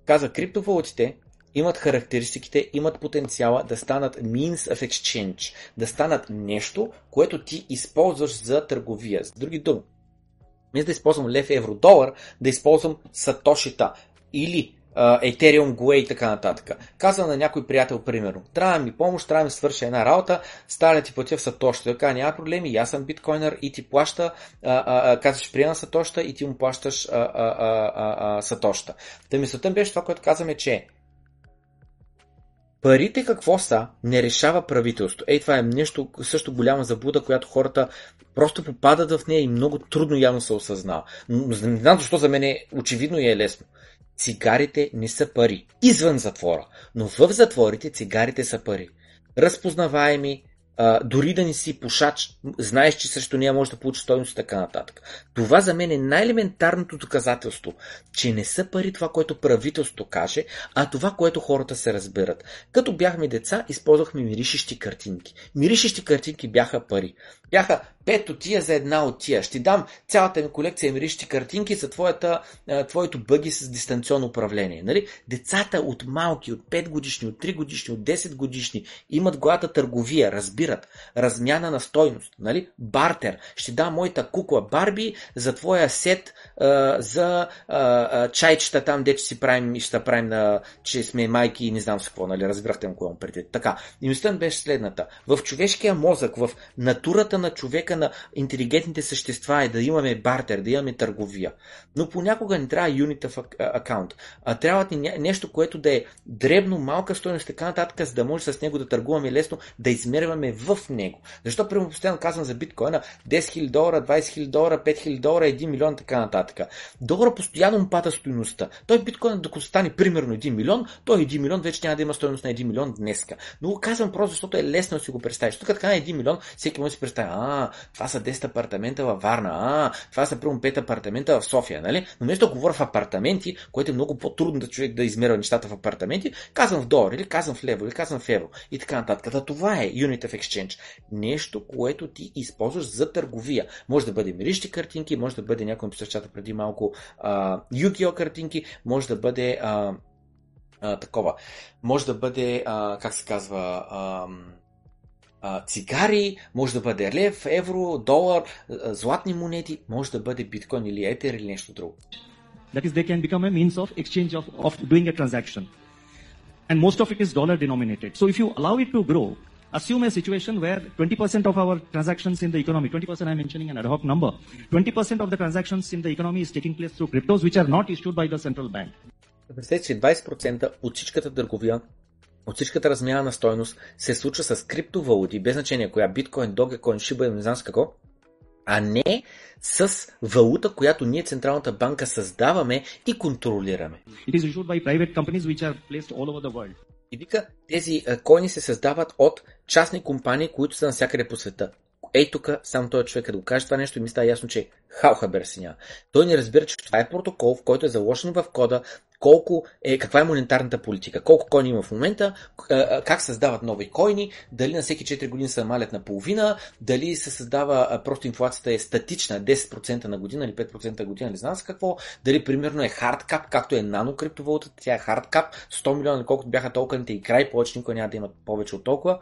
Каза, криптовалутите имат характеристиките, имат потенциала да станат means of exchange, да станат нещо, което ти използваш за търговия. С други думи, не да използвам лев, евро, долар, да използвам сатошита или етериум, гуе и така нататък. Казвам на някой приятел, примерно, трябва ми помощ, трябва ми свърша една работа, става ти платя в сатошита. Така, няма проблеми, аз съм биткойнер и ти плаща, казваш приема сатошита и ти му плащаш сатошита. Та мисълта беше това, което казваме, че парите какво са, не решава правителство. Ей, това е нещо също голяма заблуда, която хората просто попадат в нея и много трудно явно се осъзнава. Не знам защо, за мен е очевидно и е лесно. Цигарите не са пари. Извън затвора. Но в затворите цигарите са пари. Разпознаваеми, дори да не си пушач, знаеш, че срещу нея можеш да получиш стойност и така нататък. Това за мен е най-елементарното доказателство, че не са пари това, което правителството каже, а това, което хората се разберат. Като бяхме деца, използвахме миришещи картинки. Миришещи картинки бяха пари. Бяха 5 от тия за една от тия. Ще дам цялата ми колекция миришещи картинки за твоето бъги с дистанционно управление. Нали? Децата от малки, от 5 годишни, от 3 годишни, от 10 годишни имат главата търговия, разбират, размяна на стойност, нали? Бартер. Ще дам моята кукла Барби за твоя сет за чайчета там, дето си правим и ще правим, че сме майки и не знам с какво, нали? Разбирахте му кое му преди. Така, и мисълта беше следната. В човешкия мозък, в натурата на човека, на интелигентните същества е да имаме бартер, да имаме търговия. Но понякога не трябва unit акаунт. Трябва да ни нещо, което да е дребно, малка стойност, така нататък, за да може с него да търгуваме лесно, да измерваме в него. Защо, примерно, постоянно казвам за биткоина, 10 000 долара, 20 000 долара, 5 000 долара, 1 милион, така нататък. Долара постоянно му пада стойността. Той биткоин, докато стане примерно 1 милион, той 1 милион вече няма да има стойност на 1 милион днеска. Но го казвам просто, защото е лесно да си го представиш. Тук така на 1 милион, всеки може да си представя, това са 10 апартамента във Варна, това са примерно 5 апартамента в София, нали? Но вместо да говоря в апартаменти, което е много по-трудно да човек да измерва нещата в апартаменти, казвам в долар, или казвам в лево, или казвам в евро и така нататък. Да, това е Unit of Exchange. Нещо, което ти използваш за търговия. Може да бъде мирищи картинки, може да бъде някои посещата преди малко Yu-Gi-Oh картинки, може да бъде такова. Може да бъде, как се казва, цигари, може да бъде лев, евро, долар, златни монети, може да бъде биткоин или етер или нещо друго. That is, they can become a means of exchange of doing a transaction. And most of it is dollar denominated. So if you allow it to grow, assume a situation where 20% of our transactions in the economy, 20% I'm mentioning an ad hoc number, 20% of the transactions in the economy is taking place through cryptos which are not issued by the central bank. Представете си, 20% от всичката търговия, от всичката размяна на стойност се случва с криптовалути, без значение коя, биткоин, Dogecoin, шиба и не знам с какво, а не с валута, която ние Централната банка създаваме и контролираме. It is issued by private companies which are placed all over the world. И вика, тези коини се създават от частни компании, които са навсякъде по света. Ей тук, сам този човек като го каже това нещо и ми става ясно, че халхабер си няма. Той не разбира, че това е протокол, в който е заложен в кода колко е, каква е монетарната политика, колко коини има в момента, как създават нови коини, дали на всеки 4 години се намалят наполовина, дали се създава, просто инфлацията е статична, 10% на година или 5% на година, не знам с какво, дали примерно е хардкап, както е нано криптовалутата, тя е хардкап, 100 милиона или колкото бяха толканите и край, повече никога няма да имат повече от толкова.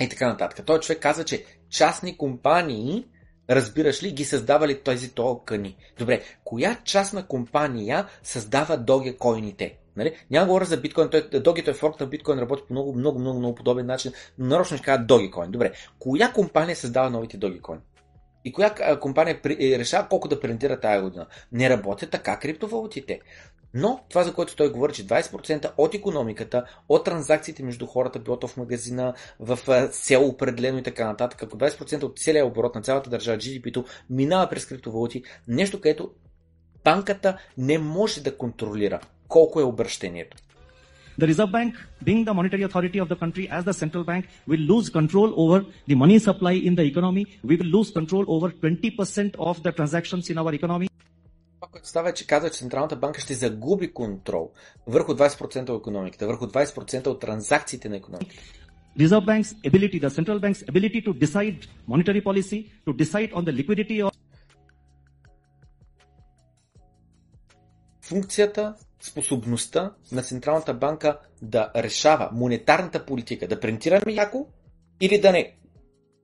И така нататък. Той човек казва, че частни компании, разбираш ли, ги създавали тези токени. Добре, коя частна компания създава Dogecoin-ите? Нали? Няма говоря за биткоин, Dogecoin е форк на биткоин, работи по много подобен начин, но нарочно ще кажа Dogecoin. Добре, коя компания създава новите Dogecoin? И коя компания решава колко да принтира тая година? Не работят така криптовалутите. Но това, за което той говори, че 20% от икономиката, от транзакциите между хората, било то в магазина, в село определено и така нататък, ако 20% от целия оборот на цялата държава, GDP-то, минава през криптовалути, нещо, където банката не може да контролира колко е обращението. The Reserve Bank, being the monetary authority of the country as the central bank, will lose control over the money supply in the economy. We will lose control over 20% of the transactions in our economy. Това, което става, че казва, че Централната банка ще загуби контрол върху 20% от икономиката, върху 20% от транзакциите на икономиката. Reserve Bank's ability, the central bank's ability to decide monetary policy, to decide on the liquidity of... Функцията, способността на Централната банка да решава монетарната политика, да принтираме яко или да не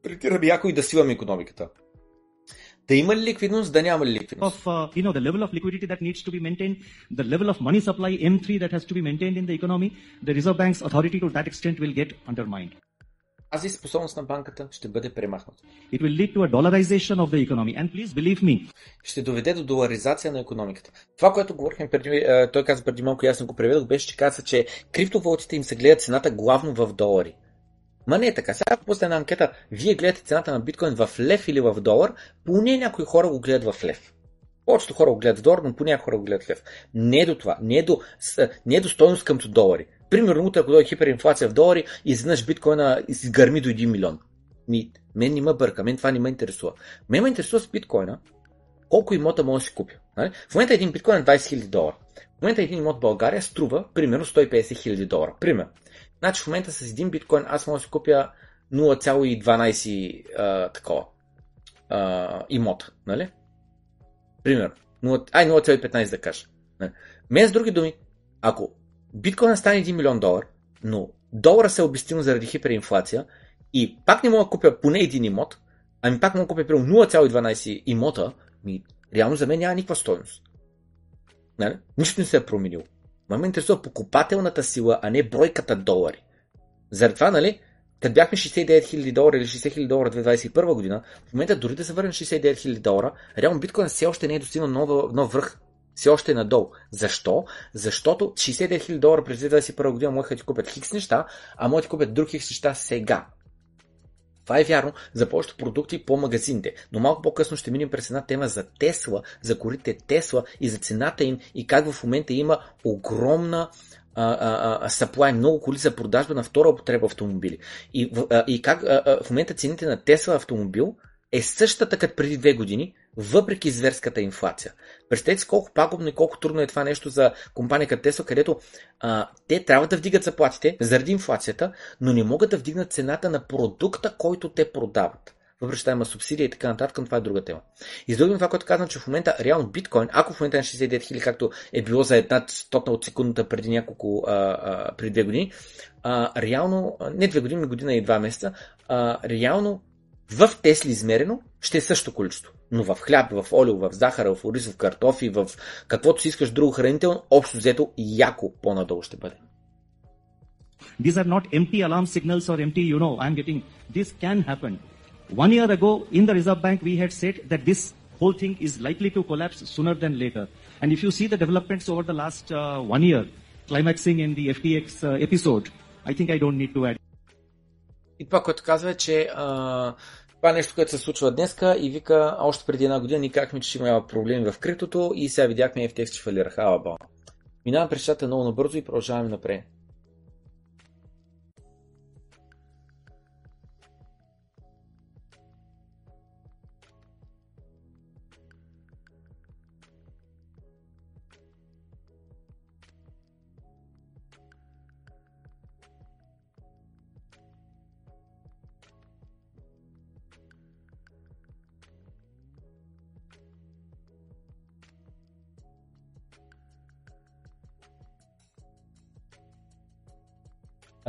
принтираме яко и да свиваме икономиката. Да има ли ликвидност, да няма ли ликвидност. You know, the level of liquidity that needs to be maintained, the level of money supply M3 that has to be maintained in the economy, the Reserve Bank's authority to that extent will get undermined. Тази способност на банката ще бъде премахната. It will lead to a dollarization of the economy and please believe me. Ще доведе до доларизация на икономиката. Това, което говорихме преди, той каза преди малко, ясно го преведох, беше, че каза, че криптовалутите им се гледат цената главно в долари. Ма не е така. Сега после една анкета, вие гледате цената на биткоин в лев или в долар, поне някои хора го гледат в лев. Повечето хора го гледат в долар, но поне някои хора го гледат в лев. Не е до това, не е до стойност към долари. примерно, утре, ако дойде хиперинфлация в долари, изведнъж биткоина изгърми до 1 милион. Мен не ме бърка, мен това не ме интересува. Мен ме интересува с биткоина колко имота може да си купя. Нали? В момента един биткоин е 20 000 долара. В момента един имот в България струва примерно 150 000 долара. Пример. Значи в момента с един биткоин аз мога да си купя 0,12 такова имота. Нали? Примерно. 0,15 да кажа. Нали? Мен с други думи, ако биткоинът стане 1 милион долар, но долара се е обестим заради хиперинфлация и пак не мога да купя поне един имот, ами пак мога да купя примерно 0,12 имота, реално за мен няма никаква стойност. Нали? Нищо не се е променило. Ма ме интересува покупателната сила, а не бройката долари. Заради това, нали, като бяхме 69 000 долара или 60 000 долара 2021 година, в момента дори да се върнем 69 000 долара, реално биткоин все още не е достигнал нов връх. Все още е надолу. Защо? Защото 69 000 долара през 2021 година могат да ти купят хикс неща, а могат да ти купят друг хикс неща сега. Това е вярно за повечето продукти по магазините, но малко по-късно ще минем през една тема за Тесла, за корите Тесла и за цената им и как в момента има огромна supply, много коли за продажба на втора употреба автомобили. И как в момента цените на Тесла автомобил е същата като преди 2 години, въпреки зверската инфлация. Представете си колко пагубно и колко трудно е това нещо за компания като Tesla, където те трябва да вдигат заплатите заради инфлацията, но не могат да вдигнат цената на продукта, който те продават. Въпреки че има субсидия и така нататък, това е друга тема. И с другим това, което казвам, че в момента реално биткоин, ако в момента е 69 000, както е било за една стотна от секундата преди няколко, преди 2 години, реално, не 2 години, година и 2 месеца, реално в Тесли измерено ще е същото количество. Но в хляб, в олио, в захар, в ориз, в картофи, в каквото си искаш друго хранително, общо взето яко по-надолу ще бъде. These are not empty alarm signals or empty, you know, I'm getting, this can happen. One year ago in the Reserve Bank we had said that this whole thing is likely to collapse sooner than later. And if you see the developments over the last one year, climaxing in the FTX episode, I think I don't need to add. И това, което казва, че това нещо, което се случва днеска и вика, още преди една година ни казахме, че ще има проблеми в криптото и сега видяхме FTX, че фалираха. Алабама. Минаваме през чата много набързо и продължаваме напред.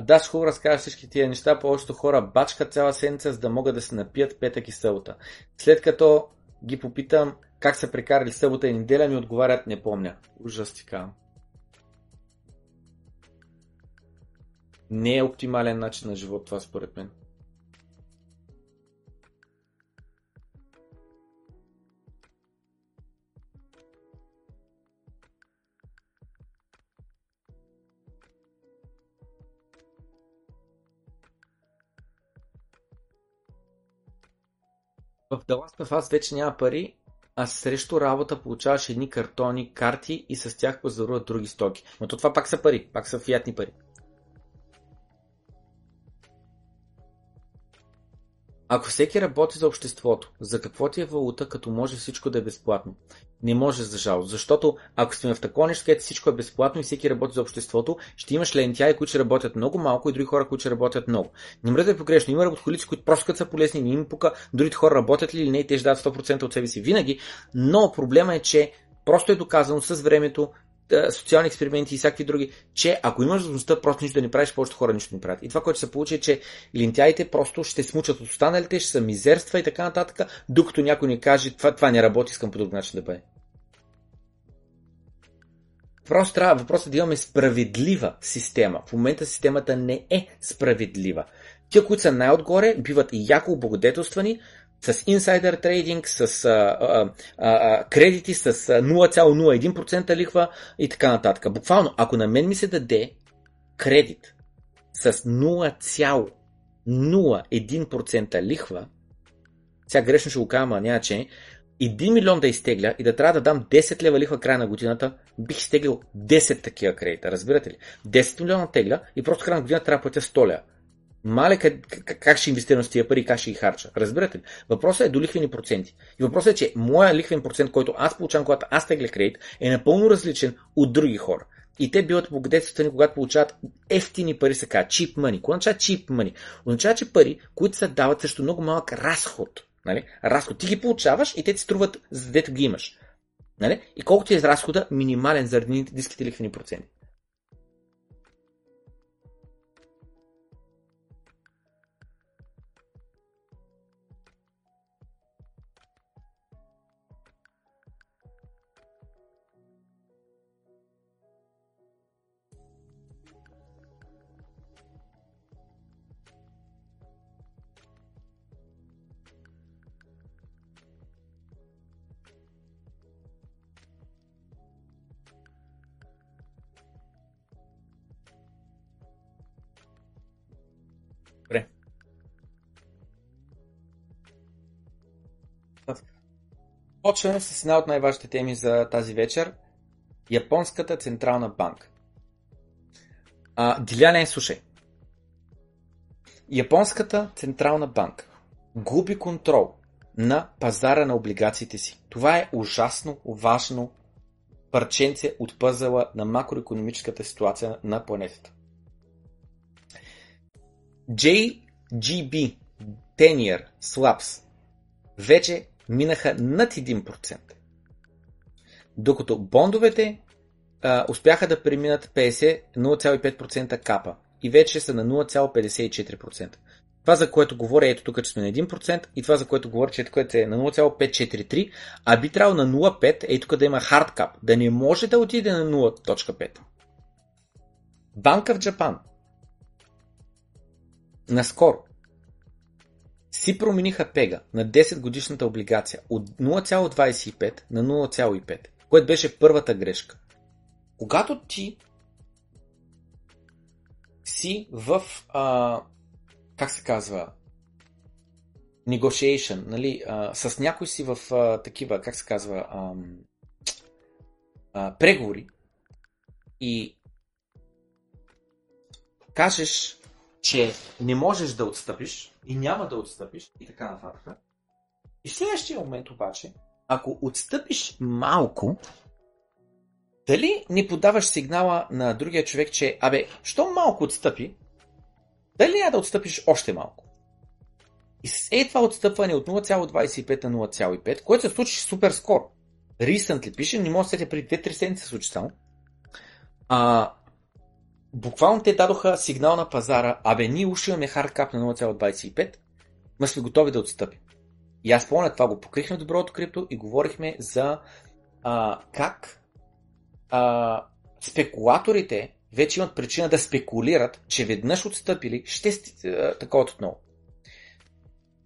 Даш хубаво разказва всички тия неща, повечето хора бачка цяла седмица, за да могат да се напият петък и събота. След като ги попитам как са прекарали събота и неделя, ми отговарят не помня. Ужастика. Не е оптимален начин на живот това според мен. В Даласпев аз вече няма пари, а срещу работа получаваш едни картони, карти и с тях пазаруват други стоки. Но то това пак са пари, пак са фиатни пари. Ако всеки работи за обществото, за какво ти е валута, като може всичко да е безплатно? Не може, за жалост, защото ако сме в такова нещо, където всичко е безплатно и всеки работи за обществото, ще имаш лентяи, които ще работят много малко и други хора, които ще работят много. Не мръда е погрешно, има работохолици, които просто като са полезни, не им пука, другите хора работят ли или не и те ще дадат 100% от себе си винаги, но проблема е, че просто е доказано с времето, социални експерименти и всякакви други, че ако имаш възможността просто нищо да не правиш, повечето хора нищо не правят. И това, което се получи е, че лентяите просто ще смучат от останалите, ще са мизерства и така нататък, докато някой ни каже, това не работи, искам по друг начин да бъде. Просто трябва въпросът да имаме справедлива система. В момента системата не е справедлива. Тия, които са най-отгоре, биват яко облагодетелствани, с инсайдер трейдинг, с кредити, с 0,01% лихва и така нататък. Буквално, ако на мен ми се даде кредит с 0,01% лихва, сега грешно ще го кажа, няма че, 1 милион да изтегля и да трябва да дам 10 лева лихва края на годината, бих изтеглил 10 такива кредита, разбирате ли? 10 милиона тегля и просто края на годината трябва да платя 100 лева. Мале, как ще инвестирам с тия пари и как ще ги харча? Разбирате ли? Въпросът е до лихвени проценти. И въпросът е, че моя лихвен процент, който аз получавам, когато аз тегля кредит, е напълно различен от други хора. И те биват благодетелствани, когато получават ефтини пари, се казва cheap money. Кога означава cheap money? Означава, че пари, които се дават също много малък разход. Нали? Разход. Ти ги получаваш и те ти струват, за дето ги имаш. Нали? И колкото е разхода, минимален заради ниските лихвени проценти. Почваме с една от най-важните теми за тази вечер. Японската централна банка. Диляне, слушай. Японската централна банка губи контрол на пазара на облигациите си. Това е ужасно важно парченце от пъзела на макроекономическата ситуация на планетата. JGB, 10-year slaps, вече минаха над 1%. Докато бондовете успяха да преминат 0,5% капа и вече са на 0,54%. Това, за което говоря, ето тук, че сме на 1%, и това, за което говоря, че което е на 0,543, а би трябвало на 0,5, ей тук да има hard cap, да не може да отиде на 0,5. Банка в Джапан наскоро си промениха пега на 10 годишната облигация от 0,25 на 0,5, което беше първата грешка. Когато ти си в как се казва, negotiation, нали, с някой си в такива, как се казва, преговори и кажеш, че не можеш да отстъпиш и няма да отстъпиш и така нататък. И в следващия момент обаче, ако отстъпиш малко, дали не подаваш сигнала на другия човек, че абе, що малко отстъпи, дали няма да отстъпиш още малко? И с това отстъпване от 0,25 на 0,5, което се случи супер скоро. Recently пише, не може да се преди 2-3 седмици се случи само. Буквално те дадоха сигнал на пазара, абе, ние уши имаме хардкап на 0,25, ма сме готови да отстъпим. И аз помня, това го покрихме доброто крипто и говорихме за как спекулаторите вече имат причина да спекулират, че веднъж отстъпили, ще такова отново.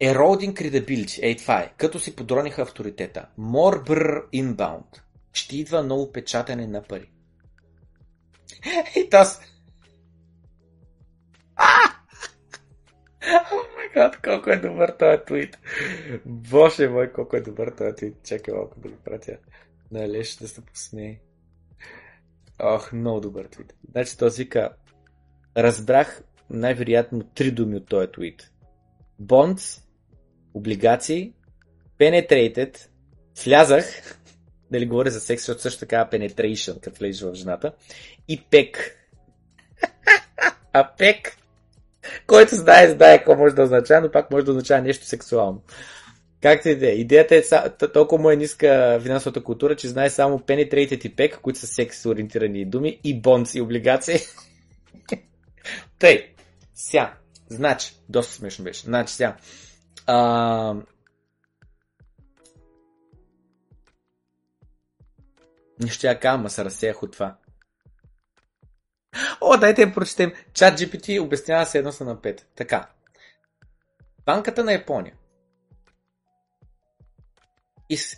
Eroding credibility, ей това е, като си подрониха авторитета. More inbound. Ще идва ново печатане на пари. И таз... О май гад, колко е добър този твит. Боже мой, колко е добър този твит. Чакай малко да го пратя. Нали, ще да се посмее. Ох, много добър твит. Значи този вика, разбрах най-вероятно три думи от този твит. Bonds, облигации, penetrated, слязах. Дали говоря за секс, защото също така penetration, като влезеш в жената. И пек. А пек, който знае какво може да означава, но пак може да означава нещо сексуално. Както и да е. Идеята е толкова му е ниска финансовата култура, че знае само penetrated и пек, които са секс ориентирани думи, и бонс и облигации. Тъй, ся. Значи, доста смешно беше. Значи, ся. Не ще я кажа, ма се разсеях от това. О, дайте да прочетем. Чат GPT обяснява се едно са на 5. Така. Банката на Япония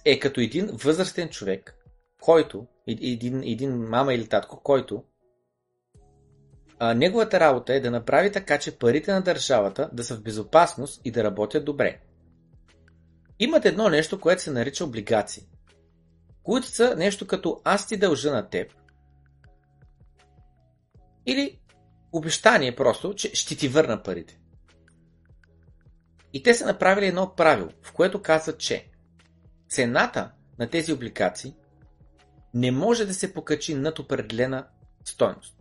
е като един възрастен човек, който, един мама или татко, който неговата работа е да направи така, че парите на държавата да са в безопасност и да работят добре. имат едно нещо, което се нарича облигации, които са нещо като аз ти дължа на теб или обещание просто, че ще ти върна парите. И те са направили едно правило, в което казват, че цената на тези облигации не може да се покачи над определена стойност.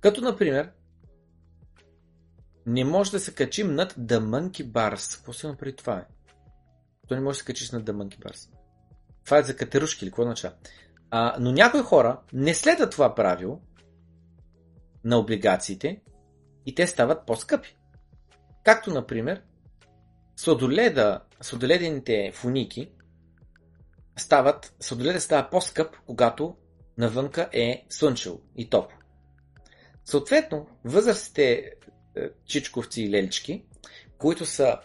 Като, например, не може да се качим над The Monkey Bars. Какво се има преди това? То не може да се качиш над The Monkey Bars. Това е за катерушки или какво означава? Но някои хора не следват това правило на облигациите и те стават по-скъпи. Както, например, сладоледените фуники става по-скъп, когато навънка е слънчево и топло. Съответно, възрастите чичковци и лелички, които са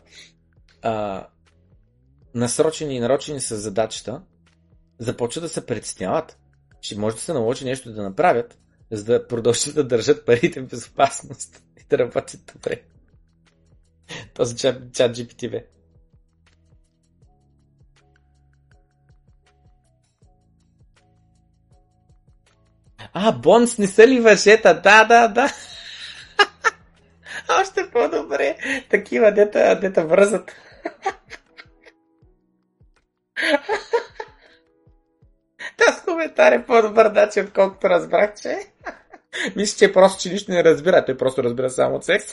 насрочени и нарочени с задачата, започват да се притесняват, че може да се наложи нещо да направят, за да продължат да държат парите в безопасност и да работят добре. Този чат GPT бе. Бонс не са ли въжета? Да. Още по-добре. Такива дета връзат. Тази коментар е по-добър начин, отколкото разбрах, че... Мисля, че просто, че нищо не разбира. Той просто разбира само от секс.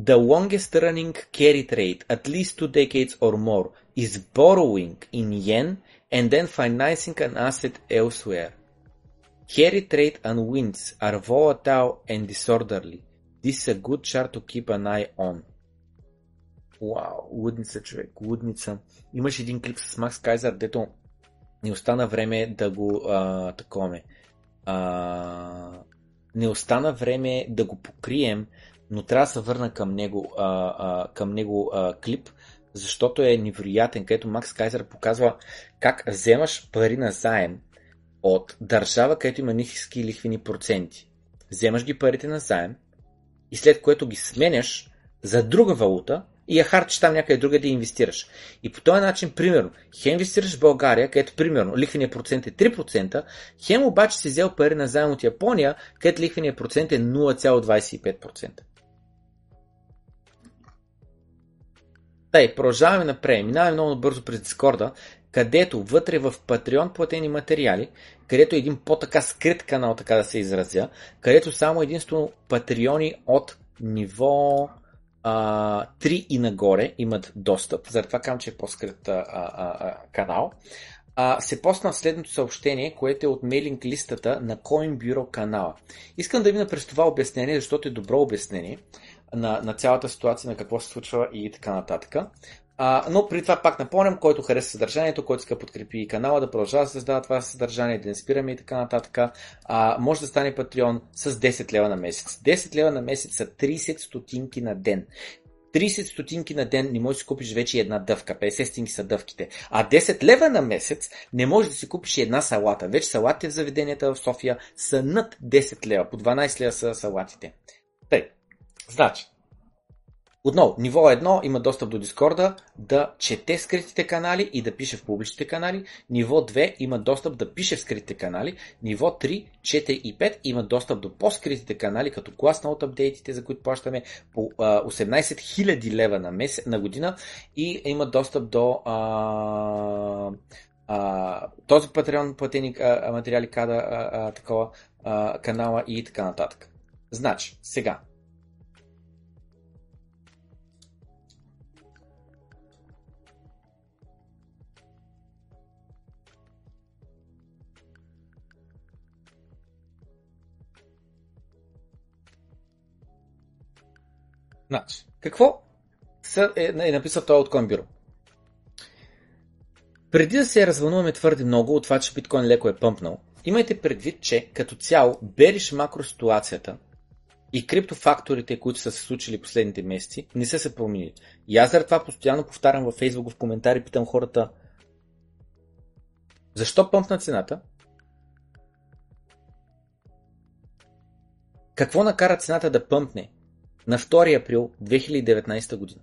The longest running carry trade, at least 2 decades or more, is borrowing in yen and then financing an asset elsewhere. Carry trade and winds are volatile and disorderly. This is a good chart to keep an eye on. Вау, лудница, човек, лудница. Имаш един клип с Макс Кайзер, дето не остана време да го не остана време да го покрием, но трябва да се върна към него, клип, защото е невероятен, където Макс Кайзер показва как вземаш пари на заем от държава, където има ниски лихвени проценти. Вземаш ги парите на заем и след което ги сменяш за друга валута и я харчиш там някъде друга да инвестираш. И по този начин, примерно, хем инвестираш в България, където, примерно, лихвеният процент е 3%, хем обаче си взел пари на заем от Япония, където лихвеният процент е 0,25%. Тъй, продължаваме напред. Минаваме много бързо през Дискорда, където вътре в Patreon платени материали, където е един по-така скрит канал, така да се изразя, където само единствено патреони от ниво 3 и нагоре имат достъп, заради това казвам, че е по-скрит канал, се постна следното съобщение, което е от мейлинг листата на Coin Bureau канала. Искам да мина през това обяснение, защото е добро обяснение на цялата ситуация, на какво се случва и така нататък. Но при това пак напомням, който хареса съдържанието, който иска подкрепи канала, да продължава да създава това съдържание, да не спираме и така нататък. Може да стане Патреон с 10 лева на месец. 10 лева на месец са 30 стотинки на ден. 30 стотинки на ден не можеш да си купиш вече една дъвка. 50 стотинки са дъвките. 10 лева на месец не можеш да си купиш една салата. Вече салатите в заведенията в София са над 10 лева. По 12 лева са салатите. Тъй, значи. Отново, ниво 1 има достъп до Дискорда да чете скритите канали и да пише в публичните канали. Ниво 2 има достъп да пише в скритите канали. Ниво 3, 4 и 5 има достъп до по-скритите канали, като клас на от апдейтите, за които плащаме по 18 000 лева на година и има достъп до този Patreon платени материали, такова канала и така нататък. Значи, сега. Значи, какво е написал той от Coin Bureau? Преди да се развълнуваме твърде много от това, че биткоин леко е пъмпнал, имайте предвид, че като цяло бериш макроситуацията и криптофакторите, които са се случили последните месеци, не са се променили. И аз заради това постоянно повтарям във Facebook в коментари, питам хората защо пъмпна цената? Какво накара цената да пъмпне? на 2 април 2019 година.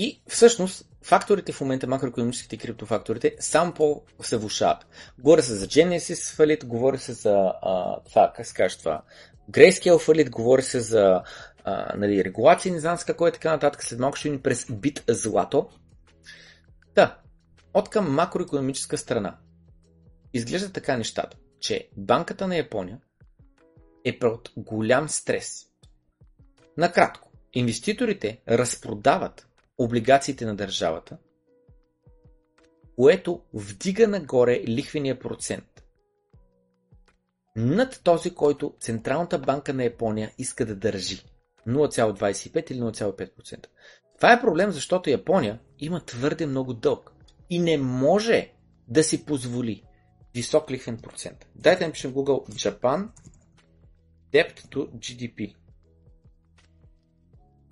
И всъщност факторите в момента, макроекономическите и криптофакторите, само по-се влошават. Говоря се за Genesis фалит, говори се за Grayscale фалит, говори се за регулации, не знам с какво е така нататък. След малко ще ни през BitZlato. Да, от към макроекономическа страна. Изглежда така нещата, че Банката на Япония е под голям стрес. Накратко, инвеститорите разпродават облигациите на държавата, което вдига нагоре лихвения процент над този, който Централната банка на Япония иска да държи. 0,25 или 0,5%. Това е проблем, защото Япония има твърде много дълг и не може да си позволи висок лихвен процент. Дайте да напишем в Google Japan Debt to GDP.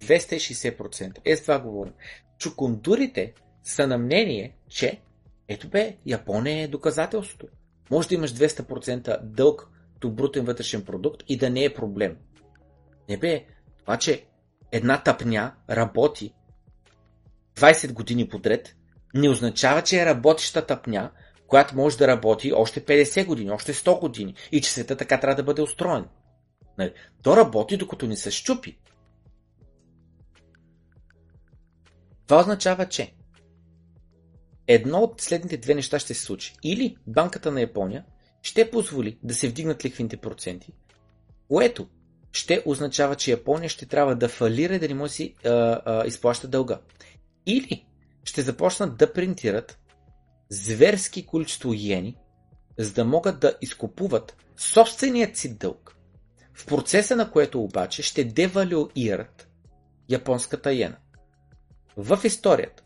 260%. Е, с това говорим. Чукундурите са на мнение, че Япония е доказателството. Може да имаш 200% дълг до брутен вътрешен продукт и да не е проблем. Това, че една тъпня работи 20 години подред, не означава, че е работеща тъпня, която може да работи още 50 години, още 100 години и че света така трябва да бъде устроен. То работи, докато не се счупи. Това означава, че едно от следните две неща ще се случи. Или Банката на Япония ще позволи да се вдигнат лихвените проценти, което ще означава, че Япония ще трябва да фалира и да не може да си изплаща дълга. Или ще започнат да принтират зверски количество йени, за да могат да изкупуват собственият си дълг. В процеса на което обаче ще девалюират японската йена. В историята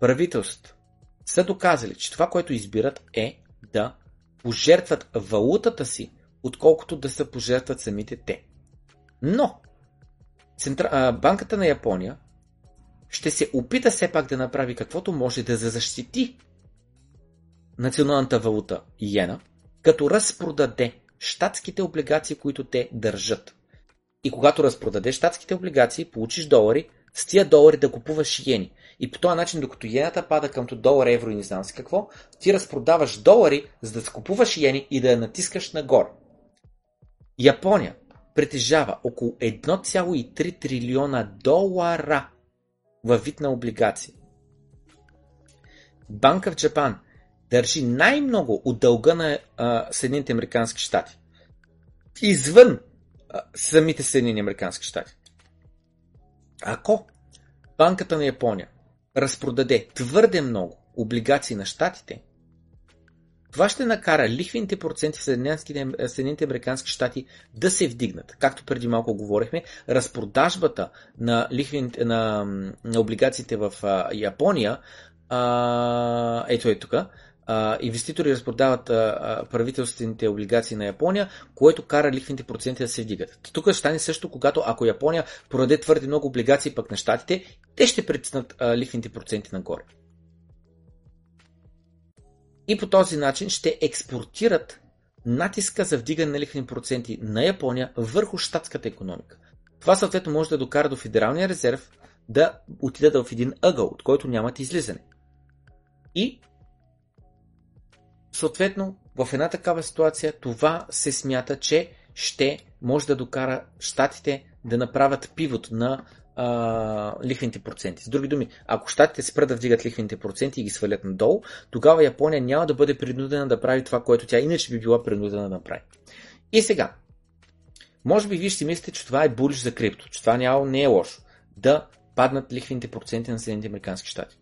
правителството са доказали, че това, което избират е да пожертват валутата си, отколкото да се пожертват самите те. Но Банката на Япония ще се опита все пак да направи каквото може да защити националната валута йена, като разпродаде щатските облигации, които те държат. И когато разпродадеш щатските облигации, получиш долари, с тия долари да купуваш йени. И по този начин, докато йената пада къмто долар, евро и не знам си какво, ти разпродаваш долари, за да скупуваш йени и да я натискаш нагоре. Япония притежава около 1,3 трилиона долара във вид на облигации. Банка в Джапан държи най-много от дълга на Съединените американски щати. Извън самите Съединени американски щати. Ако Банката на Япония разпродаде твърде много облигации на щатите, това ще накара лихвените проценти в Съединените американски щати да се вдигнат. Както преди малко говорихме, разпродажбата на облигациите в Япония, инвеститори разпродават правителствените облигации на Япония, което кара лихвените проценти да се вдигат. Тук стане също, когато ако Япония продаде твърде много облигации пък на щатите, те ще притиснат лихвените проценти нагоре. И по този начин ще експортират натиска за вдигане на лихвени проценти на Япония върху щатската економика. Това съответно може да докара до Федералния резерв да отидат в един ъгъл, от който нямат излизане. И съответно, в една такава ситуация това се смята, че ще може да докара щатите да направят пивот на лихвените проценти. С други думи, ако щатите спрат да вдигат лихвените проценти и ги свалят надолу, тогава Япония няма да бъде принудена да прави това, което тя иначе би била принудена да прави. И сега, може би вие ще мислите, че това е булиш за крипто, че това не е лошо да паднат лихвените проценти на Съединените американски щати.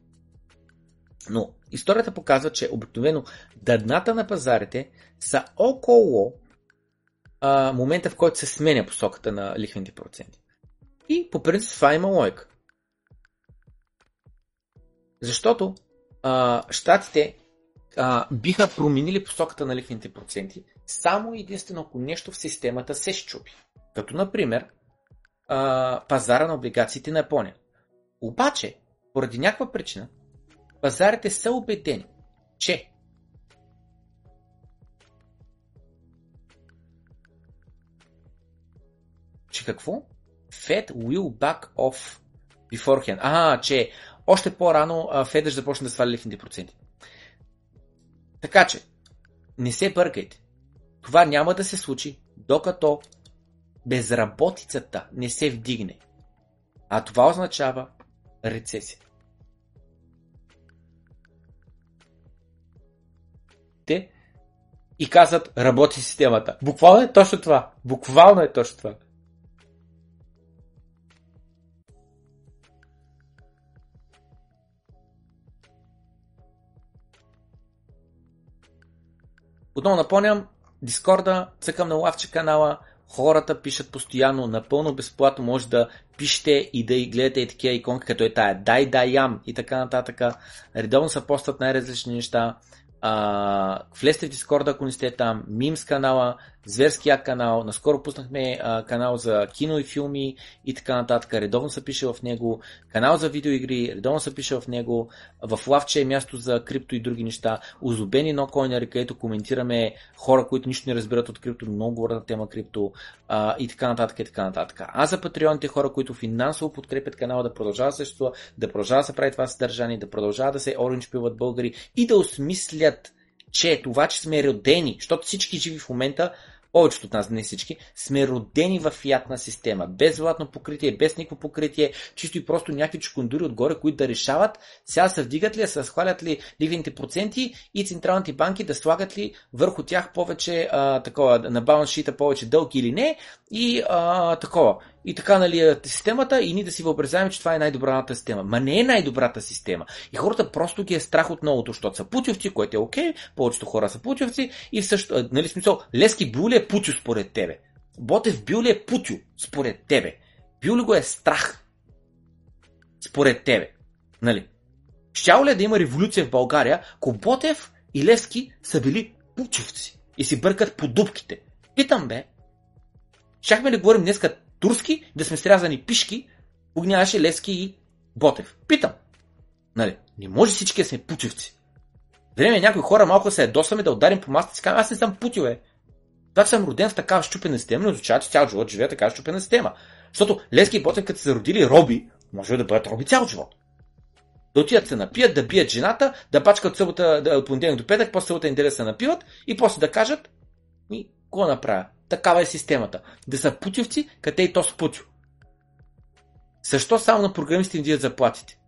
Но историята показва, че обикновено дъдната на пазарите са около момента, в който се сменя посоката на лихвените проценти. И по принцип това има логика. Защото щатите биха променили посоката на лихвените проценти само единствено ако нещо в системата се счупи. Като например пазара на облигациите на Япония. Обаче, поради някаква причина, пазарите са убедени, че Значи какво? Fed will back off beforehand. Че още по-рано Fed ще започне да сваля лихвените проценти. Така че, не се бъркайте. Това няма да се случи, докато безработицата не се вдигне. А това означава рецесия. Те и казват, работи системата. Буквално е точно това. Буквално е точно това. Отново напомням, Дискорда, цъкам на лавче канала, хората пишат постоянно, напълно безплатно може да пишете и да гледате и такива иконки, като е тая дай ям и така нататък. Редовно се постат най-различни неща. Влезте в Дискорда, ако не сте там, Мимс канала, Зверския канал, наскоро пуснахме канал за кино и филми и така нататък, редовно се пише в него, канал за видеоигри, редовно се пише в него, в лавче е място за крипто и други неща, озобени NoCoiner, където коментираме хора, които нищо не разбират от крипто, но много говорят на тема крипто и така нататък и така нататък. А за патреоните хора, които финансово подкрепят канала да продължава съществува, да продължава да се прави това съдържание, да продължава да се оранж пиват българи и да осмислят, че това, че сме родени, защото всички живи в момента, повечето от нас, не всички, сме родени в фиатна система. Без златно покритие, без никакво покритие, чисто и просто някакви чукундури отгоре, които да решават сега се вдигат ли, да се схвалят ли лихвените проценти и централните банки да слагат ли върху тях повече такова, на балансшита повече дълг или не и такова. И така, нали, е системата и ние да си въобразяваме, че това е най-добрата система. Ма не е най-добрата система. И хората просто ги е страх от новото, защото са путевци, което е окей, повечето хора са путевци и всъщност, нали, смисъл, Левски бил ли е путю според тебе? Ботев бил ли е путю според тебе? Бил ли го е страх според тебе? Нали? Щяло ли е да има революция в България, ако Ботев и Левски са били путевци и си бъркат по дупките? Питам бе, щяхме ли говорим днеска турски, да сме срязани пишки, огняваше Левски и Ботев. Питам. Нали, не може всички да сме путевци. Време някои хора малко се ядосаме да ударим по масата и си казваме, аз не съм путил, е. Това, че съм роден в такава щупена система, не означава, че цял живот живее такава щупена система. Защото Левски и Ботев, като са родили роби, може да бъдат роби цял живот. Да отидат се напият, да бият жената, да бачкат събота, от понеделник до петък, после събота неделя се напиват и после да кажат, и какво направя? Такава е системата. Да са путевци, къде и то с путю. Защо само на програмистите им дадат заплатите?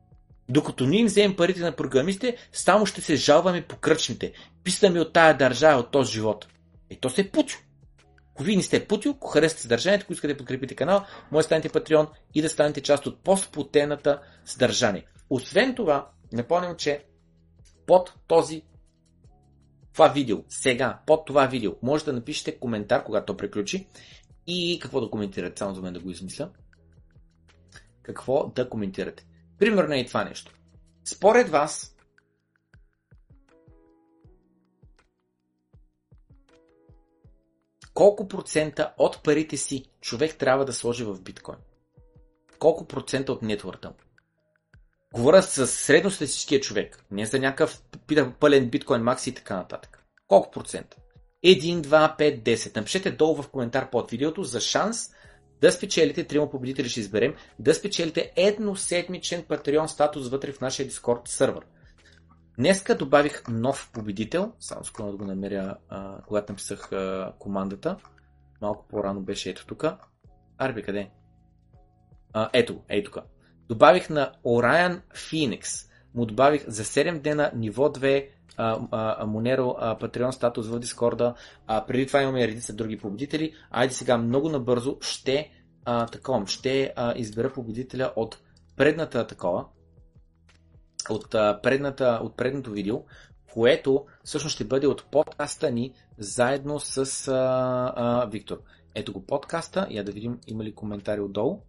Докато ние им вземем парите на програмистите, само ще се жалваме по кръчните. Писаме от тая държава, от този живот. И то се е путю. Ако вие не сте путю, ако харесате съдържанието, ако искате да подкрепите канала, може да станете патреон и да станете част от по-сплотената съдържание. Освен това, напомням, че под този това видео, сега, под това видео, може да напишете коментар, когато то приключи и какво да коментирате, само за мен да го измисля. Какво да коментирате? Примерно е и това нещо. Според вас, колко процента от парите си човек трябва да сложи в биткоин? Колко процента от нетворта му? Говоря с средностатистическия човек, не за някакъв пълен биткоин макси и така нататък. Колко процента? 1, 2, 5, 10. Напишете долу в коментар под видеото за шанс да спечелите, трима победители ще изберем, да спечелите едноседмичен Patreon статус вътре в нашия Discord сервер. Днеска добавих нов победител, само скоро да го намеря, когато написах командата. Малко по-рано беше ето тук. Арби, къде? Ето тук. Добавих на Orion Phoenix, му добавих за 7 дена ниво 2 Monero Patreon статус в Дискорда, преди това имаме редица други победители, айде сега много набързо ще избера победителя от предното видео, което всъщност ще бъде от подкаста ни заедно с Виктор. Ето го подкаста, я да видим има ли коментари отдолу.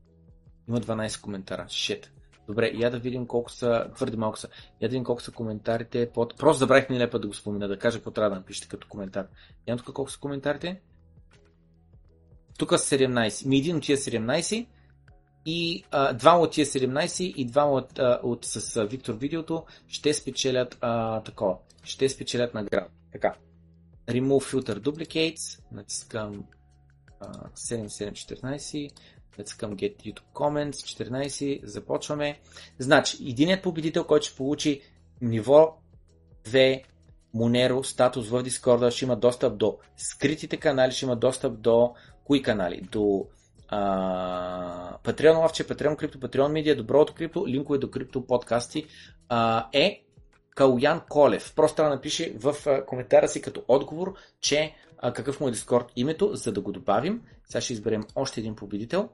Има 12 коментара. Shit. Добре, я да видим колко са, твърде малко са. Я да видим колко са коментарите под... Просто забравих миналия път да го спомена, да кажа какво трябва да напишете като коментар. Ям тук колко са коментарите. Тук са 17. Ми един от тия 17 и двама от тия 17 и двама от с Виктор видеото ще спечелят такова. Ще спечелят награда. Така. Remove filter duplicates. Натискам 7714. Let's come get YouTube comments. 14. Започваме. Значи, единият победител, който ще получи ниво 2 Monero статус в Discord, ще има достъп до скритите канали, ще има достъп до кои канали? До Patreon лавче, Patreon крипто, Patreon медиа, Доброто крипто, линкове до крипто подкасти е Калян Колев. Просто трябва да напише в коментара си като отговор, че какъв му е Discord името, за да го добавим. Сега ще изберем още един победител.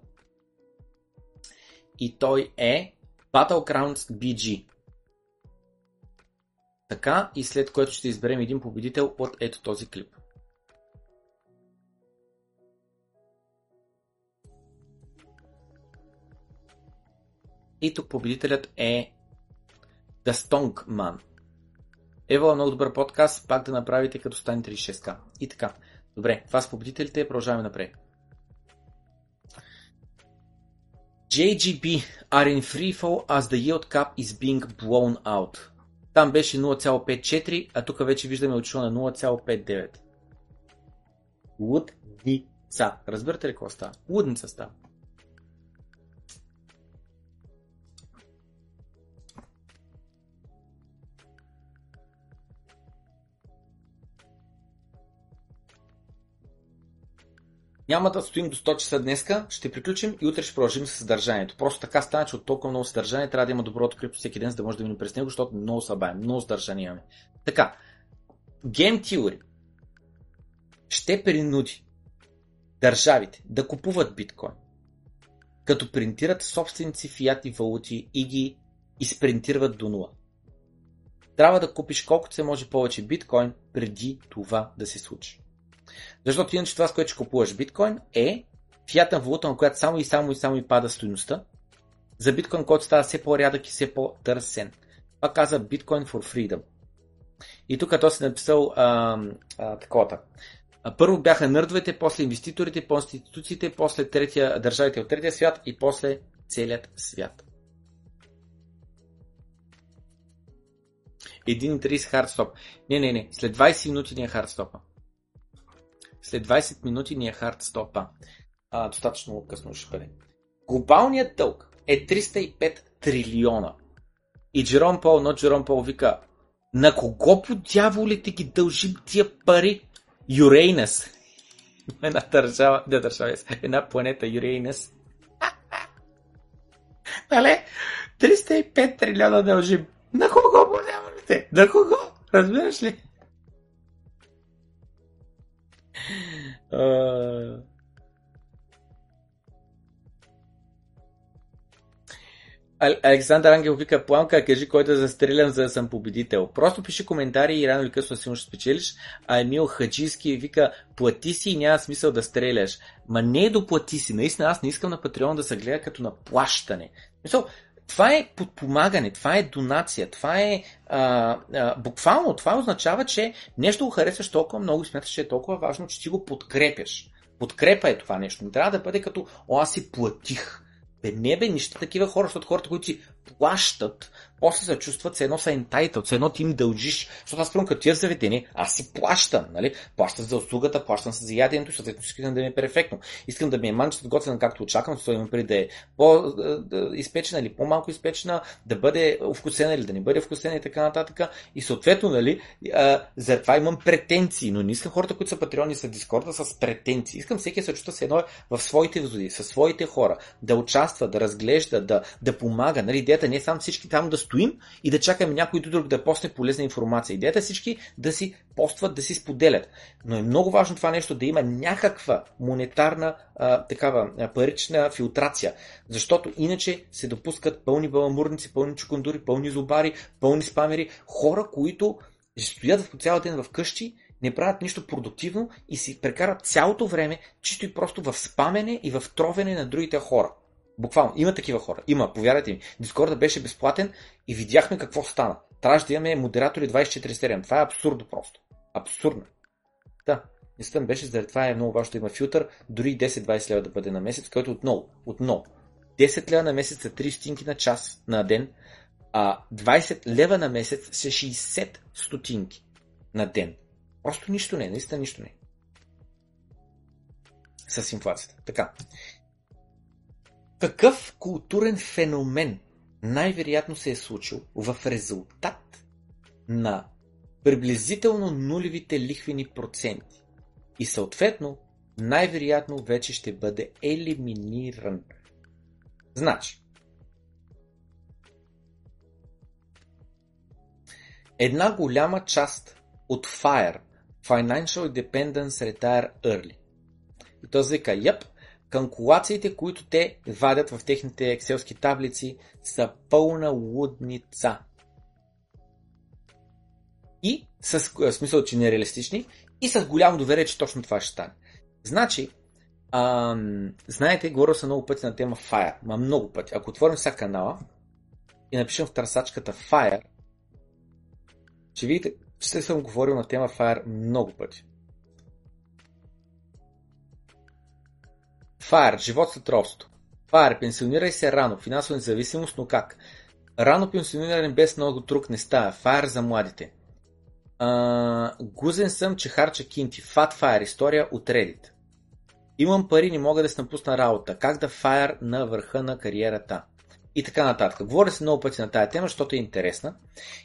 И той е Battlegrounds BG. Така, и след което ще изберем един победител от ето този клип. И тук победителят е The Stonk Man. Ева, много добър подкаст, пак да направите като стане 36K. И така. Добре, това с победителите, продължаваме напред. JGB are in free fall as the yield cap is being blown out. Там беше 0,54, а тук вече виждаме отишла на 0,59. Лудница. Разбирате ли какво става? Лудница става. Няма да стоим до 100 часа днеска, ще приключим и утре ще продължим със съдържанието. Просто така стана, че от толкова много съдържание трябва да има доброто крипто всеки ден, за да може да минем през него, защото много събавим, много съдържание имаме. Така, Game Theory ще принуди държавите да купуват биткоин, като принтират собственици фиат и валути и ги изпринтират до нула. Трябва да купиш колкото се може повече биткоин преди това да се случи. Защото иначе това, с което ще купуваш биткоин, е фиатна валута, на която само и пада стойността, за биткоин, който става все по-рядък и все по-търсен. Това каза Bitcoin for Freedom. И тук той си написал таковата. Първо бяха нърдовете, после инвеститорите, после институциите, после държавите от третия свят и после целият свят. 1.30 хардстоп. Не. След 20 минути не е хардстопа. След 20 минути ни е хардстопа. Достатъчно късно ще бъде. Глобалният дълг е 305 трилиона. И Джером Пауъл вика: на кого по дяволите ги дължим тия пари? Юрейнес. Една планета Юрейнес. Але, 305 трилиона дължим. На кого по дяволите? На кого? Разбираш ли? Александър Ангел вика: Пламка, кажи кой да застрелям, за да съм победител. Просто пиши коментари и рано или късно сигурно ще спечелиш. А Емил Хаджийски вика: плати си и няма смисъл да стреляш. Ма не е до плати си, наистина аз не искам на Патреон да се гледа като на плащане. Това е подпомагане, това е донация, това е буквално, това означава, че нещо го харесваш толкова много и смяташ, че е толкова важно, че ти го подкрепяш. Подкрепа е това нещо. Не трябва да бъде като: аз си платих. Не бе, нищо такива хора, защото хората, които си плащат, после се чувстват, все едно са entitled, все едно ти им дължиш. Защото аз пръвно като тия в заведение, аз си плащам, нали? Плащам за услугата, плащам за яденето, защото искам да ми е перфектно. Искам да ми е манчето готвена, както очаквам, защото имам преди да е по-изпечена или по-малко изпечена, да бъде вкусена или да не бъде вкусена и така нататък. И съответно, нали, за това имам претенции, но не искам хората, които са патреони са дискорда, с претенции. Искам всеки да се чувства все едно в своите възоди, със своите хора, да участва, да разглежда, да помага. Нали? Идеята не е само всички там да стоим и да чакаме някой друг да постне полезна информация. Идеята е всички да си постват, да си споделят. Но е много важно това нещо да има някаква монетарна такава парична филтрация. Защото иначе се допускат пълни баламурници, пълни чукундури, пълни зубари, пълни спамери. Хора, които стоят по цял ден в къщи, не правят нищо продуктивно и си прекарат цялото време чисто и просто в спамене и в тровене на другите хора. Буквално, има такива хора. Има, повярвайте ми. Дискордът беше безплатен и видяхме какво стана. Трябваше да имаме модератори 24/7. Това е абсурдно просто. Абсурдно. Да, наистина беше, заради това е много важно да има филтър. Дори 10-20 лева да бъде на месец, който отново. 10 лева на месец са 3 стотинки на час, на ден, а 20 лева на месец са 60 стотинки на ден. Просто нищо не е, наистина нищо не е. С инфлацията. Така. Такъв културен феномен най-вероятно се е случил в резултат на приблизително нулевите лихвени проценти и съответно най-вероятно вече ще бъде елиминиран. Значи, една голяма част от FIRE, Financial Dependence Retire Early. И този века, калкулациите, които те вадят в техните екселски таблици, са пълна лудница. И с смисъл, че нереалистични, и с голямо доверие, че точно това ще стане. Значи, знаете, говорил съм много пъти на тема FIRE, много пъти. Ако отворим сега канала и напишем в търсачката FIRE, ще видите, че съм говорил на тема FIRE много пъти. FIRE, живот след робство. FIRE, пенсионирай се рано, финансова независимост, но как? Рано пенсиониране без много друг не става. FIRE за младите. Гузен съм, че харча кинти. Fat FIRE, история от Reddit. Имам пари, не мога да се напусна работа. Как да FIRE на върха на кариерата? И така нататък. Говоря се много пъти на тая тема, защото е интересна.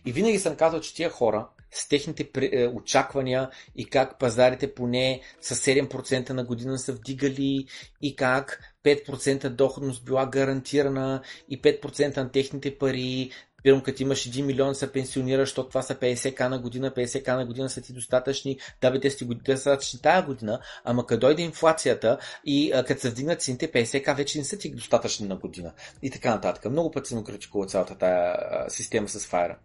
И винаги съм казал, че тия хора с техните очаквания и как пазарите поне с 7% на година са вдигали и как 5% доходност била гарантирана и 5% на техните пари, пирам като имаш 1 милион се пенсионира, защото това са 50к на година, 50к на година са ти достатъчни, да бе те са достатъчни тая година, ама като дойде инфлацията и като се вдигнат цените, 50к вече не са ти достатъчни на година и така нататък. Много път съм критикувал цялата тая система с FIRE.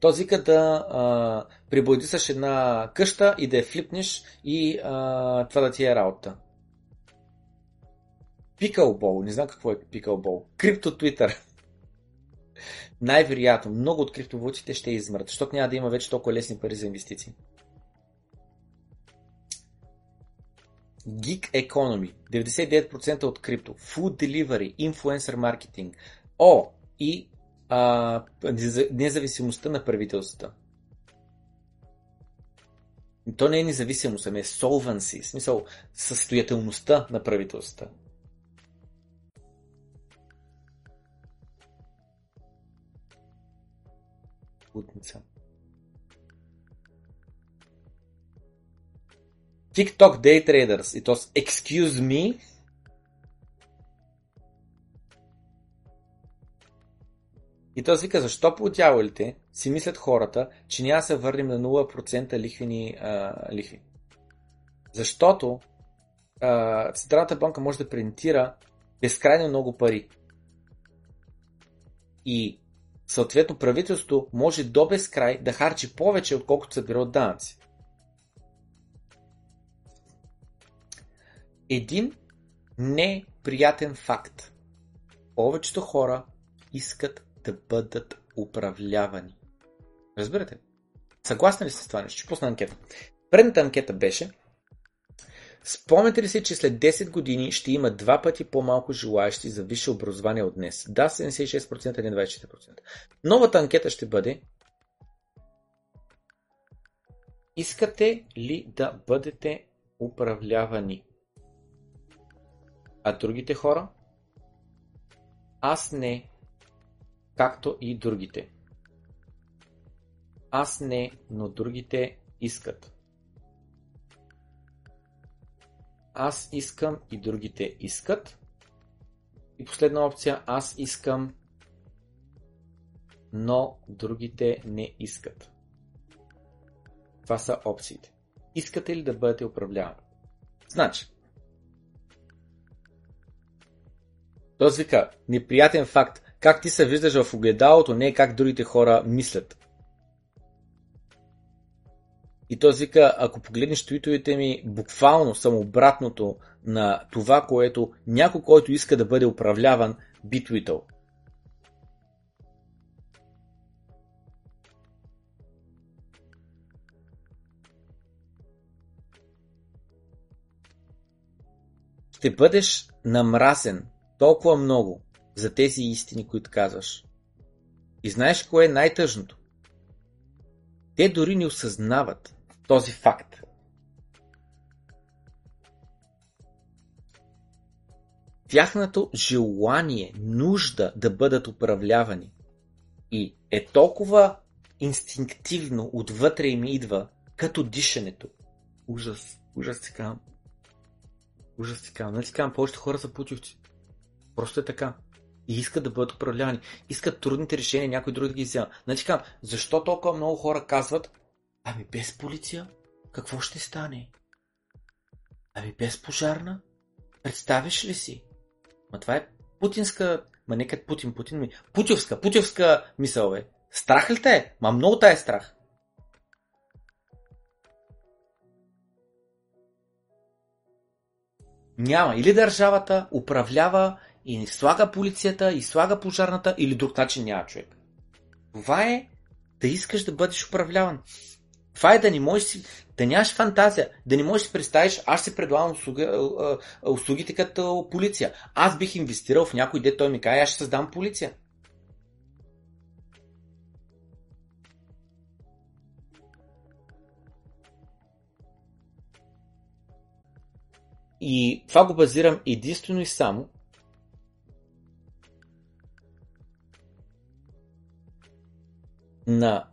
Този вика да прибладисаш една къща и да я флипнеш и това да ти е работа. Пикълбол, не знам какво е пикълбол. Крипто Твитър. Най-вероятно, много от криптовалутите ще измрат, защото няма да има вече толкова лесни пари за инвестиции. Geek Economy, 99% от крипто. Food Delivery, Influencer Marketing. И независимостта на правителствата. То не е независимост, ами е solvency, в смисъл състоятелността на правителствата. Путница. TikTok Day Traders, и то с excuse me. И този вика, защо по дяволите си мислят хората, че няма да се върнем на 0% лихви? Защото Централната банка може да принтира безкрайно много пари. И съответно правителството може до безкрай да харчи повече, отколкото събира от данъци. Един неприятен факт. Повечето хора искат да бъдат управлявани. Разбирате? Съгласни ли сте с това нещо? Ще пусна анкета. Предната анкета беше: спомняте ли си, че след 10 години ще има 2 пъти по-малко желаещи за висше образование от днес? Да, 76%, а не 24%. Новата анкета ще бъде: искате ли да бъдете управлявани? А другите хора? Аз не. Както и другите. Аз не, но другите искат. Аз искам и другите искат. И последна опция, аз искам, но другите не искат. Това са опциите. Искате ли да бъдете управлявани? Значи, този вика, неприятен факт. Как ти се виждаш в огледалото, не как другите хора мислят. И този вика, ако погледнеш твитовете ми, буквално съм обратното на това, което някой, който иска да бъде управляван, би твитал. Ще бъдеш намразен толкова много за тези истини, които казваш. И знаеш кое е най-тъжното? Те дори не осъзнават този факт. тяхното желание, нужда да бъдат управлявани и е толкова инстинктивно, отвътре им идва, като дишането. Ужас ти казвам. Не ти казвам, повечето хора са путевци. Просто е така. И искат да бъдат управлявани. Искат трудните решения, някой друг да ги взема. Не ти казвам, защо толкова много хора казват, ами без полиция, какво ще стане? Ами без пожарна? Представиш ли си? Ма това е путинска... Ма не като Путин ми... Путевска мисъл, бе. Страх ли те е? Ма много тая е страх. Няма. Или държавата управлява и не слага полицията, и слага пожарната, или друг начин няма човек. Това е да искаш да бъдеш управляван. Това е да не можеш да нямаш фантазия, да не можеш да си представиш, аз ще предлагам услугите като полиция. Аз бих инвестирал в някой, де той ми каже, аз ще създам полиция. И това го базирам единствено и само на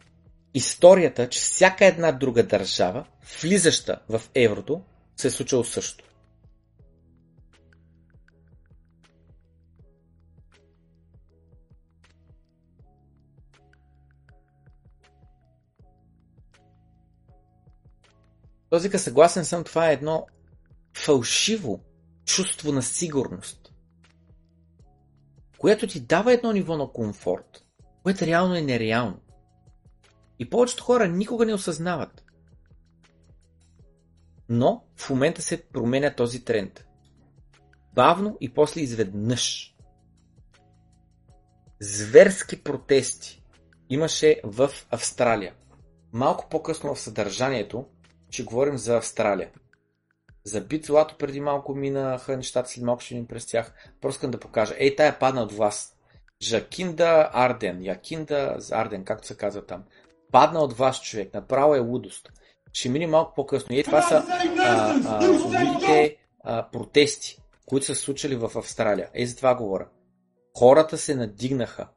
историята, че всяка една друга държава, влизаща в еврото, се е случило също. Този ка съгласен съм, това е едно фалшиво чувство на сигурност, което ти дава едно ниво на комфорт, което реално е нереално. И повечето хора никога не осъзнават. Но в момента се променя този тренд. Бавно и после изведнъж. Зверски протести имаше в Австралия. Малко по-късно в съдържанието ще говорим за Австралия. За BitZlato преди малко минаха нещата, след малко ще ни през тях. Просто искам да покажа. Ей, тая падна от власт. Якинда Арден, както се казва там. Падна от вас човек, направо е лудост. Ще мине малко по-късно. И това са видите протести, които са случили в Австралия. Е, за това говоря. Хората се надигнаха.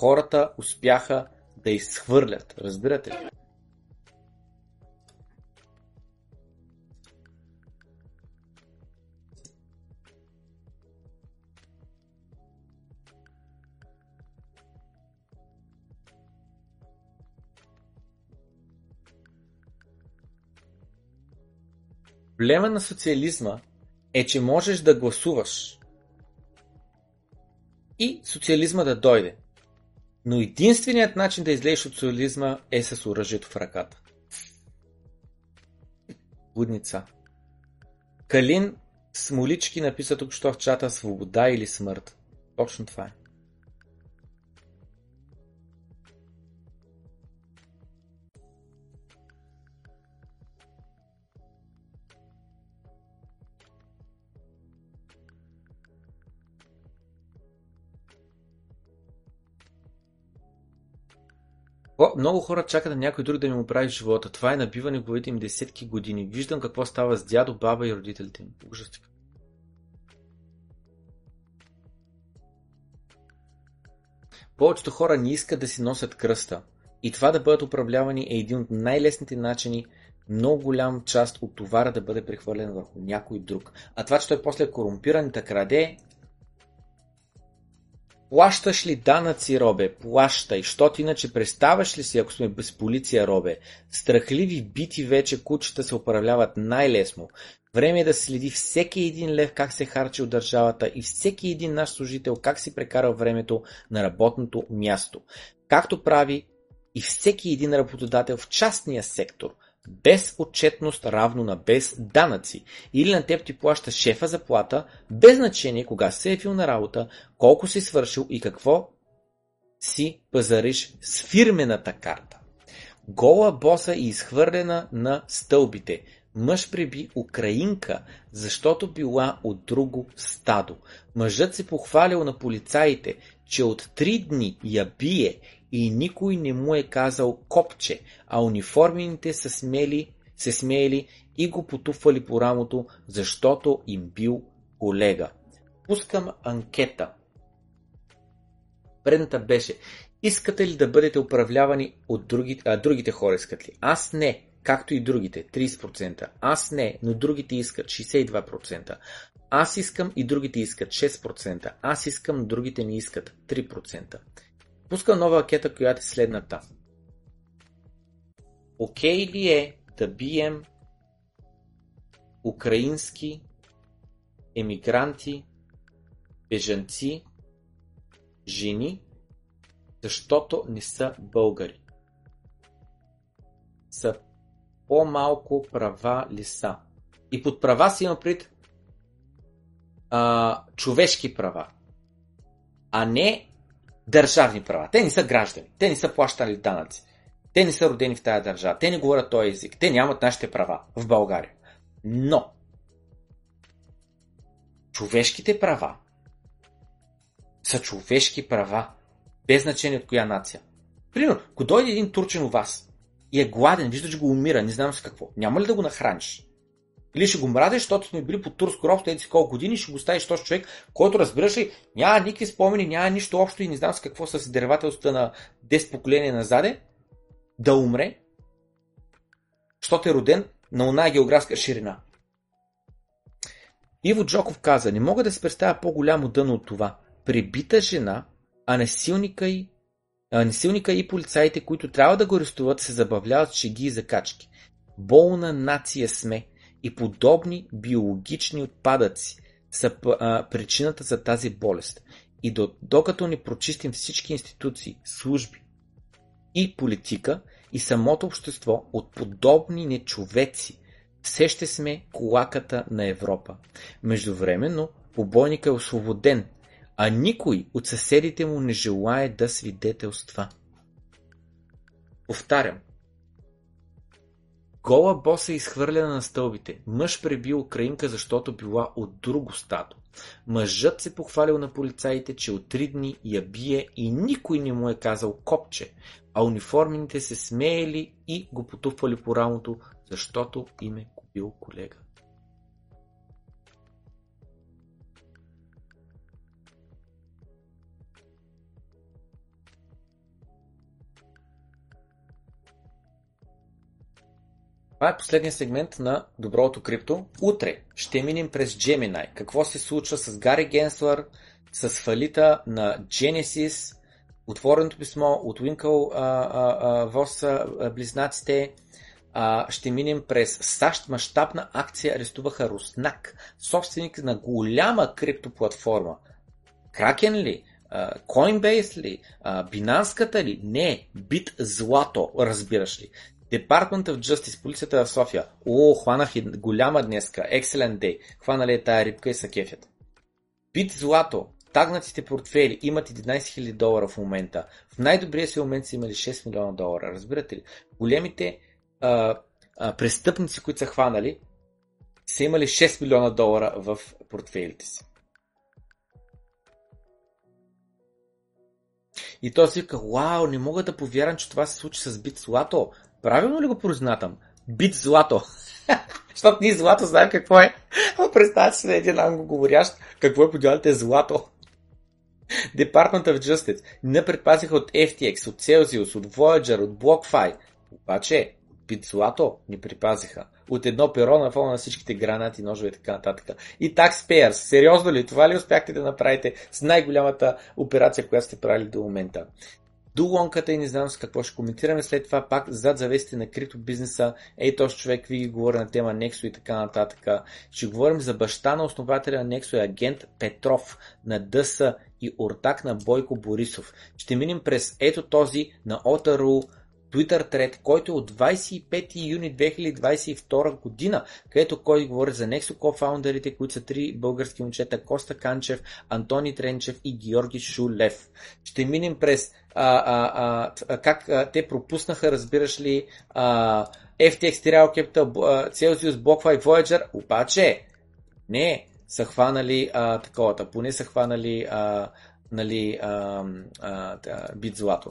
Хората успяха да изхвърлят. Разбирате ли? Проблема на социализма е, че можеш да гласуваш и социализма да дойде. Но единственият начин да излезеш от социализма е с оръжието в ръката. Будница. Калин Смолички написа току-що в чата свобода или смърт. Точно това е. Много хора чакат на някой друг да им оправи живота. Това е набиване в главите им десетки години. Виждам какво става с дядо, баба и родителите им. Ужас. Повечето хора не искат да си носят кръста. И това да бъдат управлявани е един от най-лесните начини много голям част от товара да бъде прехвърлен върху някой друг. А това, че той после е корумпиран и да краде... Плащаш ли данъци, робе? Плащай, щото иначе представаш ли си, ако сме без полиция, робе? Страхливи бити вече кучета се управляват най-лесно. Време е да следи всеки един лев как се харчи от държавата и всеки един наш служител как си прекарал времето на работното място. Както прави и всеки един работодател в частния сектор. Без отчетност равно на без данъци. Или на теб ти плаща шефа заплата, без значение кога се е бил на работа, колко си свършил и какво си пазариш с фирмената карта. Гола боса и изхвърлена на стълбите. Мъж приби украинка, защото била от друго стадо. Мъжът се похвалил на полицаите, че от 3 дни я бие и никой не му е казал копче, а униформените се смеели и го потупвали по рамото, защото им бил колега. Пускам анкета. Предната беше: искате ли да бъдете управлявани от другите, другите хора искат ли? Аз не, както и другите, 30%. Аз не, но другите искат, 62%. Аз искам и другите искат, 6%. Аз искам, другите не искат, 3%. Пускам нова анкета, която е следната. Окей ли е да бием украински емигранти, бежанци, жени, защото не са българи? Са по-малко права ли са? И под права си има пред човешки права, а не държавни права. Те не са граждани, те не са плащали данъци, те не са родени в тази държава, те не говорят този език, те нямат нашите права в България. Но човешките права са човешки права, без значение от коя нация. Примерно, ако дойде един турчин у вас и е гладен, вижда, че го умира, не знам с какво, няма ли да го нахраниш? Или ще го мразиш, защото сме били по турско робство тези колко години, ще го ставиш този човек, който, разбираш ли, няма никакви спомени, няма нищо общо и не знам с какво, с издървателството на 10 поколения назаде, да умре, защото е роден на она географска ширина. Иво Джоков каза: не мога да се представя по-голямо дъно от това. Пребита жена, а насилника и полицаите, които трябва да го арестуват, се забавляват шеги и закачки. Болна нация сме и подобни биологични отпадъци са причината за тази болест. И докато не прочистим всички институции, служби и политика и самото общество от подобни нечовеци, все ще сме колаката на Европа. Междувременно побойникът е освободен, а никой от съседите му не желае да свидетелства. Повтарям. Гола боса е изхвърлена на стълбите. Мъж пребил украинка, защото била от друго стадо. Мъжът се похвалил на полицаите, че от 3 дни я бие и никой не му е казал копче, а униформените се смеели и го потупвали по рамото, защото им е купил колега. Това е последният сегмент на Доброто крипто. Утре ще минем през Gemini. Какво се случва с Гари Генслър, с фалита на Genesis, отвореното писмо от Уинкъл Вос близнаците. Ще минем през САЩ. Мащабна акция, арестуваха Руснак, собственик на голяма криптоплатформа. Кракен ли? Coinbase ли? Binance-ката ли? Не. BitZlato, разбираш ли? Department of Justice, полицията в София. Хванах голяма днеска. Excellent day. Хванали е тая рибка и са кефят. BitZlato. Тагнатите портфели имат $11,000 в момента. В най-добрия си момент са имали $6 милиона. Разбирате ли? Големите престъпници, които са хванали, са имали $6 милиона в портфейлите си. И той си вика: вау, не мога да повярвам, че това се случи с BitZlato. Правилно ли го произнатам? BitZlato. Защото ние злато знаем какво е. Представете си на един англоговорящ какво е подявалите злато. Department of Justice не предпазиха от FTX, от Celsius, от Voyager, от BlockFi. Обаче BitZlato не припазиха. От едно перо на фона на всичките гранати, ножове и така нататък. И Taxpayers, сериозно ли? Това ли успяхте да направите с най-голямата операция, която сте правили до момента? Дулонката и не знам с какво ще коментираме след това, пак зад завесите на криптобизнеса. Ей, този човек ви говори на тема Nexo и така нататък. Ще говорим за баща на основателя на Nexo и агент Петров на ДС и ортак на Бойко Борисов. Ще минем през ето този на Отару Twitter тред, който е от 25 юни 2022 година, където кой говори за Nexo кофаундерите, които са 3 български момчета: Коста Канчев, Антони Тренчев и Георги Шулев. Ще минем през как те пропуснаха, разбираш ли, FTX, Real Capital, Celsius, BlockFi, Voyager, обаче не са хванали таковата, поне са хванали BitZlato.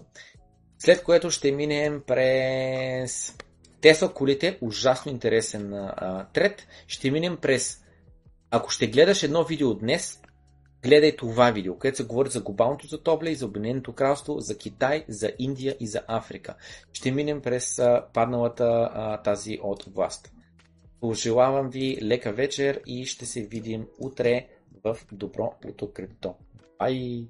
След което ще минем през Tesla колите, ужасно интересен трет. Ще минем през, ако ще гледаш едно видео днес, гледай това видео, където се говори за глобалното затопляне, за Обединеното кралство, за Китай, за Индия и за Африка. Ще минем през падналата тази област. Пожелавам ви лека вечер и ще се видим утре в Добро Плато Крипто. Бай!